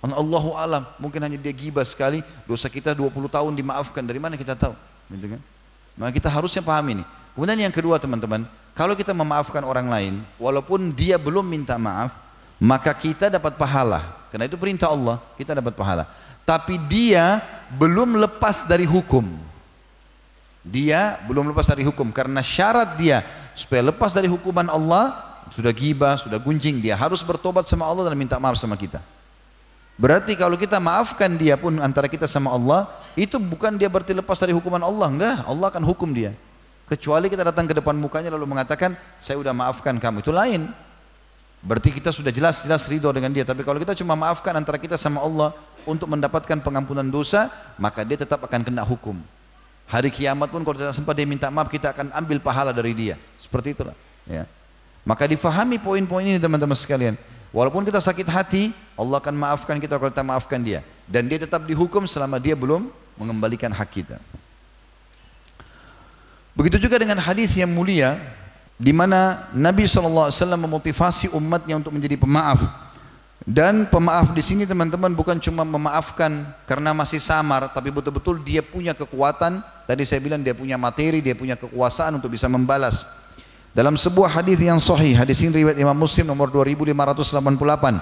Allahu alam, mungkin hanya dia ghibah sekali, dosa kita dua puluh tahun dimaafkan, dari mana kita tahu? Gitu kan? Maka kita harusnya pahami ini. Kemudian yang kedua teman-teman, kalau kita memaafkan orang lain, walaupun dia belum minta maaf, maka kita dapat pahala. Karena itu perintah Allah, kita dapat pahala. Tapi dia belum lepas dari hukum. Dia belum lepas dari hukum, karena syarat dia supaya lepas dari hukuman Allah, sudah ghibah, sudah gunjing, dia harus bertobat sama Allah dan minta maaf sama kita. Berarti kalau kita maafkan dia pun antara kita sama Allah, itu bukan dia berarti lepas dari hukuman Allah, enggak, Allah akan hukum dia. Kecuali kita datang ke depan mukanya lalu mengatakan, saya sudah maafkan kamu, itu lain. Berarti kita sudah jelas-jelas ridho dengan dia. Tapi kalau kita cuma maafkan antara kita sama Allah untuk mendapatkan pengampunan dosa, maka dia tetap akan kena hukum. Hari kiamat pun kalau tidak sempat dia minta maaf, kita akan ambil pahala dari dia. Seperti itulah. Ya. Maka difahami poin-poin ini teman-teman sekalian. Walaupun kita sakit hati, Allah akan maafkan kita kalau kita maafkan dia. Dan dia tetap dihukum selama dia belum mengembalikan hak kita. Begitu juga dengan hadis yang mulia, di mana Nabi shallallahu alaihi wasallam memotivasi umatnya untuk menjadi pemaaf. Dan pemaaf di sini teman-teman bukan cuma memaafkan karena masih samar, tapi betul-betul dia punya kekuatan. Tadi saya bilang dia punya materi, dia punya kekuasaan untuk bisa membalas. Dalam sebuah hadis yang sahih, hadis ini riwayat Imam Muslim nomor dua ribu lima ratus delapan puluh delapan,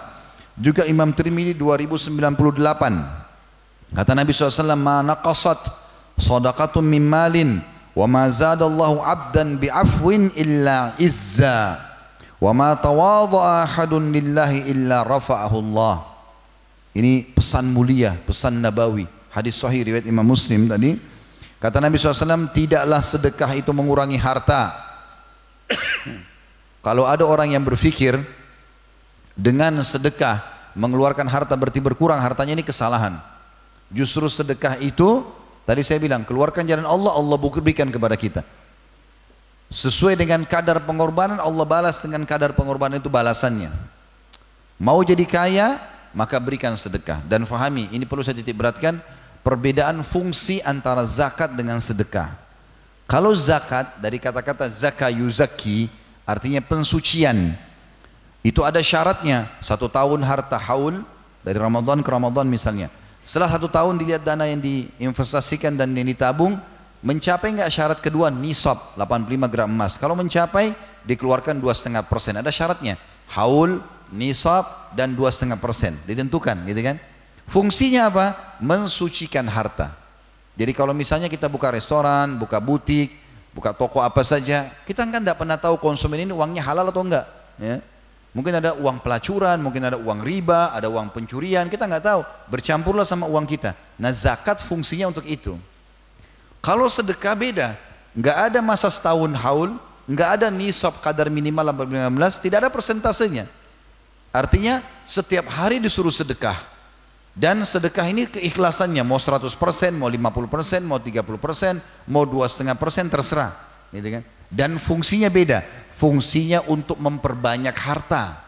juga Imam Tirmidzi dua ribu sembilan puluh delapan. Kata Nabi shallallahu alaihi wasallam, "Ma naqasat sadaqatun min malin, wa ma zadallahu abdan bi'afwin illa izza, wa ma tawadha'a ahadun lillahi illa rafa'ahu Allah." Ini pesan mulia, pesan nabawi. Hadis sahih riwayat Imam Muslim tadi. Kata Nabi shallallahu alaihi wasallam, tidaklah sedekah itu mengurangi harta. Kalau ada orang yang berpikir dengan sedekah mengeluarkan harta berarti berkurang hartanya, ini kesalahan. Justru sedekah itu, tadi saya bilang, keluarkan jalan Allah, Allah berikan kepada kita. Sesuai dengan kadar pengorbanan, Allah balas dengan kadar pengorbanan itu balasannya. Mau jadi kaya, maka berikan sedekah. Dan fahami, ini perlu saya titik beratkan, perbedaan fungsi antara zakat dengan sedekah. Kalau zakat, dari kata-kata zaka yuzaki, artinya pensucian. Itu ada syaratnya, satu tahun harta haul, dari Ramadan ke Ramadan misalnya. Setelah satu tahun dilihat dana yang diinvestasikan dan yang ditabung, mencapai nggak syarat kedua nisab delapan puluh lima gram emas. Kalau mencapai dikeluarkan dua koma lima persen. Ada syaratnya, haul, nisab dan dua koma lima persen ditentukan, gitu kan? Fungsinya apa? Mensucikan harta. Jadi kalau misalnya kita buka restoran, buka butik, buka toko apa saja, kita kan nggak pernah tahu konsumen ini uangnya halal atau enggak. Ya. Mungkin ada uang pelacuran, mungkin ada uang riba, ada uang pencurian, kita nggak tahu. Bercampurlah sama uang kita. Nah zakat fungsinya untuk itu. Kalau sedekah beda, nggak ada masa setahun haul, nggak ada nisab kadar minimal delapan belas, tidak ada persentasenya. Artinya setiap hari disuruh sedekah. Dan sedekah ini keikhlasannya, mau seratus persen, mau lima puluh persen, mau tiga puluh persen, mau dua koma lima persen, terserah. Gitu kan? Dan fungsinya beda. Fungsinya untuk memperbanyak harta.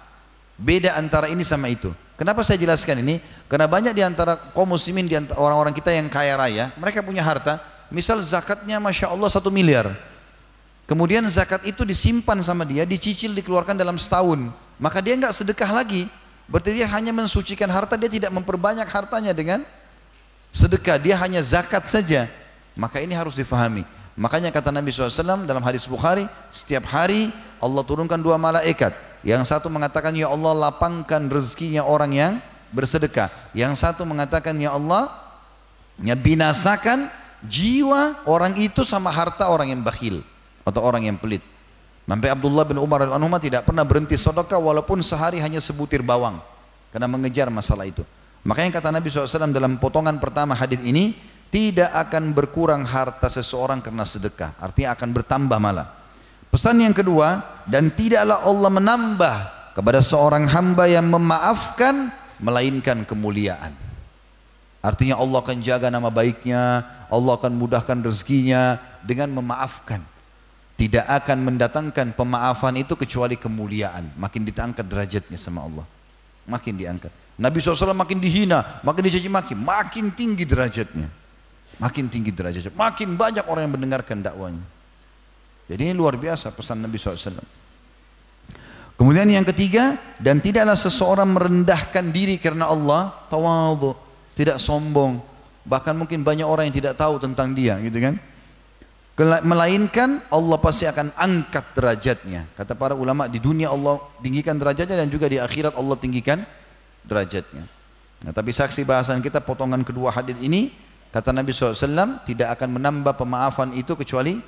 Beda antara ini sama itu. Kenapa saya jelaskan ini? Karena banyak di antara kaum muslimin, di antara orang-orang kita yang kaya raya, mereka punya harta. Misal zakatnya Masya Allah satu miliar. Kemudian zakat itu disimpan sama dia, dicicil, dikeluarkan dalam setahun. Maka dia nggak sedekah lagi. Berarti dia hanya mensucikan harta, dia tidak memperbanyak hartanya dengan sedekah. Dia hanya zakat saja. Maka ini harus difahami. Makanya kata Nabi shallallahu alaihi wasallam dalam hadis Bukhari, setiap hari Allah turunkan dua malaikat. Yang satu mengatakan, ya Allah lapangkan rezekinya orang yang bersedekah. Yang satu mengatakan, ya Allah binasakan jiwa orang itu sama harta orang yang bakhil atau orang yang pelit. Sampai Abdullah bin Umar radhiyallahu anhu tidak pernah berhenti sedekah walaupun sehari hanya sebutir bawang. Karena mengejar masalah itu. Makanya kata Nabi shallallahu alaihi wasallam dalam potongan pertama hadis ini, tidak akan berkurang harta seseorang karena sedekah. Artinya akan bertambah malah. Pesan yang kedua, dan tidaklah Allah menambah kepada seorang hamba yang memaafkan, melainkan kemuliaan. Artinya Allah akan jaga nama baiknya, Allah akan mudahkan rezekinya dengan memaafkan. Tidak akan mendatangkan pemaafan itu kecuali kemuliaan. Makin ditangkat derajatnya sama Allah. Makin diangkat. Nabi shallallahu alaihi wasallam makin dihina, makin dicacimaki, makin tinggi derajatnya. Makin tinggi derajatnya, makin banyak orang yang mendengarkan dakwanya. Jadi ini luar biasa pesan Nabi shallallahu alaihi wasallam. Kemudian yang ketiga, dan tidaklah seseorang merendahkan diri karena Allah, tawadhu, tidak sombong. Bahkan mungkin banyak orang yang tidak tahu tentang dia, gitu kan? Melainkan Allah pasti akan angkat derajatnya. Kata para ulama, di dunia Allah tinggikan derajatnya dan juga di akhirat Allah tinggikan derajatnya. Nah, tapi saksi bahasan kita potongan kedua hadis ini. Kata Nabi shallallahu alaihi wasallam, tidak akan menambah pemaafan itu kecuali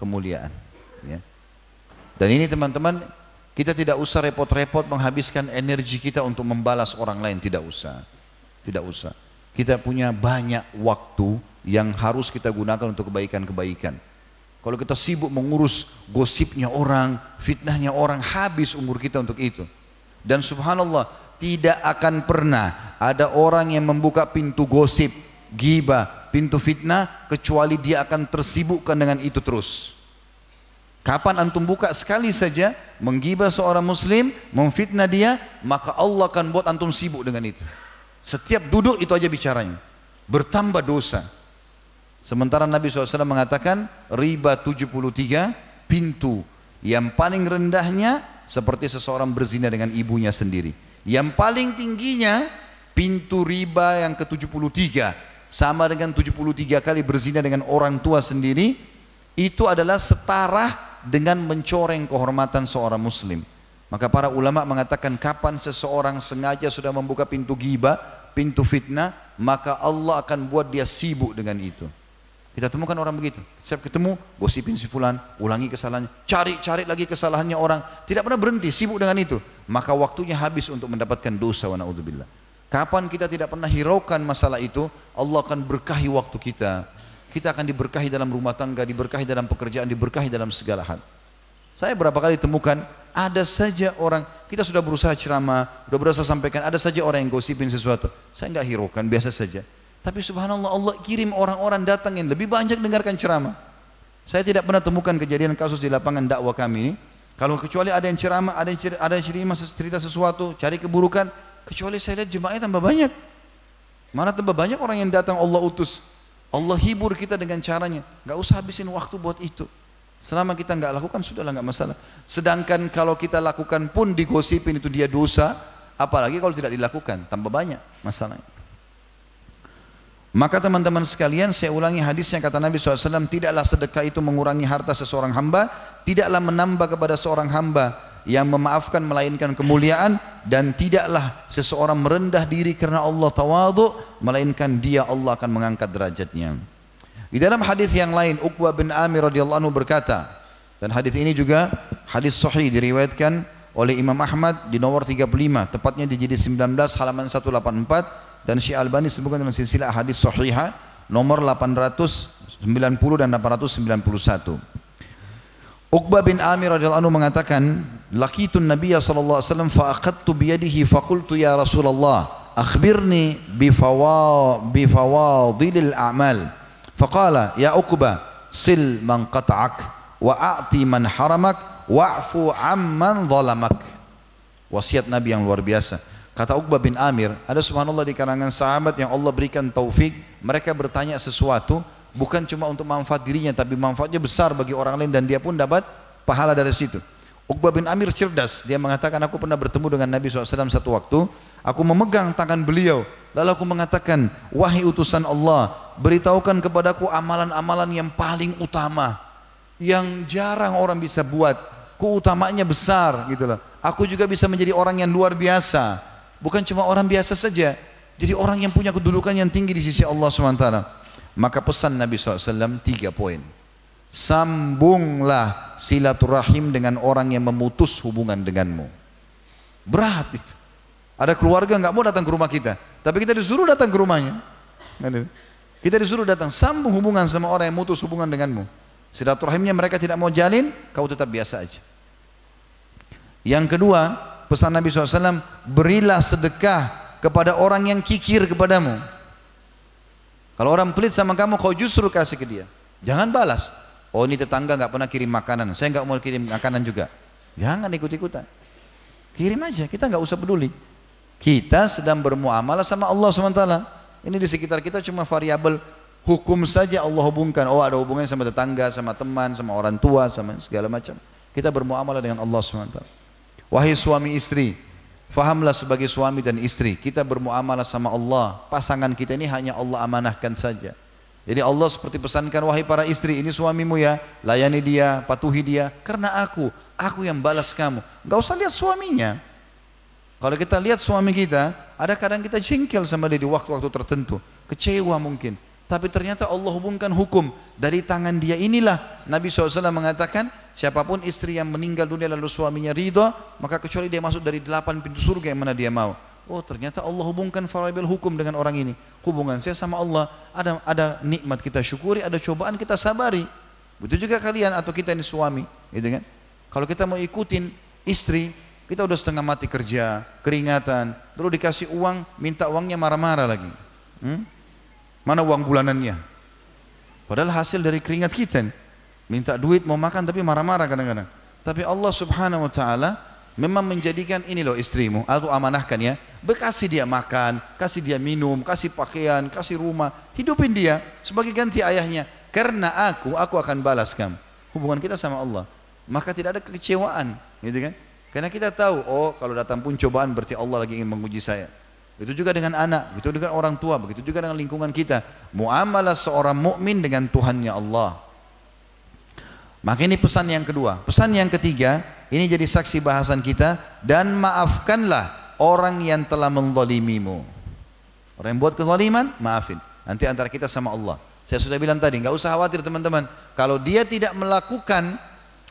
kemuliaan. Ya. Dan ini teman-teman, kita tidak usah repot-repot menghabiskan energi kita untuk membalas orang lain. Tidak usah. Tidak usah. Kita punya banyak waktu yang harus kita gunakan untuk kebaikan-kebaikan. Kalau kita sibuk mengurus gosipnya orang, fitnahnya orang, habis umur kita untuk itu. Dan subhanallah, tidak akan pernah ada orang yang membuka pintu gosip, ghibah, pintu fitnah, kecuali dia akan tersibukkan dengan itu terus. Kapan antum buka sekali saja menggibah seorang muslim, memfitnah dia, maka Allah akan buat antum sibuk dengan itu. Setiap duduk itu aja bicaranya, bertambah dosa. Sementara Nabi shallallahu alaihi wasallam mengatakan riba tujuh puluh tiga pintu, yang paling rendahnya seperti seseorang berzina dengan ibunya sendiri, yang paling tingginya pintu riba yang ke tujuh puluh tiga, sama dengan tujuh puluh tiga kali berzina dengan orang tua sendiri. Itu adalah setara dengan mencoreng kehormatan seorang muslim. Maka para ulama mengatakan kapan seseorang sengaja sudah membuka pintu ghibah, pintu fitnah, maka Allah akan buat dia sibuk dengan itu. Kita temukan orang begitu, setiap ketemu gosipin si fulan, ulangi kesalahannya, cari-cari lagi kesalahannya orang, tidak pernah berhenti, sibuk dengan itu, maka waktunya habis untuk mendapatkan dosa. Wa na'udzubillah. Kapan kita tidak pernah hiraukan masalah itu, Allah akan berkahi waktu kita. Kita akan diberkahi dalam rumah tangga, diberkahi dalam pekerjaan, diberkahi dalam segala hal. Saya berapa kali temukan, ada saja orang, kita sudah berusaha ceramah, sudah berusaha sampaikan, ada saja orang yang gosipin sesuatu, saya nggak hiraukan, biasa saja. Tapi subhanallah, Allah kirim orang-orang datang yang lebih banyak dengarkan ceramah. Saya tidak pernah temukan kejadian kasus di lapangan dakwah kami ini. Kalau kecuali ada yang ceramah, ada yang cerita, ada yang cerita sesuatu, cari keburukan. Kecuali saya lihat jemaahnya tambah banyak. Mana tambah banyak orang yang datang Allah utus. Allah hibur kita dengan caranya. Gak usah habisin waktu buat itu. Selama kita nggak lakukan, sudahlah, nggak masalah. Sedangkan kalau kita lakukan pun digosipin, itu dia dosa. Apalagi kalau tidak dilakukan, tambah banyak masalahnya. Maka teman-teman sekalian, saya ulangi hadis yang kata Nabi shallallahu alaihi wasallam, tidaklah sedekah itu mengurangi harta seseorang hamba, tidaklah menambah kepada seorang hamba yang memaafkan melainkan kemuliaan, dan tidaklah seseorang merendah diri karena Allah tawadhu, melainkan dia Allah akan mengangkat derajatnya. Di dalam hadis yang lain, Uqbah bin Amir radhiyallahu anhu berkata, dan hadis ini juga hadis sahih diriwayatkan oleh Imam Ahmad di nomor tiga puluh lima, tepatnya di jilid sembilan belas halaman seratus delapan puluh empat. Dan Syekh Albani sebutkan dalam silsilah hadis sahihah nomor delapan ratus sembilan puluh dan delapan ratus sembilan puluh satu. Uqbah bin Amir radhiyallahu anhu mengatakan, laqitun Nabiyya sallallahu alaihi wasallam fa aqadtu bi yadihi fa qultu ya Rasulullah akhbirni bi fawa bi fawadhil al-a'mal. Faqala ya Uqbah sil man qata'ak wa a'ti man haramak wa'fu 'amman zalamak. Wasiat Nabi yang luar biasa. Kata Uqbah bin Amir, ada subhanallah di kalangan sahabat yang Allah berikan taufik, mereka bertanya sesuatu bukan cuma untuk manfaat dirinya, tapi manfaatnya besar bagi orang lain dan dia pun dapat pahala dari situ. Uqbah bin Amir cerdas, dia mengatakan, aku pernah bertemu dengan Nabi shallallahu alaihi wasallam satu waktu, aku memegang tangan beliau, lalu aku mengatakan, wahai utusan Allah, beritahukan kepadaku amalan-amalan yang paling utama, yang jarang orang bisa buat, keutamaannya besar, gitu loh. Aku juga bisa menjadi orang yang luar biasa. Bukan cuma orang biasa saja, jadi orang yang punya kedudukan yang tinggi di sisi Allah subhanahu wa taala. Maka pesan Nabi shallallahu alaihi wasallam tiga poin. Sambunglah silaturahim dengan orang yang memutus hubungan denganmu. Berat itu. Ada keluarga nggak mau datang ke rumah kita, tapi kita disuruh datang ke rumahnya. Kita disuruh datang, sambung hubungan sama orang yang mutus hubungan denganmu. Silaturahimnya mereka tidak mau jalin, kau tetap biasa aja. Yang kedua, pesan Nabi shallallahu alaihi wasallam, berilah sedekah kepada orang yang kikir kepadamu. Kalau orang pelit sama kamu, kau justru kasih ke dia, jangan balas. Oh, ini tetangga nggak pernah kirim makanan, saya nggak mau kirim makanan juga. Jangan ikut-ikutan, kirim aja, kita nggak usah peduli. Kita sedang bermuamalah sama Allah subhanahu wa taala. Ini di sekitar kita cuma variabel hukum saja Allah hubungkan. Oh, ada hubungannya sama tetangga, sama teman, sama orang tua, sama segala macam. Kita bermuamalah dengan Allah subhanahu wa taala. Wahai suami istri, fahamlah sebagai suami dan istri, kita bermuamalah sama Allah. Pasangan kita ini hanya Allah amanahkan saja. Jadi Allah seperti pesankan, wahai para istri, ini suamimu ya, layani dia, patuhi dia, karena aku, aku yang balas kamu. Gak usah lihat suaminya. Kalau kita lihat suami kita, ada kadang kita jengkel sama dia di waktu-waktu tertentu, kecewa mungkin. Tapi ternyata Allah hubungkan hukum dari tangan dia. Inilah Nabi shallallahu alaihi wasallam mengatakan, siapapun istri yang meninggal dunia lalu suaminya ridha, maka kecuali dia masuk dari delapan pintu surga yang mana dia mau. Oh, ternyata Allah hubungkan variabel hukum dengan orang ini. Hubungan saya sama Allah, ada ada nikmat kita syukuri, ada cobaan kita sabari. Begitu juga kalian atau kita ini suami, gitu kan? Kalau kita mau ikutin istri, Kita udah setengah mati kerja, keringatan, terus dikasih uang, minta uangnya marah-marah lagi. Hmm? Mana uang bulanannya? Padahal hasil dari keringat kita nih. Minta duit mau makan tapi marah-marah kadang-kadang. Tapi Allah Subhanahu Wa Taala memang menjadikan ini loh istrimu, atau amanahkan ya, bekasi dia makan, kasih dia minum, kasih pakaian, kasih rumah, hidupin dia sebagai ganti ayahnya. Karena aku, aku akan balas kamu. Hubungan kita sama Allah, maka tidak ada kekecewaan, gitu kan? Karena kita tahu, oh kalau datang pun cobaan berarti Allah lagi ingin menguji saya. Begitu juga dengan anak, begitu dengan orang tua, begitu juga dengan lingkungan kita. Muamalah seorang mukmin dengan Tuhannya Allah. Maka ini pesan yang kedua. Pesan yang ketiga, ini jadi saksi bahasan kita. Dan maafkanlah orang yang telah menzalimimu. Orang yang buat kezaliman, maafin. Nanti antara kita sama Allah. Saya sudah bilang tadi, nggak usah khawatir teman-teman. Kalau dia tidak melakukan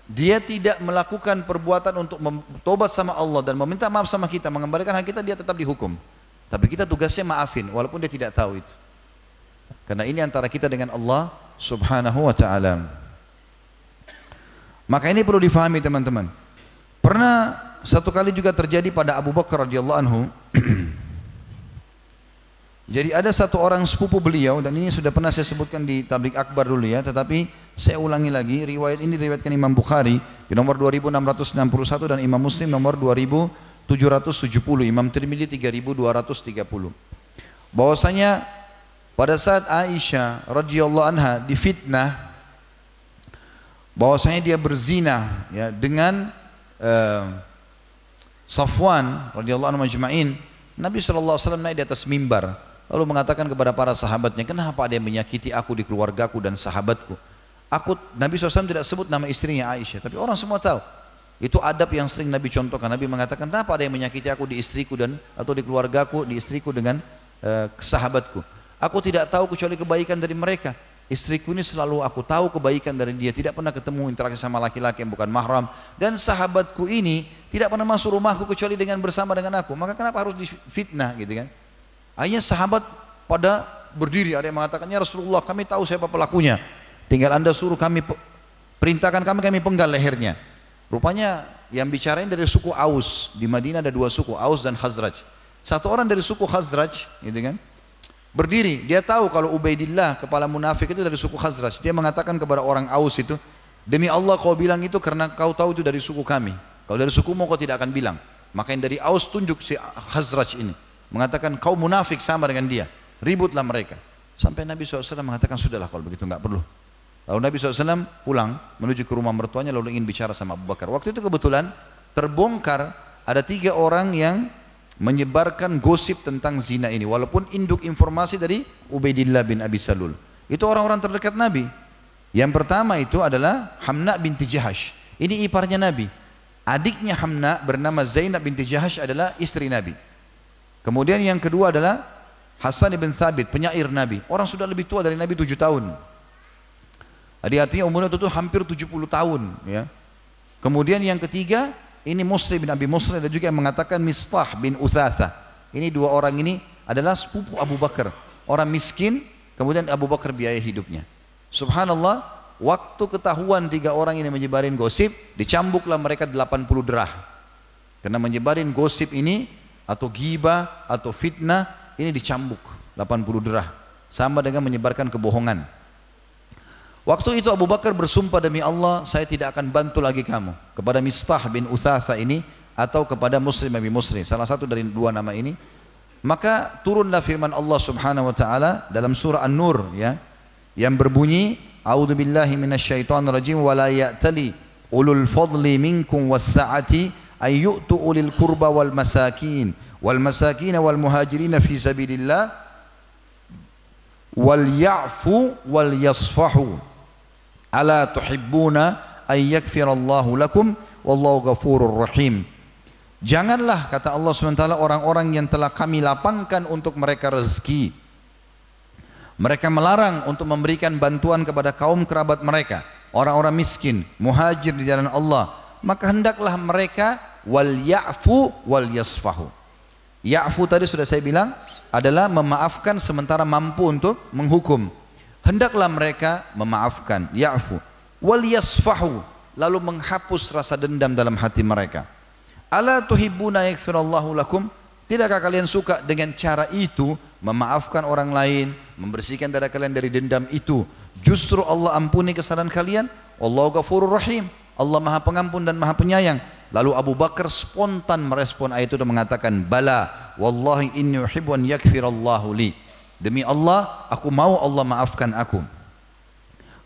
Dia tidak melakukan perbuatan untuk tobat sama Allah dan meminta maaf sama kita, mengembalikan hak kita, dia tetap dihukum. Tapi kita tugasnya maafin, walaupun dia tidak tahu itu. Karena ini antara kita dengan Allah Subhanahu Wa Ta'ala. Maka ini perlu difahami teman-teman. Pernah satu kali juga terjadi pada Abu Bakar radhiyallahu anhu. Jadi ada satu orang sepupu beliau, dan ini sudah pernah saya sebutkan di Tabligh Akbar dulu ya, tetapi saya ulangi lagi, riwayat ini diriwayatkan Imam Bukhari di nomor dua ribu enam ratus enam puluh satu dan Imam Muslim nomor dua ribu tujuh ratus tujuh puluh, Imam Tirmidzi tiga ribu dua ratus tiga puluh. Bahwasanya pada saat Aisyah radhiyallahu anha difitnah bahwasanya dia berzina ya dengan uh, Safwan radhiyallahu anhu majma'in, Nabi sallallahu alaihi wasallam naik di atas mimbar. Lalu mengatakan kepada para sahabatnya, kenapa ada yang menyakiti aku di keluargaku dan sahabatku? Aku, Nabi shallallahu alaihi wasallam tidak sebut nama istrinya Aisyah, tapi orang semua tahu. Itu adab yang sering Nabi contohkan. Nabi mengatakan, kenapa ada yang menyakiti aku di istriku dan atau di keluargaku, di istriku dengan eh, sahabatku? Aku tidak tahu kecuali kebaikan dari mereka. Istriku ini selalu aku tahu kebaikan dari dia, tidak pernah ketemu interaksi sama laki-laki yang bukan mahram, dan sahabatku ini tidak pernah masuk rumahku kecuali dengan bersama dengan aku. Maka kenapa harus difitnah gitu kan? Akhirnya sahabat pada berdiri, ada yang mengatakannya Rasulullah, kami tahu siapa pelakunya, tinggal anda suruh kami, perintahkan kami, kami penggal lehernya. Rupanya yang bicarain dari suku Aus. Di Madinah ada dua suku, Aus dan Khazraj. Satu orang dari suku Khazraj gitu kan, berdiri, dia tahu kalau Ubaidillah kepala munafik itu dari suku Khazraj. Dia mengatakan kepada orang Aus itu, demi Allah kau bilang itu karena kau tahu itu dari suku kami, kalau dari sukumu kau tidak akan bilang. Maka yang dari Aus tunjuk si Khazraj ini, mengatakan kau munafik sama dengan dia. Ributlah mereka sampai Nabi shallallahu alaihi wasallam mengatakan sudahlah kalau begitu nggak perlu. Lalu Nabi shallallahu alaihi wasallam pulang menuju ke rumah mertuanya, lalu ingin bicara sama Abu Bakar. Waktu itu kebetulan terbongkar ada tiga orang yang menyebarkan gosip tentang zina ini, walaupun induk informasi dari Ubaidillah bin Abi Salul. Itu orang-orang terdekat Nabi. Yang pertama itu adalah Hamna binti Jahash, ini iparnya Nabi. Adiknya Hamna bernama Zainab binti Jahash adalah istri Nabi. Kemudian yang kedua adalah Hasan ibn Thabit, penyair Nabi. Orang sudah lebih tua dari Nabi tujuh tahun. Jadi artinya umurnya itu hampir tujuh puluh tahun. Ya. Kemudian yang ketiga, ini Muslim bin Abi Muslim, dan juga yang mengatakan Mistah bin Uthatha. Ini dua orang ini adalah sepupu Abu Bakar. Orang miskin, kemudian Abu Bakar biaya hidupnya. Subhanallah, waktu ketahuan tiga orang ini menyebarin gosip, dicambuklah mereka delapan puluh derah. Karena menyebarin gosip ini, atau ghibah atau fitnah, ini dicambuk delapan puluh derah, sama dengan menyebarkan kebohongan. Waktu itu Abu Bakar bersumpah, demi Allah saya tidak akan bantu lagi kamu, kepada Mistah bin Uthatha ini atau kepada Muslim bin Muslim, salah satu dari dua nama ini. Maka turunlah firman Allah Subhanahu Wa Taala dalam surah An-Nur ya, yang berbunyi A'udzubillahi minasyaitonirrajim wa la ya'tali ulul fadli minkum wassa'ati ayyutu ulil kurba wal masakin wal masakin wal muhajirina fi sabilillah wal ya'fu wal yasfahu ala tuhibbuna ay yakfirallahu lakum wallahu ghafurur rahim. Janganlah, kata Allah subhanahu wa taala, orang-orang yang telah kami lapangkan untuk mereka rezeki, mereka melarang untuk memberikan bantuan kepada kaum kerabat mereka, orang-orang miskin, muhajir di jalan Allah, maka hendaklah mereka wal ya'fu wal yasfahu. Ya'fu tadi sudah saya bilang adalah memaafkan sementara mampu untuk menghukum. Hendaklah mereka memaafkan, ya'fu, wal yasfahu, lalu menghapus rasa dendam dalam hati mereka. Ala tuhibbuna yaghfirallahu lakum? Tidakkah kalian suka dengan cara itu, memaafkan orang lain, membersihkan dada kalian dari dendam itu? Justru Allah ampuni kesalahan kalian. Wallahu ghafurur rahim. Allah Maha Pengampun dan Maha Penyayang. Lalu Abu Bakar spontan merespon ayat itu dan mengatakan, "Bala, wallahi inni uhibbu an yaghfirallahu li." Demi Allah, aku mau Allah maafkan aku.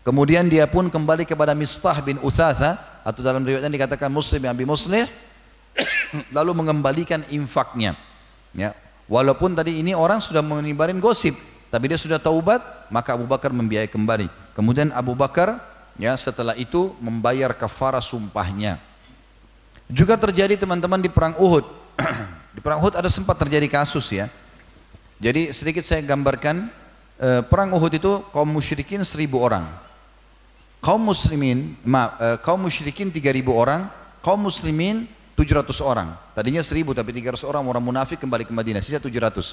Kemudian dia pun kembali kepada Mistah bin Utsatha, atau dalam riwayatnya dikatakan Muslim bin Abi Muslih, lalu mengembalikan infaknya. Ya, walaupun tadi ini orang sudah menyebarin gosip, tapi dia sudah taubat, maka Abu Bakar membiayai kembali. Kemudian Abu Bakar, ya, setelah itu membayar kafarah sumpahnya. Juga terjadi teman-teman di perang Uhud. Di perang Uhud ada sempat terjadi kasus, ya. Jadi sedikit saya gambarkan, e, perang Uhud itu kaum musyrikin seribu orang, kaum muslimin, ma, e, kaum musyrikin tiga ribu orang, kaum muslimin tujuh ratus orang. Tadinya seribu tapi tiga ratus orang orang munafik kembali ke Madinah, sisa tujuh ratus.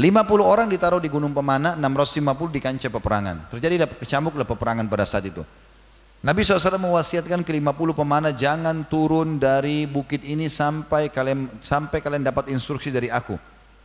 Lima puluh orang ditaruh di Gunung Pemana, enam ratus lima puluh di kancah peperangan. Terjadilah kecamuklah peperangan pada saat itu. Nabi shallallahu alaihi wasallam mewasiatkan ke lima puluh pemana, jangan turun dari bukit ini sampai kalian sampai kalian dapat instruksi dari aku.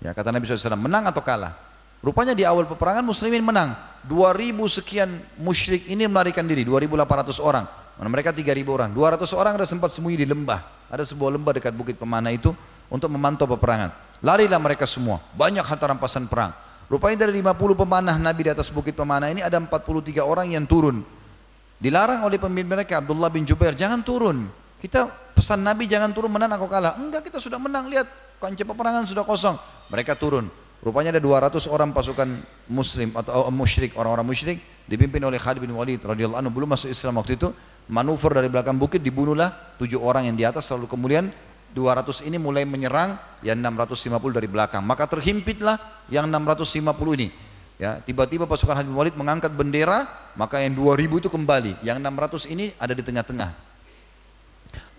Ya, kata Nabi shallallahu alaihi wasallam, menang atau kalah. Rupanya di awal peperangan muslimin menang. dua ribu sekian musyrik ini melarikan diri, dua ribu delapan ratus orang. Mereka tiga ribu orang. dua ratus orang ada sempat sembunyi di lembah. Ada sebuah lembah dekat bukit Pemana itu untuk memantau peperangan. Larilah mereka semua, banyak harta rampasan perang. Rupanya dari lima puluh pemanah Nabi di atas bukit Pemana ini ada empat puluh tiga orang yang turun. Dilarang oleh pemimpin mereka, Abdullah bin Jubair, jangan turun. Kita pesan Nabi jangan turun, menang atau kalah. Enggak, kita sudah menang, lihat kancah peperangan sudah kosong. Mereka turun. Rupanya ada dua ratus orang pasukan muslim atau musyrik, orang-orang musyrik dipimpin oleh Khalid bin Walid radhiyallahu anhu, belum masuk Islam waktu itu. Manuver dari belakang bukit, dibunuhlah tujuh orang yang di atas, lalu kemudian dua ratus ini mulai menyerang yang enam ratus lima puluh dari belakang, maka terhimpitlah yang enam ratus lima puluh ini, ya. Tiba-tiba pasukan Khalid bin Walid mengangkat bendera, maka yang dua ribu itu kembali, yang enam ratus ini ada di tengah-tengah.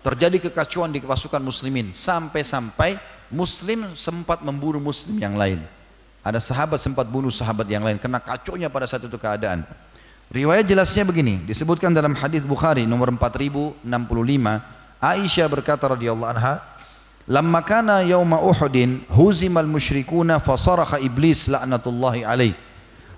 Terjadi kekacauan di pasukan muslimin, sampai-sampai muslim sempat membunuh muslim yang lain. Ada sahabat sempat bunuh sahabat yang lain, karena kacaunya pada saat itu keadaan. Riwayat jelasnya begini, disebutkan dalam hadis Bukhari nomor empat ribu enam puluh lima, Aisyah berkata radhiyallahu anha, "Lamma kana yauma Uhudin huzimal musyrikuna fasaraha iblis la'natullahi alaih."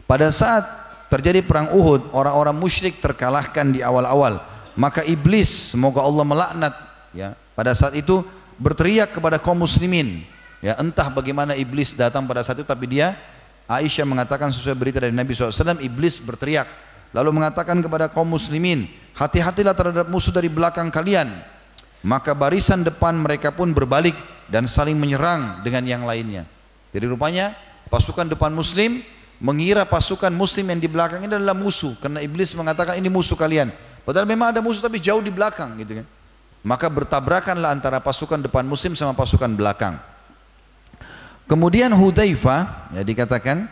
Pada saat terjadi perang Uhud, orang-orang musyrik terkalahkan di awal-awal, maka iblis, semoga Allah melaknat, ya, pada saat itu berteriak kepada kaum muslimin. Ya, entah bagaimana iblis datang pada saat itu, tapi dia, Aisyah mengatakan sesuai berita dari Nabi shallallahu alaihi wasallam, iblis berteriak lalu mengatakan kepada kaum muslimin, "Hati-hatilah terhadap musuh dari belakang kalian." Maka barisan depan mereka pun berbalik dan saling menyerang dengan yang lainnya. Jadi rupanya pasukan depan muslim mengira pasukan muslim yang di belakang ini adalah musuh, karena iblis mengatakan ini musuh kalian, padahal memang ada musuh tapi jauh di belakang, gitu kan. Maka bertabrakanlah antara pasukan depan muslim sama pasukan belakang. Kemudian Hudzaifah, ya, dikatakan,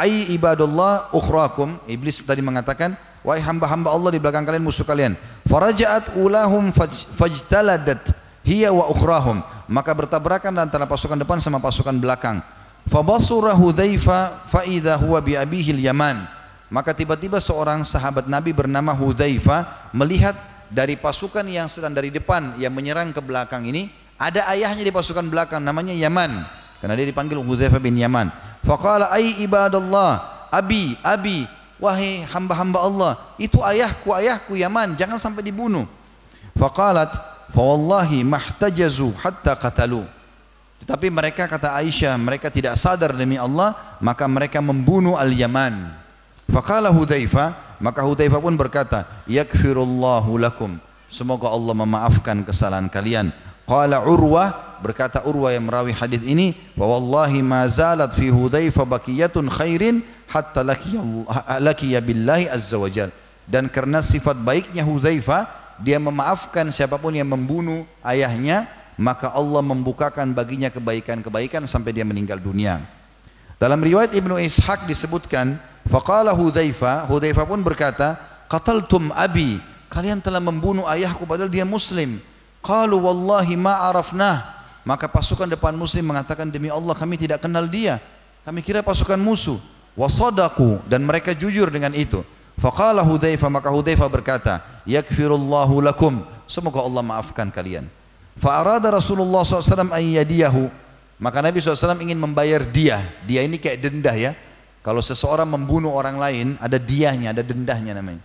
"Ai ibadullah ukhrakum," iblis tadi mengatakan, "Wahai hamba-hamba Allah di belakang kalian, musuh kalian." "Faraja'at ulahum fajtaladat hiya wa ukhrahum." Maka bertabrakan antara pasukan depan sama pasukan belakang. "Fabasura Hudzaifah fa idza huwa bi abihil Yaman." Maka tiba-tiba seorang sahabat Nabi bernama Hudzaifah melihat dari pasukan yang sedang dari depan yang menyerang ke belakang ini ada ayahnya di pasukan belakang, namanya Yaman, karena dia dipanggil Hudzaifah bin Yaman. Faqala, "Ai ibadallah, abi abi." Wahai hamba-hamba Allah, itu ayahku, ayahku Yaman, jangan sampai dibunuh. Faqalat, "Fawallahi mahtajazu hatta qatalu." Tetapi mereka, kata Aisyah, mereka tidak sadar demi Allah, maka mereka membunuh al-Yaman. Faqala Hudzaifah, maka Hudzaifah pun berkata, "Yaghfirullahu lakum." Semoga Allah memaafkan kesalahan kalian. Qala Urwah, berkata Urwah yang merawi hadis ini, "Wallahi ma zalat fi Hudzaifah bakiyatun khairin hatta laqiya billahi azza wajal." Dan karena sifat baiknya Hudzaifah, dia memaafkan siapapun yang membunuh ayahnya, maka Allah membukakan baginya kebaikan-kebaikan sampai dia meninggal dunia. Dalam riwayat Ibnu Ishaq disebutkan, faqala Hudzaifah, Hudzaifah pun berkata, "Qataltum abi." Kalian telah membunuh ayahku padahal dia muslim. Qalu wallahi ma arafnah. Maka pasukan depan muslim mengatakan, "Demi Allah, kami tidak kenal dia. Kami kira pasukan musuh." Wasadaku, dan mereka jujur dengan itu. Faqala Hudzaifah, maka Hudzaifah berkata, "Yaghfirullahu lakum." Semoga Allah maafkan kalian. Fa'arada Rasulullah shallallahu alaihi wasallam ayyadiyahu. Maka Nabi shallallahu alaihi wasallam ingin membayar diyah. Diyah ini kayak denda ya. Kalau seseorang membunuh orang lain, ada diyahnya, ada dendahnya namanya.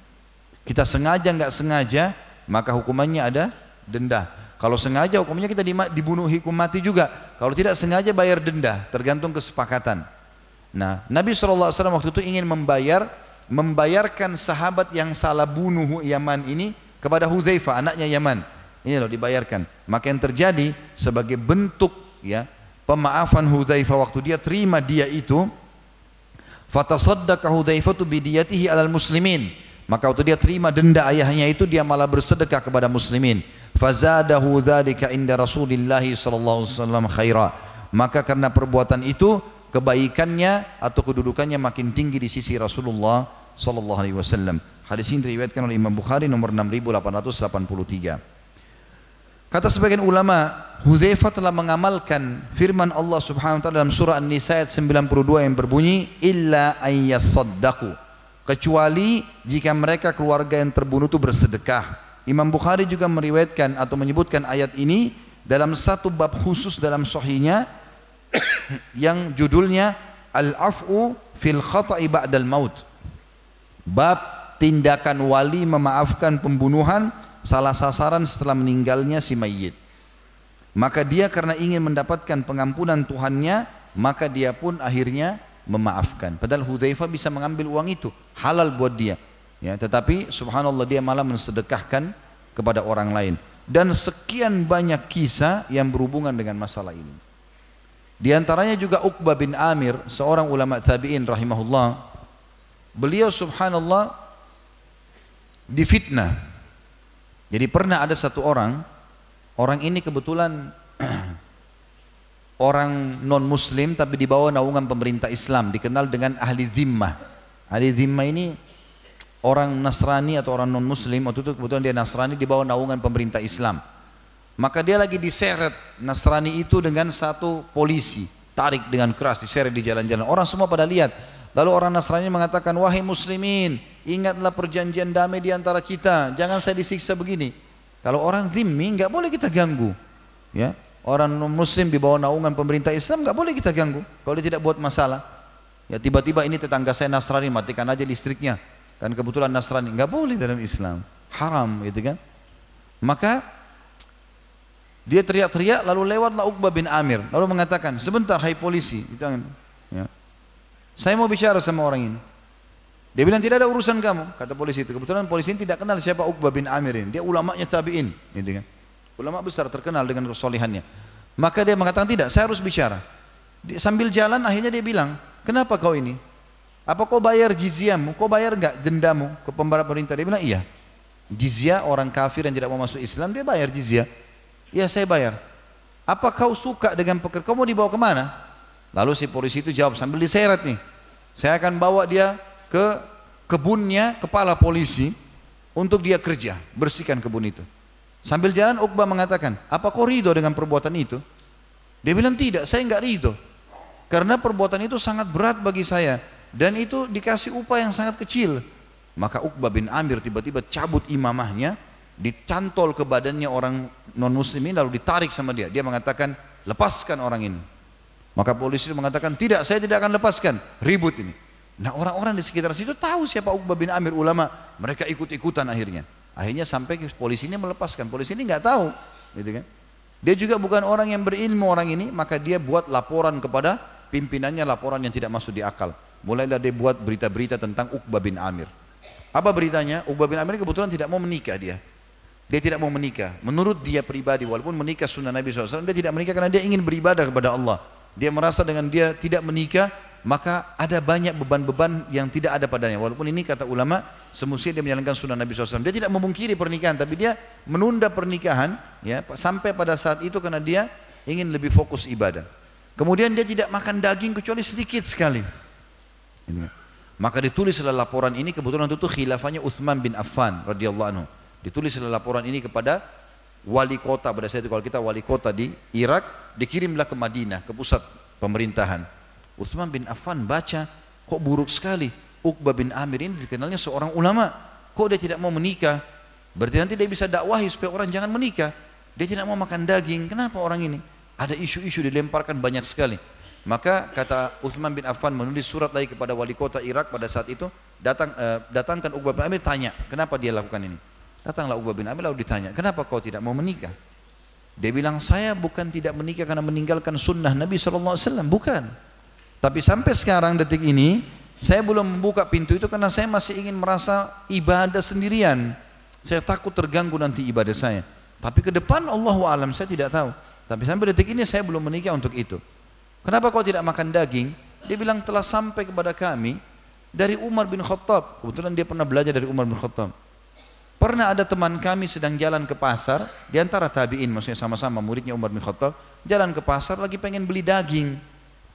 Kita sengaja nggak sengaja, maka hukumannya ada denda. Kalau sengaja hukumnya kita dibunuh hukum mati juga. Kalau tidak sengaja bayar denda, tergantung kesepakatan. Nah, Nabi shallallahu alaihi wasallam waktu itu ingin membayar, membayarkan sahabat yang salah bunuh Yaman ini kepada Hudzaifah, anaknya Yaman. Ini loh dibayarkan. Maka yang terjadi sebagai bentuk ya pemaafan Hudzaifah waktu dia terima dia itu, fatasaddaqa Hudzaifatu bidiyatihi alal muslimin. Maka waktu dia terima denda ayahnya itu, dia malah bersedekah kepada muslimin. Fazadahu dzalika inda Rasulillah sallallahu alaihi wasallam khaira. Maka karena perbuatan itu kebaikannya atau kedudukannya makin tinggi di sisi Rasulullah sallallahu alaihi wasallam. Hadis ini diriwayatkan oleh Imam Bukhari nomor enam ribu delapan ratus delapan puluh tiga. Kata sebagian ulama, Hudzaifah telah mengamalkan firman Allah Subhanahu wa taala dalam surah An-Nisa ayat sembilan puluh dua yang berbunyi illa ayyasaddaqu. Kecuali jika mereka keluarga yang terbunuh itu bersedekah. Imam Bukhari juga meriwayatkan atau menyebutkan ayat ini dalam satu bab khusus dalam sahihnya yang judulnya Al-Af'u fil Khata'i Ba'dal Maut. Bab tindakan wali memaafkan pembunuhan salah sasaran setelah meninggalnya si mayit. Maka dia karena ingin mendapatkan pengampunan Tuhannya, maka dia pun akhirnya memaafkan. Padahal Hudzaifah bisa mengambil uang itu, halal buat dia ya, tetapi subhanallah dia malah mensedekahkan kepada orang lain. Dan sekian banyak kisah yang berhubungan dengan masalah ini. Di antaranya juga Uqbah bin Amir, seorang ulama tabi'in rahimahullah. Beliau subhanallah difitnah. Jadi pernah ada satu orang, orang ini kebetulan orang non muslim tapi di bawah naungan pemerintah Islam, dikenal dengan ahli dhimmah. Ahli dhimmah ini orang Nasrani atau orang non muslim, waktu itu kebetulan dia Nasrani di bawah naungan pemerintah Islam. Maka dia lagi diseret Nasrani itu dengan satu polisi, tarik dengan keras, diseret di jalan-jalan, orang semua pada lihat. Lalu orang Nasrani mengatakan, wahai muslimin, ingatlah perjanjian damai di antara kita, jangan saya disiksa begini. Kalau orang dhimmi nggak boleh kita ganggu ya. Orang muslim di bawah naungan pemerintah Islam nggak boleh kita ganggu kalau dia tidak buat masalah. Ya tiba-tiba ini tetangga saya Nasrani, matikan aja listriknya. Kan kebetulan Nasrani, nggak boleh dalam Islam, haram gitu kan. Maka dia teriak-teriak, lalu lewatlah Uqbah bin Amir, lalu mengatakan, sebentar hai polisi, itu ya. Saya mau bicara sama orang ini. Dia bilang tidak ada urusan kamu, kata polisi itu. Kebetulan polisi ini tidak kenal siapa Uqbah bin Amir ini, dia ulamanya tabi'in gitu kan. Ulama besar terkenal dengan kesolehannya. Maka dia mengatakan tidak, saya harus bicara. Dia, sambil jalan akhirnya dia bilang, kenapa kau ini? Apa kau bayar jizyamu? Kau bayar enggak dendamu ke pemerintah? Dia bilang iya. Jizyah orang kafir yang tidak mau masuk Islam dia bayar jizyah. Iya saya bayar. Apa kau suka dengan pekerja? Kau mau dibawa kemana? Lalu si polisi itu jawab sambil diseret nih. Saya akan bawa dia ke kebunnya kepala polisi untuk dia kerja bersihkan kebun itu. Sambil jalan Uqbah mengatakan, apa kau ridho dengan perbuatan itu? Dia bilang tidak, saya enggak ridho. Karena perbuatan itu sangat berat bagi saya. Dan itu dikasih upah yang sangat kecil. Maka Uqbah bin Amir tiba-tiba cabut imamahnya, dicantol ke badannya orang non muslim ini, lalu ditarik sama dia. Dia mengatakan, lepaskan orang ini. Maka polisi mengatakan, tidak, saya tidak akan lepaskan. Ribut ini. Nah orang-orang di sekitar situ tahu siapa Uqbah bin Amir, ulama. Mereka ikut-ikutan akhirnya. Akhirnya sampai polisi ini melepaskan. Polisi ini nggak tahu, gitu kan? Dia juga bukan orang yang berilmu orang ini, maka dia buat laporan kepada pimpinannya, laporan yang tidak masuk di akal. Mulailah dia buat berita-berita tentang Uqbah bin Amir. Apa beritanya? Uqbah bin Amir kebetulan tidak mau menikah dia. Dia tidak mau menikah. Menurut dia pribadi, walaupun menikah sunnah Nabi shallallahu alaihi wasallam, dia tidak menikah karena dia ingin beribadah kepada Allah. Dia merasa dengan dia tidak menikah, maka ada banyak beban-beban yang tidak ada padanya. Walaupun ini kata ulama, semestinya dia menjalankan sunnah Nabi shallallahu alaihi wasallam. Dia tidak memungkiri pernikahan, tapi dia menunda pernikahan ya, sampai pada saat itu karena dia ingin lebih fokus ibadah. Kemudian dia tidak makan daging kecuali sedikit sekali. Maka ditulislah laporan ini, kebetulan itu khilafahnya Utsman bin Affan radhiyallahu anhu. Ditulislah laporan ini kepada wali kota, pada saat itu kalau kita wali kota di Irak, dikirimlah ke Madinah, ke pusat pemerintahan. Utsman bin Affan baca, kok buruk sekali. Uqbah bin Amir ini dikenalnya seorang ulama, kok dia tidak mau menikah. Berarti nanti dia bisa dakwahi supaya orang jangan menikah. Dia tidak mau makan daging. Kenapa orang ini? Ada isu-isu dilemparkan banyak sekali. Maka kata Utsman bin Affan menulis surat lagi kepada wali kota Irak pada saat itu, datang eh, datangkan Uqbah bin Amir, tanya, kenapa dia lakukan ini? Datanglah Uqbah bin Amir lalu ditanya, kenapa kau tidak mau menikah? Dia bilang, saya bukan tidak menikah karena meninggalkan sunnah Nabi shallallahu alaihi wasallam, bukan. Tapi sampai sekarang detik ini, saya belum membuka pintu itu karena saya masih ingin merasa ibadah sendirian. Saya takut terganggu nanti ibadah saya. Tapi ke depan Allahu a'lam, saya tidak tahu. Tapi sampai detik ini saya belum menikah untuk itu. Kenapa kau tidak makan daging? Dia bilang, telah sampai kepada kami dari Umar bin Khattab. Kebetulan dia pernah belajar dari Umar bin Khattab. Pernah ada teman kami sedang jalan ke pasar, di antara tabi'in, maksudnya sama-sama muridnya Umar bin Khattab, jalan ke pasar lagi pengen beli daging.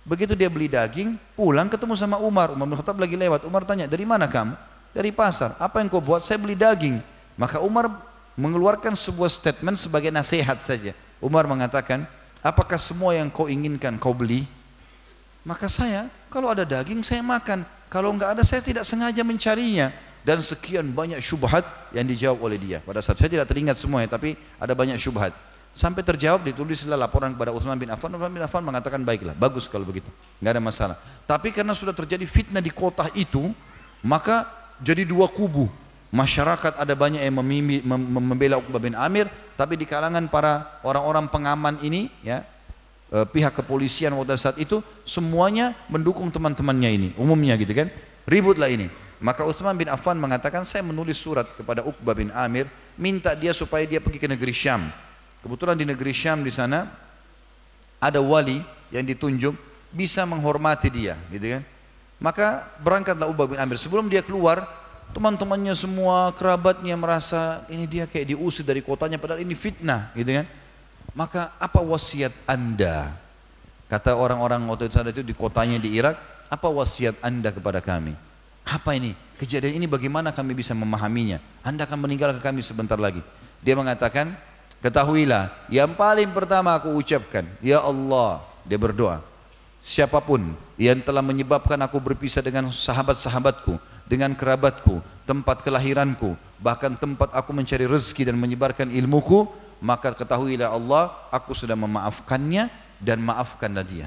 Begitu dia beli daging, pulang ketemu sama Umar. Umar bin Khattab lagi lewat. Umar tanya, dari mana kamu? Dari pasar. Apa yang kau buat? Saya beli daging. Maka Umar mengeluarkan sebuah statement sebagai nasihat saja. Umar mengatakan, apakah semua yang kau inginkan kau beli? Maka saya, kalau ada daging saya makan, kalau enggak ada saya tidak sengaja mencarinya. Dan sekian banyak syubhat yang dijawab oleh dia. Pada saat saya tidak teringat semuanya, tapi ada banyak syubhat. Sampai terjawab, ditulislah laporan kepada Utsman bin Affan. Utsman bin Affan mengatakan, baiklah, bagus kalau begitu, nggak ada masalah. Tapi karena sudah terjadi fitnah di kota itu, maka jadi dua kubu. Masyarakat ada banyak yang memimi, mem, membela Uqbah bin Amir, tapi di kalangan para orang-orang pengaman ini, ya, eh, pihak kepolisian pada saat itu semuanya mendukung teman-temannya ini, umumnya gitu kan. Ributlah ini. Maka Utsman bin Affan mengatakan, saya menulis surat kepada Uqbah bin Amir, minta dia supaya dia pergi ke negeri Syam. Kebetulan di negeri Syam di sana ada wali yang ditunjuk bisa menghormati dia, gitu kan. Maka berangkatlah Uqbah bin Amir. Sebelum dia keluar, teman-temannya semua, kerabatnya merasa ini dia kayak diusir dari kotanya, padahal ini fitnah, gitu kan. Maka apa wasiat Anda? Kata orang-orang otoritas itu di kotanya di Irak, apa wasiat Anda kepada kami? Apa ini? Kejadian ini bagaimana kami bisa memahaminya? Anda akan meninggalkan kami sebentar lagi. Dia mengatakan, ketahuilah, yang paling pertama aku ucapkan, ya Allah, dia berdoa, siapapun yang telah menyebabkan aku berpisah dengan sahabat-sahabatku, dengan kerabatku, tempat kelahiranku, bahkan tempat aku mencari rezeki dan menyebarkan ilmuku, maka ketahuilah Allah, aku sudah memaafkannya dan maafkanlah dia.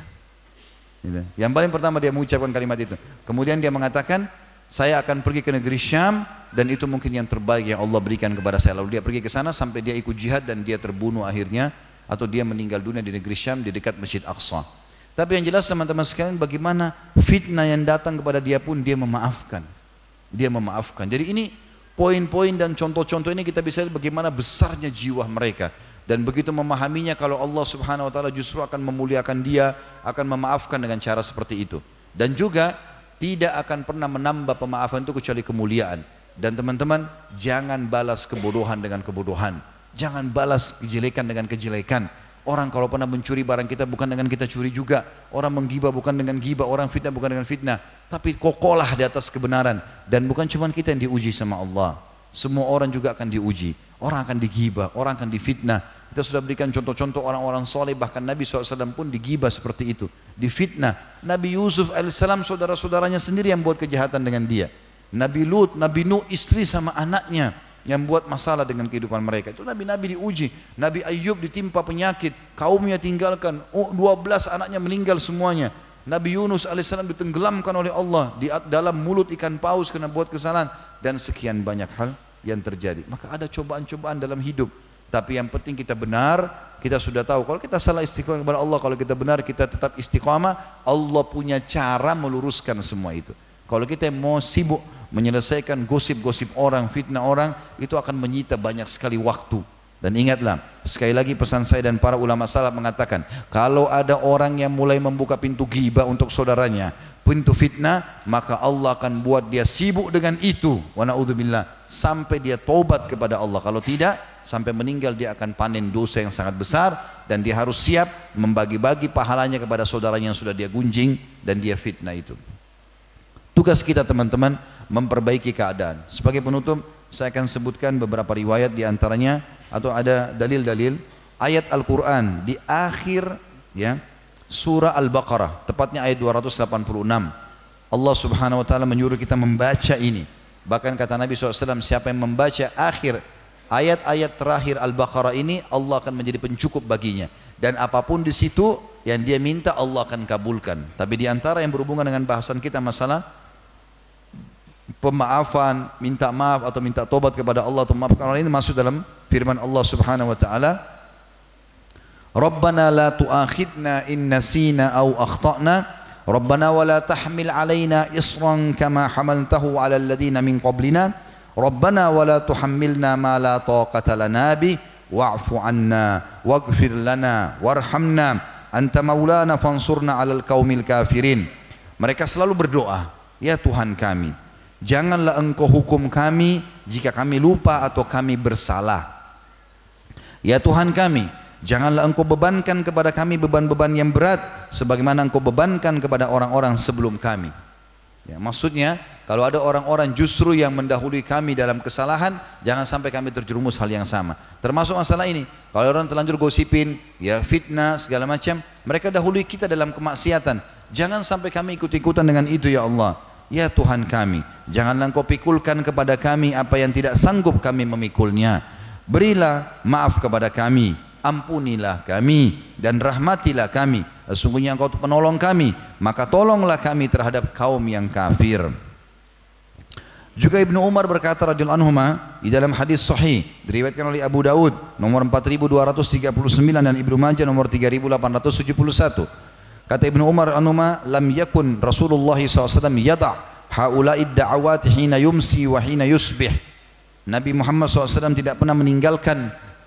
Yang paling pertama dia mengucapkan kalimat itu. Kemudian dia mengatakan, saya akan pergi ke negeri Syam dan itu mungkin yang terbaik yang Allah berikan kepada saya. Lalu dia pergi ke sana sampai dia ikut jihad dan dia terbunuh akhirnya, atau dia meninggal dunia di negeri Syam di dekat Masjid Aqsa. Tapi yang jelas teman-teman sekalian, bagaimana fitnah yang datang kepada dia pun dia memaafkan. Dia memaafkan. Jadi ini poin-poin dan contoh-contoh ini kita bisa lihat bagaimana besarnya jiwa mereka. Dan begitu memahaminya kalau Allah subhanahu wa ta'ala justru akan memuliakan dia, akan memaafkan dengan cara seperti itu. Dan juga tidak akan pernah menambah pemaafan itu kecuali kemuliaan. Dan teman-teman, jangan balas kebodohan dengan kebodohan. Jangan balas kejelekan dengan kejelekan. Orang kalau pernah mencuri barang kita, bukan dengan kita curi juga. Orang menggibah bukan dengan gibah, orang fitnah bukan dengan fitnah. Tapi kokolah di atas kebenaran. Dan bukan cuma kita yang diuji sama Allah. Semua orang juga akan diuji. Orang akan digibah, orang akan difitnah. Kita sudah berikan contoh-contoh orang-orang soleh, bahkan Nabi shallallahu alaihi wasallam pun digibah seperti itu. Difitnah. Nabi Yusuf alaihissalam saudara-saudaranya sendiri yang buat kejahatan dengan dia. Nabi Lut, Nabi Nuh, istri sama anaknya yang buat masalah dengan kehidupan mereka. Itu Nabi-Nabi diuji. Nabi Ayub ditimpa penyakit, kaumnya tinggalkan, dua belas anaknya meninggal semuanya. Nabi Yunus alaihissalam ditenggelamkan oleh Allah di dalam mulut ikan paus karena buat kesalahan. Dan sekian banyak hal yang terjadi. Maka ada cobaan-cobaan dalam hidup. Tapi yang penting kita benar, kita sudah tahu. Kalau kita salah istiqamah kepada Allah, kalau kita benar, kita tetap istiqamah, Allah punya cara meluruskan semua itu. Kalau kita mau sibuk menyelesaikan gosip-gosip orang, fitnah orang, itu akan menyita banyak sekali waktu. Dan ingatlah, sekali lagi pesan saya dan para ulama salaf mengatakan, kalau ada orang yang mulai membuka pintu ghibah untuk saudaranya, pintu fitnah, maka Allah akan buat dia sibuk dengan itu, wa na'udzubillah, sampai dia taubat kepada Allah. Kalau tidak, sampai meninggal dia akan panen dosa yang sangat besar, dan dia harus siap membagi-bagi pahalanya kepada saudaranya yang sudah dia gunjing dan dia fitnah itu. Tugas kita teman-teman memperbaiki keadaan. Sebagai penutup, saya akan sebutkan beberapa riwayat diantaranya, atau ada dalil-dalil ayat Al-Quran di akhir ya surah Al-Baqarah, tepatnya ayat dua ratus delapan puluh enam. Allah subhanahu wa ta'ala menyuruh kita membaca ini. Bahkan kata Nabi shallallahu alaihi wasallam, siapa yang membaca akhir Ayat-ayat terakhir Al-Baqarah ini Allah akan menjadi pencukup baginya. Dan apapun di situ yang dia minta Allah akan kabulkan. Tapi di antara yang berhubungan dengan bahasan kita masalah pemaafan, minta maaf atau minta tobat kepada Allah atau memaafkan orang ini masuk dalam firman Allah Subhanahu wa taala, Rabbana la tu'akhidna in nasina aw akhtana, Rabbana wa la tahmil alaina isran kama hamaltahu 'alal ladina min qablina, Rabbana wa la tuhammilna ma la taqata lana bi wa'fu 'anna waghfir lana warhamna anta maulana fansurna 'alal qaumil kafirin. Mereka selalu berdoa, ya Tuhan kami, janganlah engkau hukum kami jika kami lupa atau kami bersalah. Ya Tuhan kami, janganlah engkau bebankan kepada kami beban-beban yang berat sebagaimana engkau bebankan kepada orang-orang sebelum kami. Ya, maksudnya kalau ada orang-orang justru yang mendahului kami dalam kesalahan, jangan sampai kami terjerumus hal yang sama. Termasuk masalah ini, kalau orang terlanjur gosipin, ya fitnah segala macam, mereka dahului kita dalam kemaksiatan. Jangan sampai kami ikut-ikutan dengan itu ya Allah. Ya Tuhan kami, janganlah engkau pikulkan kepada kami apa yang tidak sanggup kami memikulnya. Berilah maaf kepada kami, ampunilah kami, dan rahmatilah kami. Sesungguhnya engkau penolong kami, maka tolonglah kami terhadap kaum yang kafir. Juga Ibnu Umar berkata radhiyallahu anhuma di dalam hadis sahih diriwayatkan oleh Abu Daud nomor empat ribu dua ratus tiga puluh sembilan dan Ibnu Majah nomor tiga ribu delapan ratus tujuh puluh satu. Kata Ibnu Umar anhuma, lam yakun Rasulullah shallallahu alaihi wasallam yada' haula'id da'awati hina yumsi wa hina yusbih. Nabi Muhammad shallallahu alaihi wasallam tidak pernah meninggalkan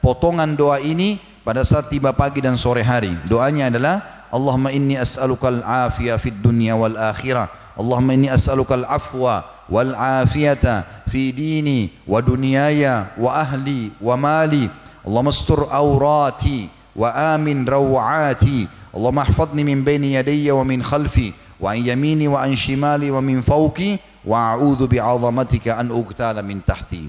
potongan doa ini pada saat tiba pagi dan sore hari. Doanya adalah Allahumma inni as'alukal afiyah fid dunya wal akhirah, Allahumma inni as'alukal afwa wal afiyata fi dini wa dunyaya wa ahli wa mali, Allahumma astur awrati wa amin raw'ati, Allahumma ahfadni min bayni yadayya wa min khalfi wa an yamini wa an shimali wa min fawqi wa a'udhu bi'azamatika an uqtala min tahti.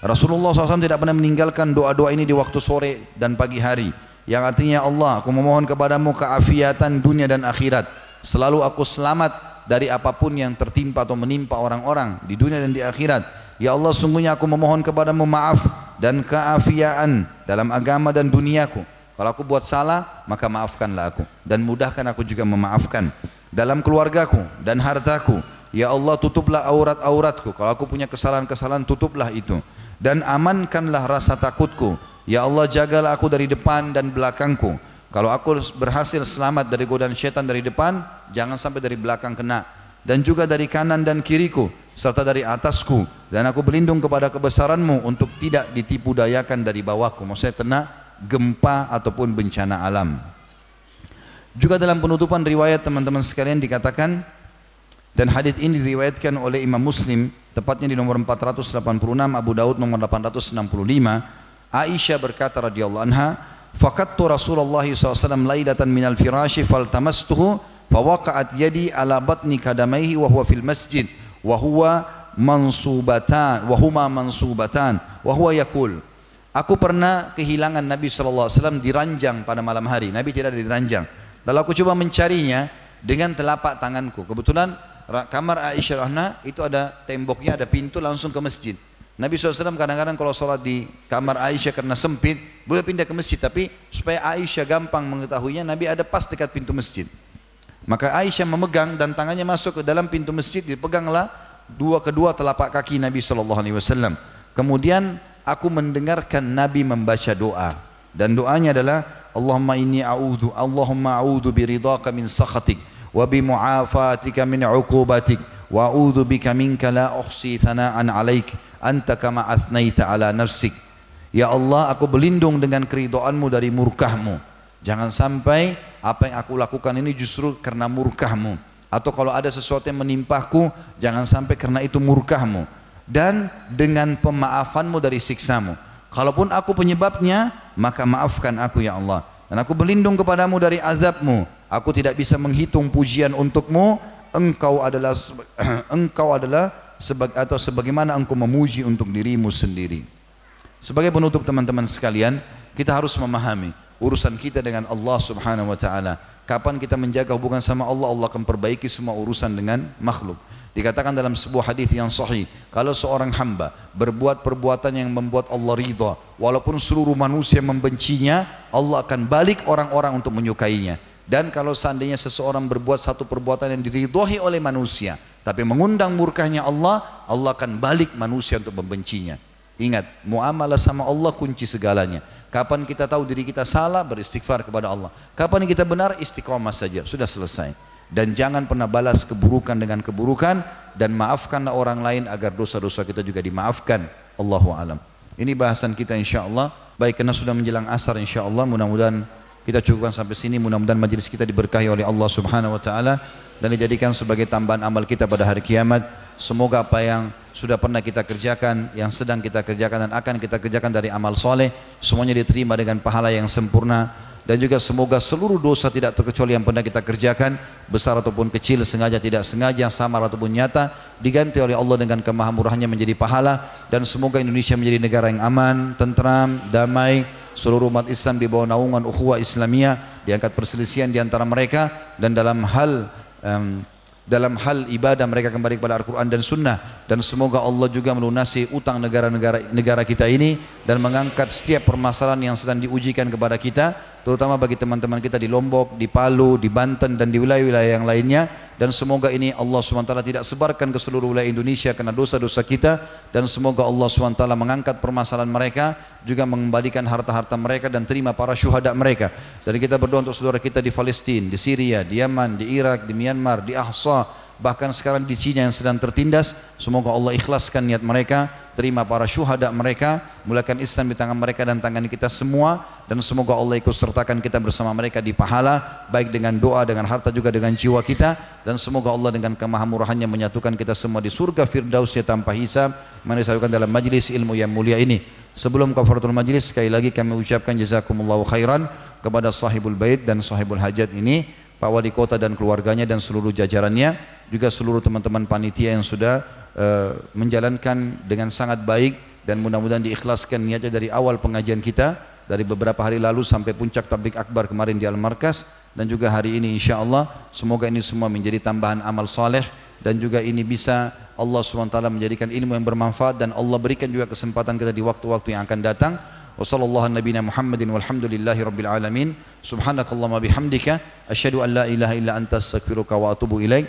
Rasulullah shallallahu alaihi wasallam tidak pernah meninggalkan doa-doa ini di waktu sore dan pagi hari, yang artinya Allah, aku memohon kepadamu keafiatan dunia dan akhirat. Selalu aku selamat dari apapun yang tertimpa atau menimpa orang-orang di dunia dan di akhirat. Ya Allah, sungguhnya aku memohon kepadamu maaf dan keafiaan dalam agama dan duniaku. Kalau aku buat salah, maka maafkanlah aku. Dan mudahkan aku juga memaafkan. Dalam keluargaku dan hartaku, ya Allah tutuplah aurat-auratku. Kalau aku punya kesalahan-kesalahan, tutuplah itu. Dan amankanlah rasa takutku. Ya Allah, jagalah aku dari depan dan belakangku. Kalau aku berhasil selamat dari godaan setan dari depan, jangan sampai dari belakang kena. Dan juga dari kanan dan kiriku, serta dari atasku. Dan aku berlindung kepada kebesaranmu untuk tidak ditipu dayakan dari bawahku. Maksudnya kena gempa ataupun bencana alam. Juga dalam penutupan riwayat teman-teman sekalian dikatakan, dan hadis ini diriwayatkan oleh Imam Muslim, tepatnya di nomor empat ratus delapan puluh enam, Abu Daud nomor delapan ratus enam puluh lima, Aisyah berkata radhiyallahu anha, faqattu Rasulullah shallallahu alaihi wasallam lailatan minal firashi faltamastuhu fawaqa'at yadi ala batni kadamaihi wa huwa fil masjid wa huwa mansubatan wa huma mansubatan wa huwa yaqul. Aku pernah kehilangan Nabi sallallahu alaihi wasallam diranjang pada malam hari. Nabi tidak ada diranjang. Lalu aku coba mencarinya dengan telapak tanganku. Kebetulan kamar Aisyah anha itu ada temboknya, ada pintu langsung ke masjid. Nabi shallallahu alaihi wasallam kadang-kadang kalau sholat di kamar Aisyah karena sempit, boleh pindah ke masjid, tapi supaya Aisyah gampang mengetahuinya, Nabi ada pas dekat pintu masjid. Maka Aisyah memegang dan tangannya masuk ke dalam pintu masjid, dipeganglah dua kedua telapak kaki Nabi shallallahu alaihi wasallam. Kemudian aku mendengarkan Nabi membaca doa, dan doanya adalah Allahumma inni a'udhu, Allahumma a'udhu biridhaka min sakhatik, wa bimu'afatika min uqubatik, wa a'udhu bika minka la uhsi thana'an alaik, anta kama athnaita ala nafsik. Ya Allah, aku berlindung dengan keridhaanmu dari murkahmu. Jangan sampai apa yang aku lakukan ini justru karena murkahmu, atau kalau ada sesuatu yang menimpahku, jangan sampai karena itu murkahmu. Dan dengan pemaafanmu dari siksamu, kalaupun aku penyebabnya, maka maafkan aku ya Allah. Dan aku berlindung kepadamu dari azabmu. Aku tidak bisa menghitung pujian untukmu. Engkau adalah Engkau adalah Seba, atau sebagaimana engkau memuji untuk dirimu sendiri. Sebagai penutup teman-teman sekalian, kita harus memahami urusan kita dengan Allah Subhanahu wa taala. Kapan kita menjaga hubungan sama Allah, Allah akan perbaiki semua urusan dengan makhluk. Dikatakan dalam sebuah hadis yang sahih, kalau seorang hamba berbuat perbuatan yang membuat Allah ridha, walaupun seluruh manusia membencinya, Allah akan balik orang-orang untuk menyukainya. Dan kalau seandainya seseorang berbuat satu perbuatan yang diridhoi oleh manusia, tapi mengundang murkahnya Allah, Allah akan balik manusia untuk membencinya. Ingat, muamalah sama Allah kunci segalanya. Kapan kita tahu diri kita salah, beristighfar kepada Allah. Kapan kita benar, istiqomah saja, sudah selesai. Dan jangan pernah balas keburukan dengan keburukan, dan maafkanlah orang lain agar dosa-dosa kita juga dimaafkan. Allahu a'lam. Ini bahasan kita insyaallah. Baik, karena sudah menjelang asar insyaallah, mudah-mudahan kita cukupkan sampai sini. Mudah-mudahan majelis kita diberkahi oleh Allah Subhanahu wa taala dan dijadikan sebagai tambahan amal kita pada hari kiamat. Semoga apa yang sudah pernah kita kerjakan, yang sedang kita kerjakan dan akan kita kerjakan dari amal soleh, semuanya diterima dengan pahala yang sempurna. Dan juga semoga seluruh dosa tidak terkecuali yang pernah kita kerjakan, besar ataupun kecil, sengaja tidak sengaja, samar ataupun nyata, diganti oleh Allah dengan kemahamurahnya menjadi pahala. Dan semoga Indonesia menjadi negara yang aman, tentram, damai, seluruh umat Islam di bawah naungan ukhuwah Islamiyah, diangkat perselisihan di antara mereka, dan dalam hal um, dalam hal ibadah mereka kembali kepada Al-Quran dan Sunnah. Dan semoga Allah juga melunasi utang negara-negara negara kita ini dan mengangkat setiap permasalahan yang sedang diujikan kepada kita, terutama bagi teman-teman kita di Lombok, di Palu, di Banten dan di wilayah-wilayah yang lainnya. Dan semoga ini Allah subhanahu wa taala tidak sebarkan ke seluruh wilayah Indonesia karena dosa-dosa kita, dan semoga Allah subhanahu wa taala mengangkat permasalahan mereka, juga mengembalikan harta-harta mereka dan terima para syuhada mereka. Dan kita berdoa untuk saudara kita di Palestina, di Syria, di Yaman, di Irak, di Myanmar, di Ahsa, bahkan sekarang di Cina yang sedang tertindas. Semoga Allah ikhlaskan niat mereka, terima para syuhada mereka, mulakan Islam di tangan mereka dan tangan kita semua. Dan semoga Allah ikut sertakan kita bersama mereka di pahala, baik dengan doa, dengan harta, juga dengan jiwa kita. Dan semoga Allah dengan kemahamurahannya menyatukan kita semua di surga firdausnya tanpa hisab, menisahkan dalam majlis ilmu yang mulia ini. Sebelum kafaratul majlis, sekali lagi kami ucapkan jazakumullahu khairan kepada sahibul bait dan sahibul hajat ini, Pak Wali Kota dan keluarganya dan seluruh jajarannya, juga seluruh teman-teman panitia yang sudah uh, menjalankan dengan sangat baik. Dan mudah-mudahan diikhlaskan niatnya dari awal pengajian kita, dari beberapa hari lalu sampai puncak tablik akbar kemarin di Al-Markas, dan juga hari ini insya Allah. Semoga ini semua menjadi tambahan amal soleh, dan juga ini bisa Allah subhanahu wa taala menjadikan ilmu yang bermanfaat, dan Allah berikan juga kesempatan kita di waktu-waktu yang akan datang. Wa sallallahu ala nabiyina Muhammadin walhamdulillahi rabbil alamin. Subhanakallahumma bihamdika asyhadu an la ilaha illa anta astaghfiruka wa atubu ilaik.